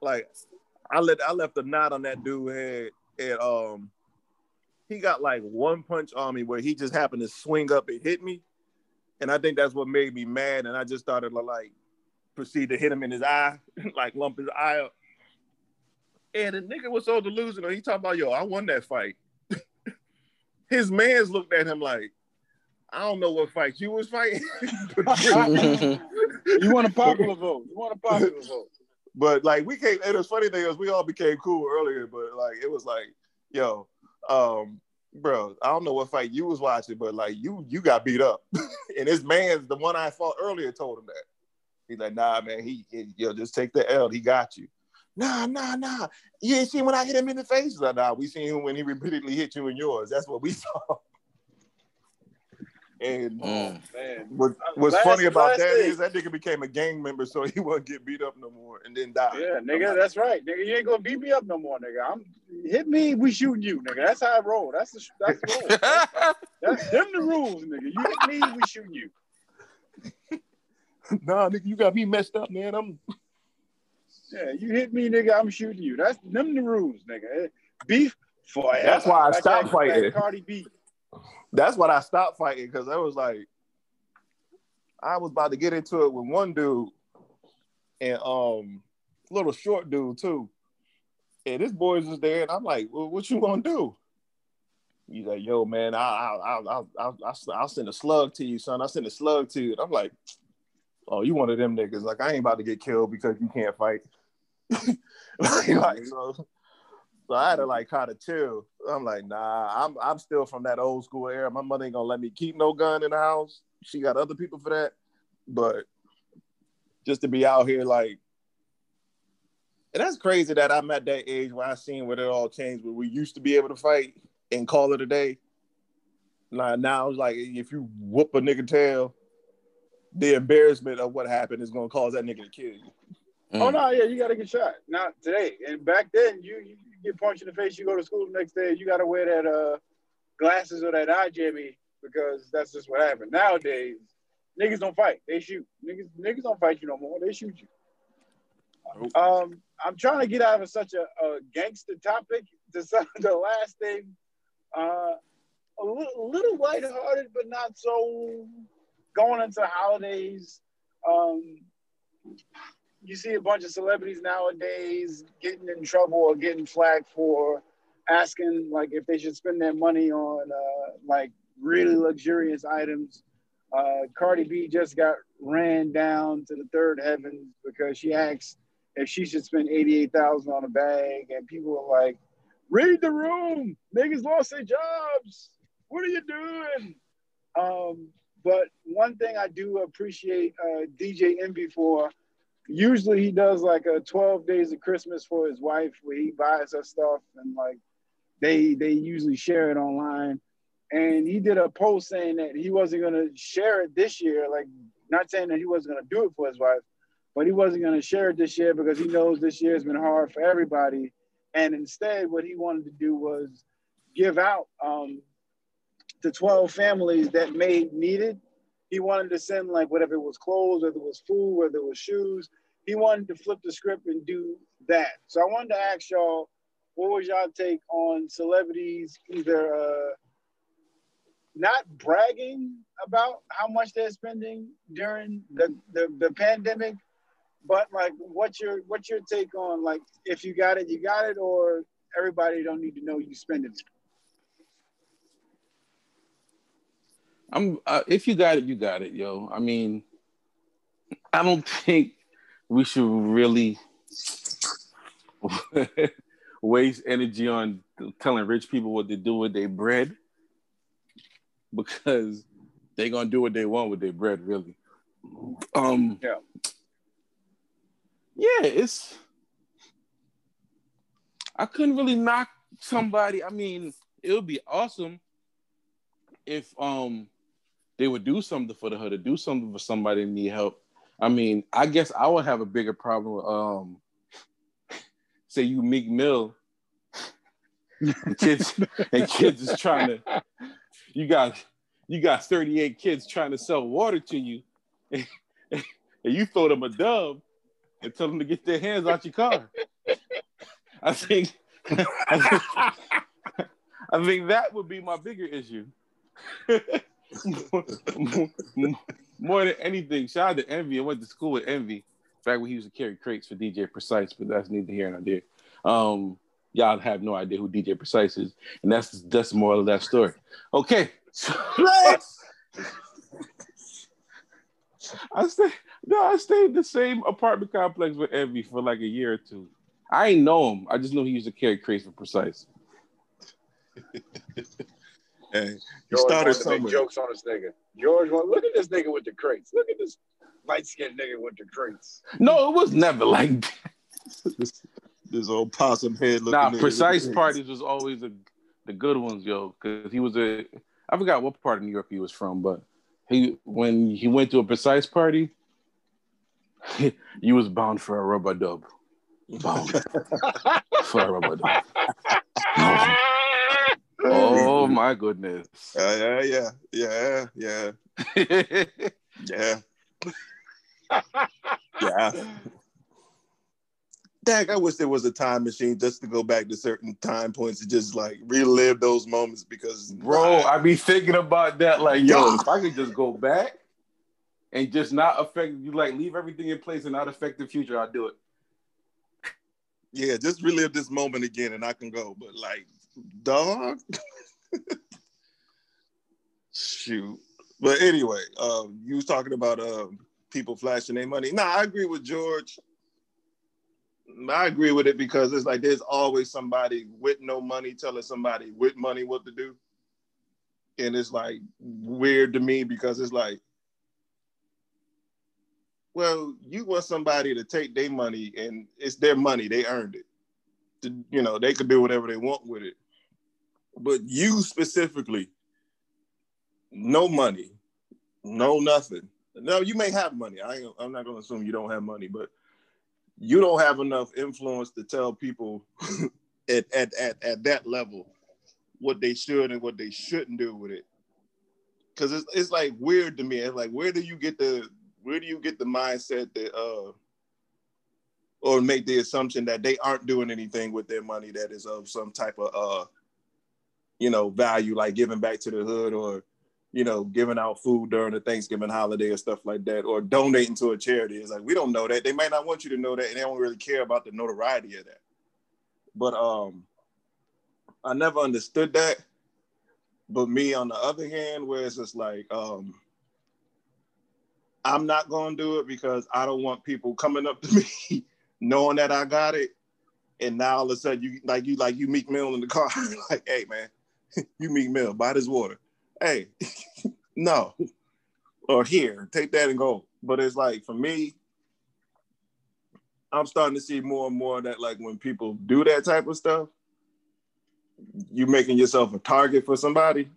Like, I left a knot on that dude's head, and he got like one punch on me where he just happened to swing up and hit me, and I think that's what made me mad, and I just started to, like, proceed to hit him in his eye, like lump his eye up. And the nigga was so delusional. He talking about, yo, I won that fight. His mans looked at him like, I don't know what fight you was fighting. You want a popular vote. You want a popular vote. But, like, we came, and the funny thing is, we all became cool earlier, but, like, it was like, yo, bro, I don't know what fight you was watching, but, like, you got beat up. And his man's, the one I fought earlier, told him that. He's like, nah, man, yo, just take the L, he got you. Nah. You ain't seen when I hit him in the face? Like, nah, we seen him when he repeatedly hit you in yours. That's what we saw. And what's funny about that is that nigga became a gang member, so he wouldn't get beat up no more and then die. Yeah, nigga, that's right. Nigga, you ain't gonna beat me up no more, nigga. Hit me, we shooting you, nigga. That's how I roll. That's the rule. That's them the rules, nigga. You hit me, we shooting you. Nah, nigga, you got me messed up, man. Yeah, you hit me, nigga, I'm shooting you. That's them the rules, nigga. Beef forever. That's why I stopped fighting. Cardi B. That's what I stopped fighting, because I was like, I was about to get into it with one dude, and little short dude too, and this boy's just there, and I'm like, well, what you gonna do? He's like, yo, man, I'll send a slug to you, son. I send a slug to you, and I'm like, oh, you one of them niggas? Like, I ain't about to get killed because you can't fight. So I had to, like, kind of chill. I'm like, nah, I'm still from that old school era. My mother ain't gonna let me keep no gun in the house. She got other people for that. But just to be out here, like, and that's crazy that I'm at that age where I seen where it all changed, where we used to be able to fight and call it a day. Now it's like, if you whoop a nigga tail, the embarrassment of what happened is gonna cause that nigga to kill you. Oh no, yeah, you gotta get shot. Not today. And back then, you get punched in the face. You go to school the next day. You gotta wear that glasses or that eye jammy because that's just what happened. Nowadays, niggas don't fight. They shoot. Niggas don't fight you no more. They shoot you. Nope. I'm trying to get out of such a gangster topic to the last thing. A little lighthearted, but not so. Going into holidays, you see a bunch of celebrities nowadays getting in trouble or getting flagged for asking like if they should spend their money on like really luxurious items. Cardi B just got ran down to the third heaven because she asked if she should spend $88,000 on a bag, and people were like, read the room, niggas lost their jobs, what are you doing? But one thing I do appreciate DJ Envy for, usually he does like a 12 days of Christmas for his wife where he buys her stuff and like they usually share it online. And he did a post saying that he wasn't gonna share it this year, like not saying that he wasn't gonna do it for his wife, but he wasn't gonna share it this year because he knows this year has been hard for everybody. And instead what he wanted to do was give out the 12 families that May needed. He wanted to send like whatever it was, clothes, whether it was food, whether it was shoes. He wanted to flip the script and do that. So I wanted to ask y'all, what was y'all take on celebrities either not bragging about how much they're spending during the pandemic, but like what's your take on like if you got it, or everybody don't need to know you spending it? If you got it, you got it, yo. I mean, I don't think we should really waste energy on telling rich people what to do with their bread, because they're going to do what they want with their bread, really. Yeah, it's... I couldn't really knock somebody. I mean, it would be awesome if they would do something for the hood, or do something for somebody that need help. I mean, I guess I would have a bigger problem with, say you Meek Mill, and kids is trying to, you got 38 kids trying to sell water to you, and you throw them a dub and tell them to get their hands out your car. I think that would be my bigger issue. more than anything. Shout out to Envy. I went to school with Envy. In fact, when he used to carry crates for DJ Precise, but that's neither here nor there. Y'all have no idea who DJ Precise is, and that's more of that story. Okay, I stayed in the same apartment complex with Envy for like a year or two. I ain't know him. I just know he used to carry crates for Precise. Hey, you started to make jokes on this nigga. George, look at this nigga with the crates. Look at this light-skinned nigga with the crates. No, it was never like that. this old possum head looking. Nah, Precise parties was always the good ones, yo. Because he was I forgot what part of New York he was from, but when he went to a Precise party, you was bound for a rubber dub. Bound for a rubber dub. Oh my goodness! Yeah. Yeah. Dang, I wish there was a time machine just to go back to certain time points and just like relive those moments. Because bro, I be thinking about that. Like, yo, if I could just go back and just not affect you, like leave everything in place and not affect the future, I'll do it. Yeah, just relive this moment again, and I can go. But like. Dog, shoot. But anyway, you was talking about people flashing their money. Nah, I agree with George. I agree with it because it's like there's always somebody with no money telling somebody with money what to do, and it's like weird to me because it's like, well, you want somebody to take their money and it's their money, they earned it. You know, they could do whatever they want with it. But you specifically, no money, no nothing. No, you may have money. I'm not going to assume you don't have money, but you don't have enough influence to tell people at that level what they should and what they shouldn't do with it. Cause it's like weird to me. It's like, where do you get the mindset that or make the assumption that they aren't doing anything with their money that is of some type of value, like giving back to the hood or, giving out food during the Thanksgiving holiday or stuff like that, or donating to a charity. It's like, we don't know that. They might not want you to know that, and they don't really care about the notoriety of that. But I never understood that. But me, on the other hand, where it's just like, I'm not going to do it because I don't want people coming up to me knowing that I got it. And now all of a sudden, you Meek Mill in the car. Like, hey, man, you Meek Mill, buy this water. Hey, no. Or here, take that and go. But it's like, for me, I'm starting to see more and more that, like, when people do that type of stuff, you making yourself a target for somebody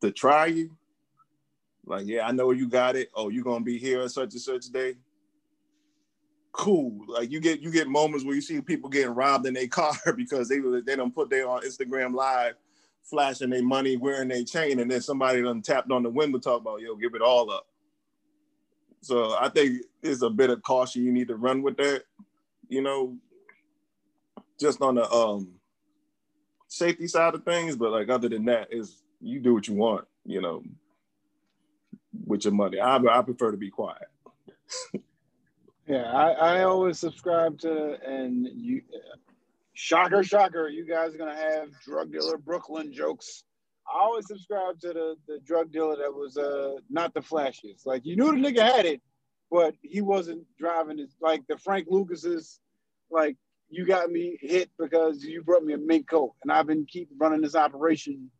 to try you. Like, yeah, I know you got it. Oh, you're going to be here on such and such day. Cool. Like, you get moments where you see people getting robbed in their car because they done put their on Instagram Live, flashing their money, wearing their chain, and then somebody done tapped on the window talking about, yo, give it all up. So I think there's a bit of caution you need to run with that, just on the safety side of things. But like, other than that, is you do what you want, with your money. I prefer to be quiet. Yeah, I always subscribe to, and you, shocker, you guys are gonna have drug dealer Brooklyn jokes. I always subscribe to the drug dealer that was not the flashiest. Like, you knew the nigga had it, but he wasn't driving his, like the Frank Lucas's, like, you got me hit because you brought me a mink coat, and I've been keep running this operation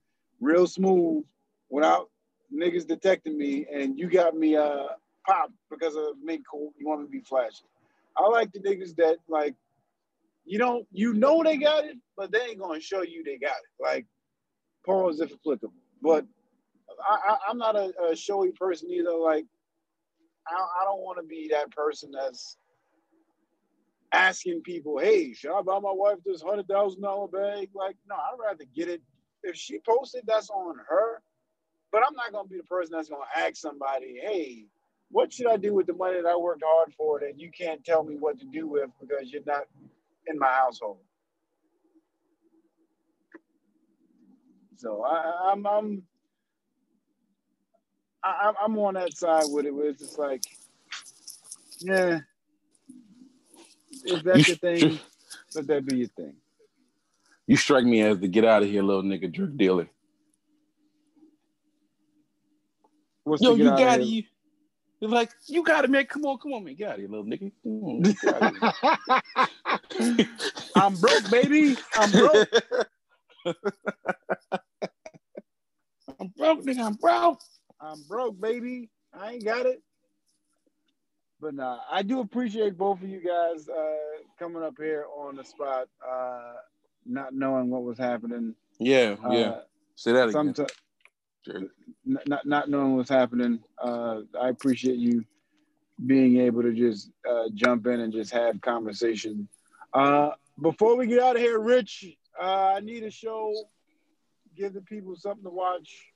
real smooth without niggas detecting me, and you got me popped because of mink coat. You want me to be flashy. I like the niggas that, like, they got it, but they ain't gonna show you they got it. Like, pause if applicable. But I'm not a showy person either. Like, I don't want to be that person that's asking people, "Hey, should I buy my wife this $100,000 bag?" Like, no, I'd rather get it. If she posted, that's on her. But I'm not gonna be the person that's gonna ask somebody, "Hey, what should I do with the money that I worked hard for that you can't tell me what to do with because you're not in my household?" So I'm on that side with it, where it's just like, yeah, if that's your thing, let that be your thing. You strike me as the get out of here little nigga drug dealer. What's yo, you got it. It's like, you got it, man. Come on, man. Get out of here, little nigga. Come on, get out of here. I'm broke, baby. I'm broke. I'm broke, nigga. I'm broke. I'm broke, baby. I ain't got it. But nah, I do appreciate both of you guys coming up here on the spot, not knowing what was happening. Yeah. Say that again. Sure. Not knowing what's happening. I appreciate you being able to just jump in and just have conversation. Before we get out of here, Rich, I need a show. Give the people something to watch.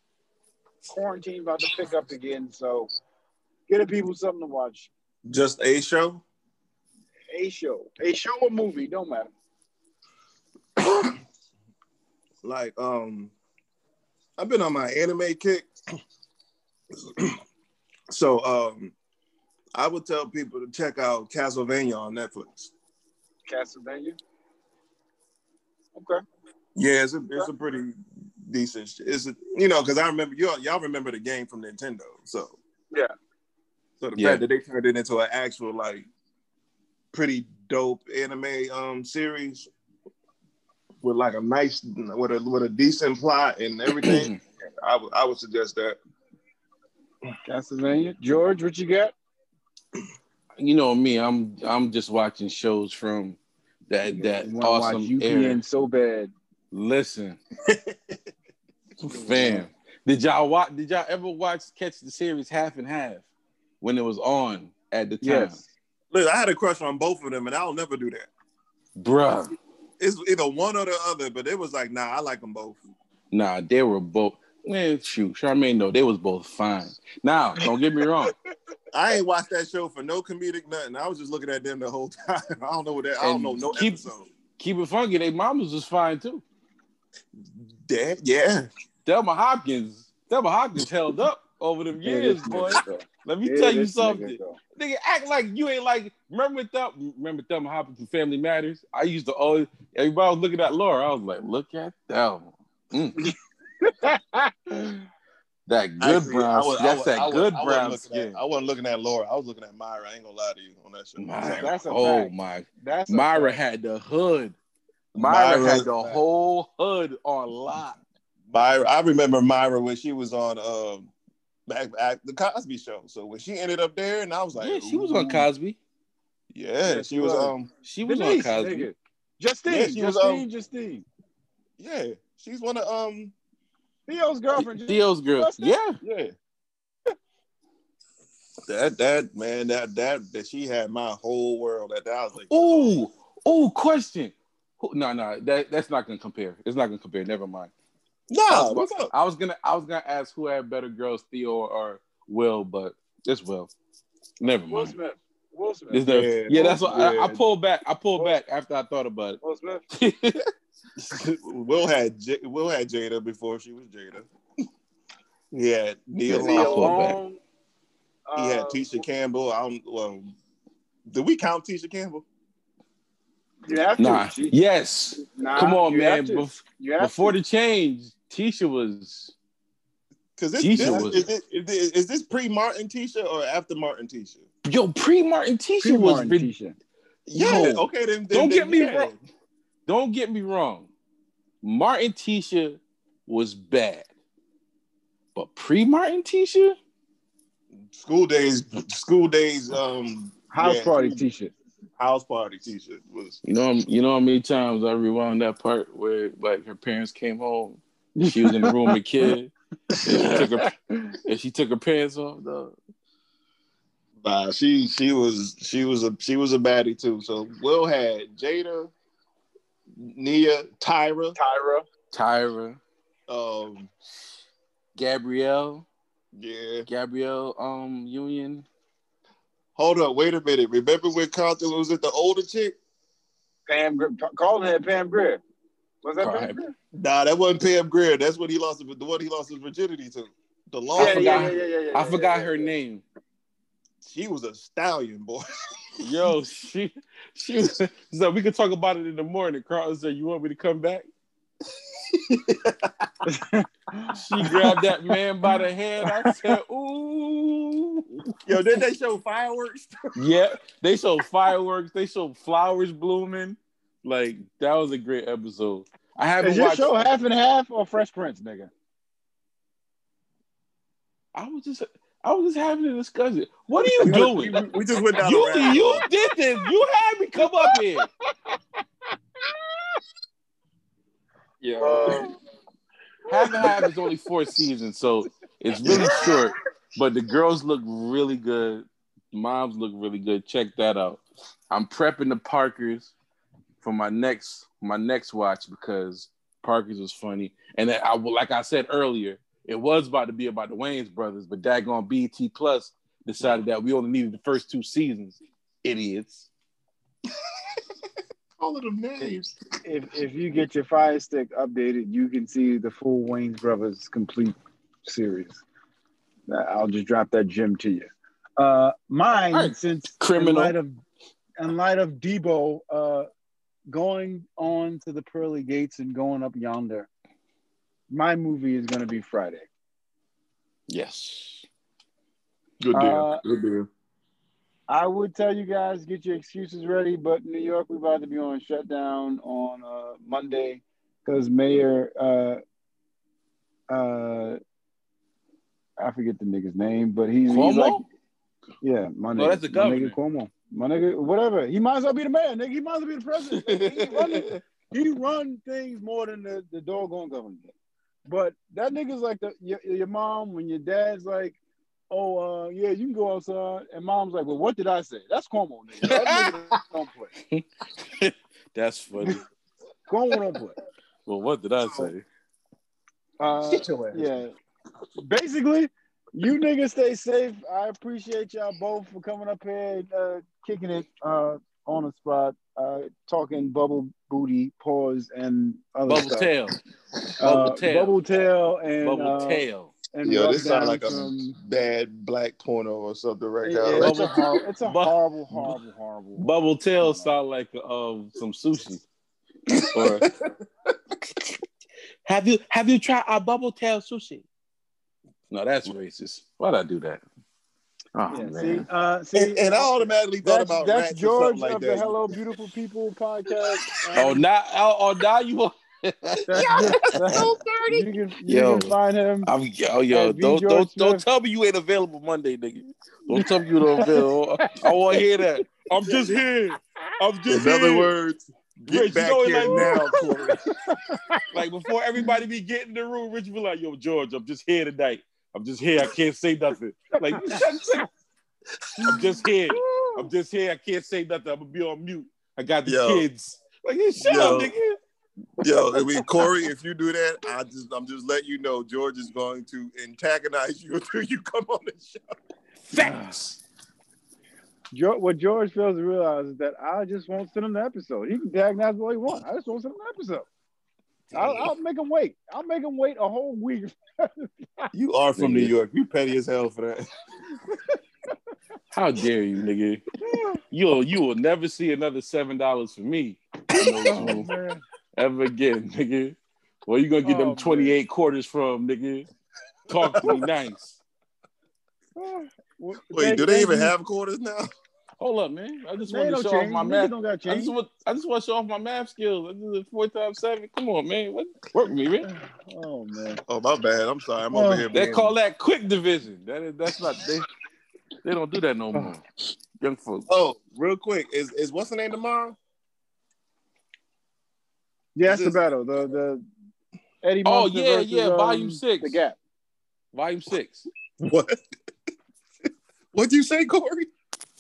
Quarantine about to pick up again, so give the people something to watch. Just a show? A show or movie, don't matter. Like, I've been on my anime kick. So I would tell people to check out Castlevania on Netflix. Castlevania? Okay. Yeah, it's a pretty decent, because I remember, y'all remember the game from Nintendo, so. Yeah. So the fact that they turned it into an actual, like, pretty dope anime series, with like a nice, with a decent plot and everything, I would suggest that. Castlevania. George, what you got? You know me, I'm just watching shows from that awesome watch UPN era. So bad. Listen, fam, did y'all ever watch the series Half and Half when it was on at the time? Yes. Look, I had a crush on both of them, and I'll never do that. Bruh. It's either one or the other, but it was like, nah, I like them both. Nah, they were both. Man, shoot, Charmaine, no, they was both fine. Now, don't get me wrong. I ain't watched that show for no comedic nothing. I was just looking at them the whole time. I don't know what that, I don't know no episode. Keep it funky, they mamas was fine too. Damn, yeah. Thelma Hopkins held up over them years, boy. Let me tell you something. Nigga, act like you ain't like, remember Thelma Hopkins from Family Matters? I used to always, everybody was looking at Laura. I was like, look at Thelma. Mm. That good brown skin. That's that good brown skin. I wasn't looking at Laura. I was looking at Myra. I ain't gonna lie to you on that show. Myra had the hood. Myra had the whole hood on lock. Myra, I remember Myra when she was on back at the Cosby Show. So when she ended up there, and I was like, yeah, she was on Cosby. Yeah, she was. She was on Cosby. Justine. Yeah, she's one of Theo's girlfriend. Theo's girl. Yeah. That man, that she had my whole world. That I was like, oh, question. No, that's not gonna compare. It's not gonna compare. Never mind. No, what's up? I was gonna ask who had better girls, Theo or Will, but it's Will. Never mind. Will Smith. Yeah, that's what I pulled back. After I thought about it. Will Smith. Will had Jada before she was Jada. He had Neil Long. He had Tisha Campbell. Did we count Tisha Campbell? You have to. Nah. Yes. Nah, come on, man. Before the change, Tisha was. Because is this pre-Martin Tisha or after Martin Tisha? Yo, pre-Martin Tisha was. Tisha. Yeah. Yo, okay. Then don't get me wrong. Don't get me wrong. Martin Tisha was bad. But pre-Martin Tisha? School days, House party Tisha. House party Tisha was. You know how many times I rewound that part where like her parents came home, she was in the room with a kid, and she took her pants off, dog. Nah, she was a baddie too. So Will had Jada, Nia, Tyra, Gabrielle, Union. Hold up, wait a minute. Remember when Carlton was at the older chick? Carlton had Pam Grier. Was that Pam Grier? Nah, that wasn't Pam Grier. That's what he lost his virginity to. The long. I forgot her name. She was a stallion, boy. Yo, she was so we could talk about it in the morning. Carl said, "You want me to come back?" She grabbed that man by the hand. I said, "Ooh, yo!" Did they show fireworks? Yeah, they showed fireworks. They showed flowers blooming. Like that was a great episode. I haven't watched. Is your show Half and Half or Fresh Prince, nigga? I was just having a discussion. What are you doing? We just went down. You did this. You had me come up here. Yeah. Half and Half is only 4 seasons, so it's really short. But the girls look really good. Moms look really good. Check that out. I'm prepping the Parkers for my next watch because Parkers was funny, and then like I said earlier. It was about to be about the Wayans Brothers, but daggone BET Plus decided that we only needed the first 2 seasons. Idiots. All of them names. If you get your Fire Stick updated, you can see the full Wayans Brothers complete series. I'll just drop that gem to you. Mine, right. Since Criminal. In light of Deebo going on to the pearly gates and going up yonder, my movie is going to be Friday. Yes. Good deal. Good deal. I would tell you guys, get your excuses ready, but New York, we're about to be on shutdown on Monday because Mayor, I forget the nigga's name, but he's like, yeah, my nigga. Oh, that's the governor. My nigga, whatever. He might as well be the mayor, nigga. He might as well be the president. He run things more than the doggone government. But that nigga's like your mom when your dad's like, oh, yeah, you can go outside. And mom's like, well, what did I say? That's Cuomo, nigga. That don't play. That's funny. Cuomo don't play. Well, what did I say? Shit your ass. Yeah. Basically, you niggas stay safe. I appreciate y'all both for coming up here and kicking it on the spot, talking bubble booty, paws, and other bubble stuff. Tail. Bubble tail. And yo, this sounds like a bad black porno or something right now. Yeah, it's a horrible. Bubble tail sound like some sushi. Or, have you tried our bubble tail sushi? No, that's racist. Why'd I do that? Oh, yeah, man. I automatically thought about that's George like of that. The Hello Beautiful People podcast. Now you want. That's so dirty. You can find him. Don't tell me you ain't available Monday, nigga. Don't tell me you don't available. I want to hear that. I'm just here. In other words. Get Rich, back here like, now, like before everybody be getting in the room, Rich be like, "Yo, George, I'm just here tonight. I'm just here. I can't say nothing. Like, I'm just here. I can't say nothing. I'm gonna be on mute. I got the kids. Like, shut up, nigga." Yo, I mean, Corey, if you do that, I'm just letting you know George is going to antagonize you until you come on the show. Facts. What George fails to realize is that I just won't send him the episode. He can diagnose what he wants. I just won't send him the episode. I'll make him wait. I'll make him wait a whole week. You are from New York. You petty as hell for that. How dare you, nigga? You will never see another $7 from me. Ever again, nigga. Where you gonna get them 28 quarters from, nigga? Talk to me nice. Well, wait, do they even have quarters now? Hold up, man. I just want to show off my math. I just want to show off my math skills. 4 times 7. Come on, man. Work with me, man. Oh man. Oh, my bad. I'm sorry. I'm over here. They call that quick division. That's not they don't do that no more. Young folks. Oh, real quick. Is what's the name tomorrow? Yeah, that's the battle. The Eddie Munster versus, Volume 6. The Gap. Volume 6. What? What'd you say, Corey?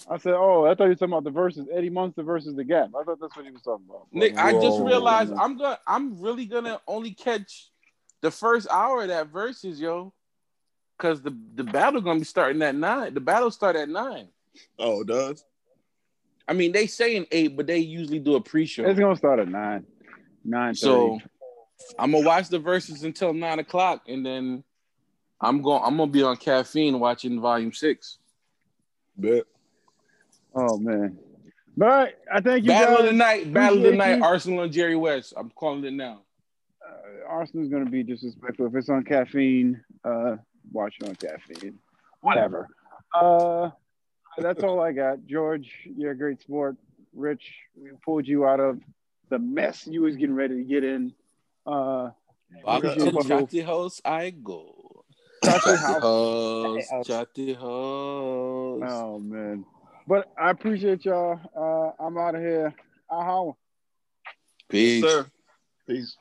I said, I thought you were talking about the verses, Eddie Munster versus The Gap. I thought that's what he was talking about. Nick, I just realized I'm really gonna only catch the first hour of that verses, yo. Cause the battle gonna be starting at 9. The battle start at 9. Oh, it does? I mean, they say in 8, but they usually do a pre-show. It's gonna start at 9. 9:30. So I'm gonna watch the verses until 9 o'clock, and then I'm gonna be on caffeine watching Volume 6. Bet. Oh man! But I thank you. Battle of the night. Arsenal and Jerry West. I'm calling it now. Arsenal's gonna be disrespectful if it's on caffeine. Watch it on caffeine. Whatever. That's all I got. George, you're a great sport. Rich, we pulled you out of the mess you was getting ready to get in. Chatty House, I go. Chatty House. Oh man! But I appreciate y'all. I'm out of here. Peace. Yes, sir. Peace.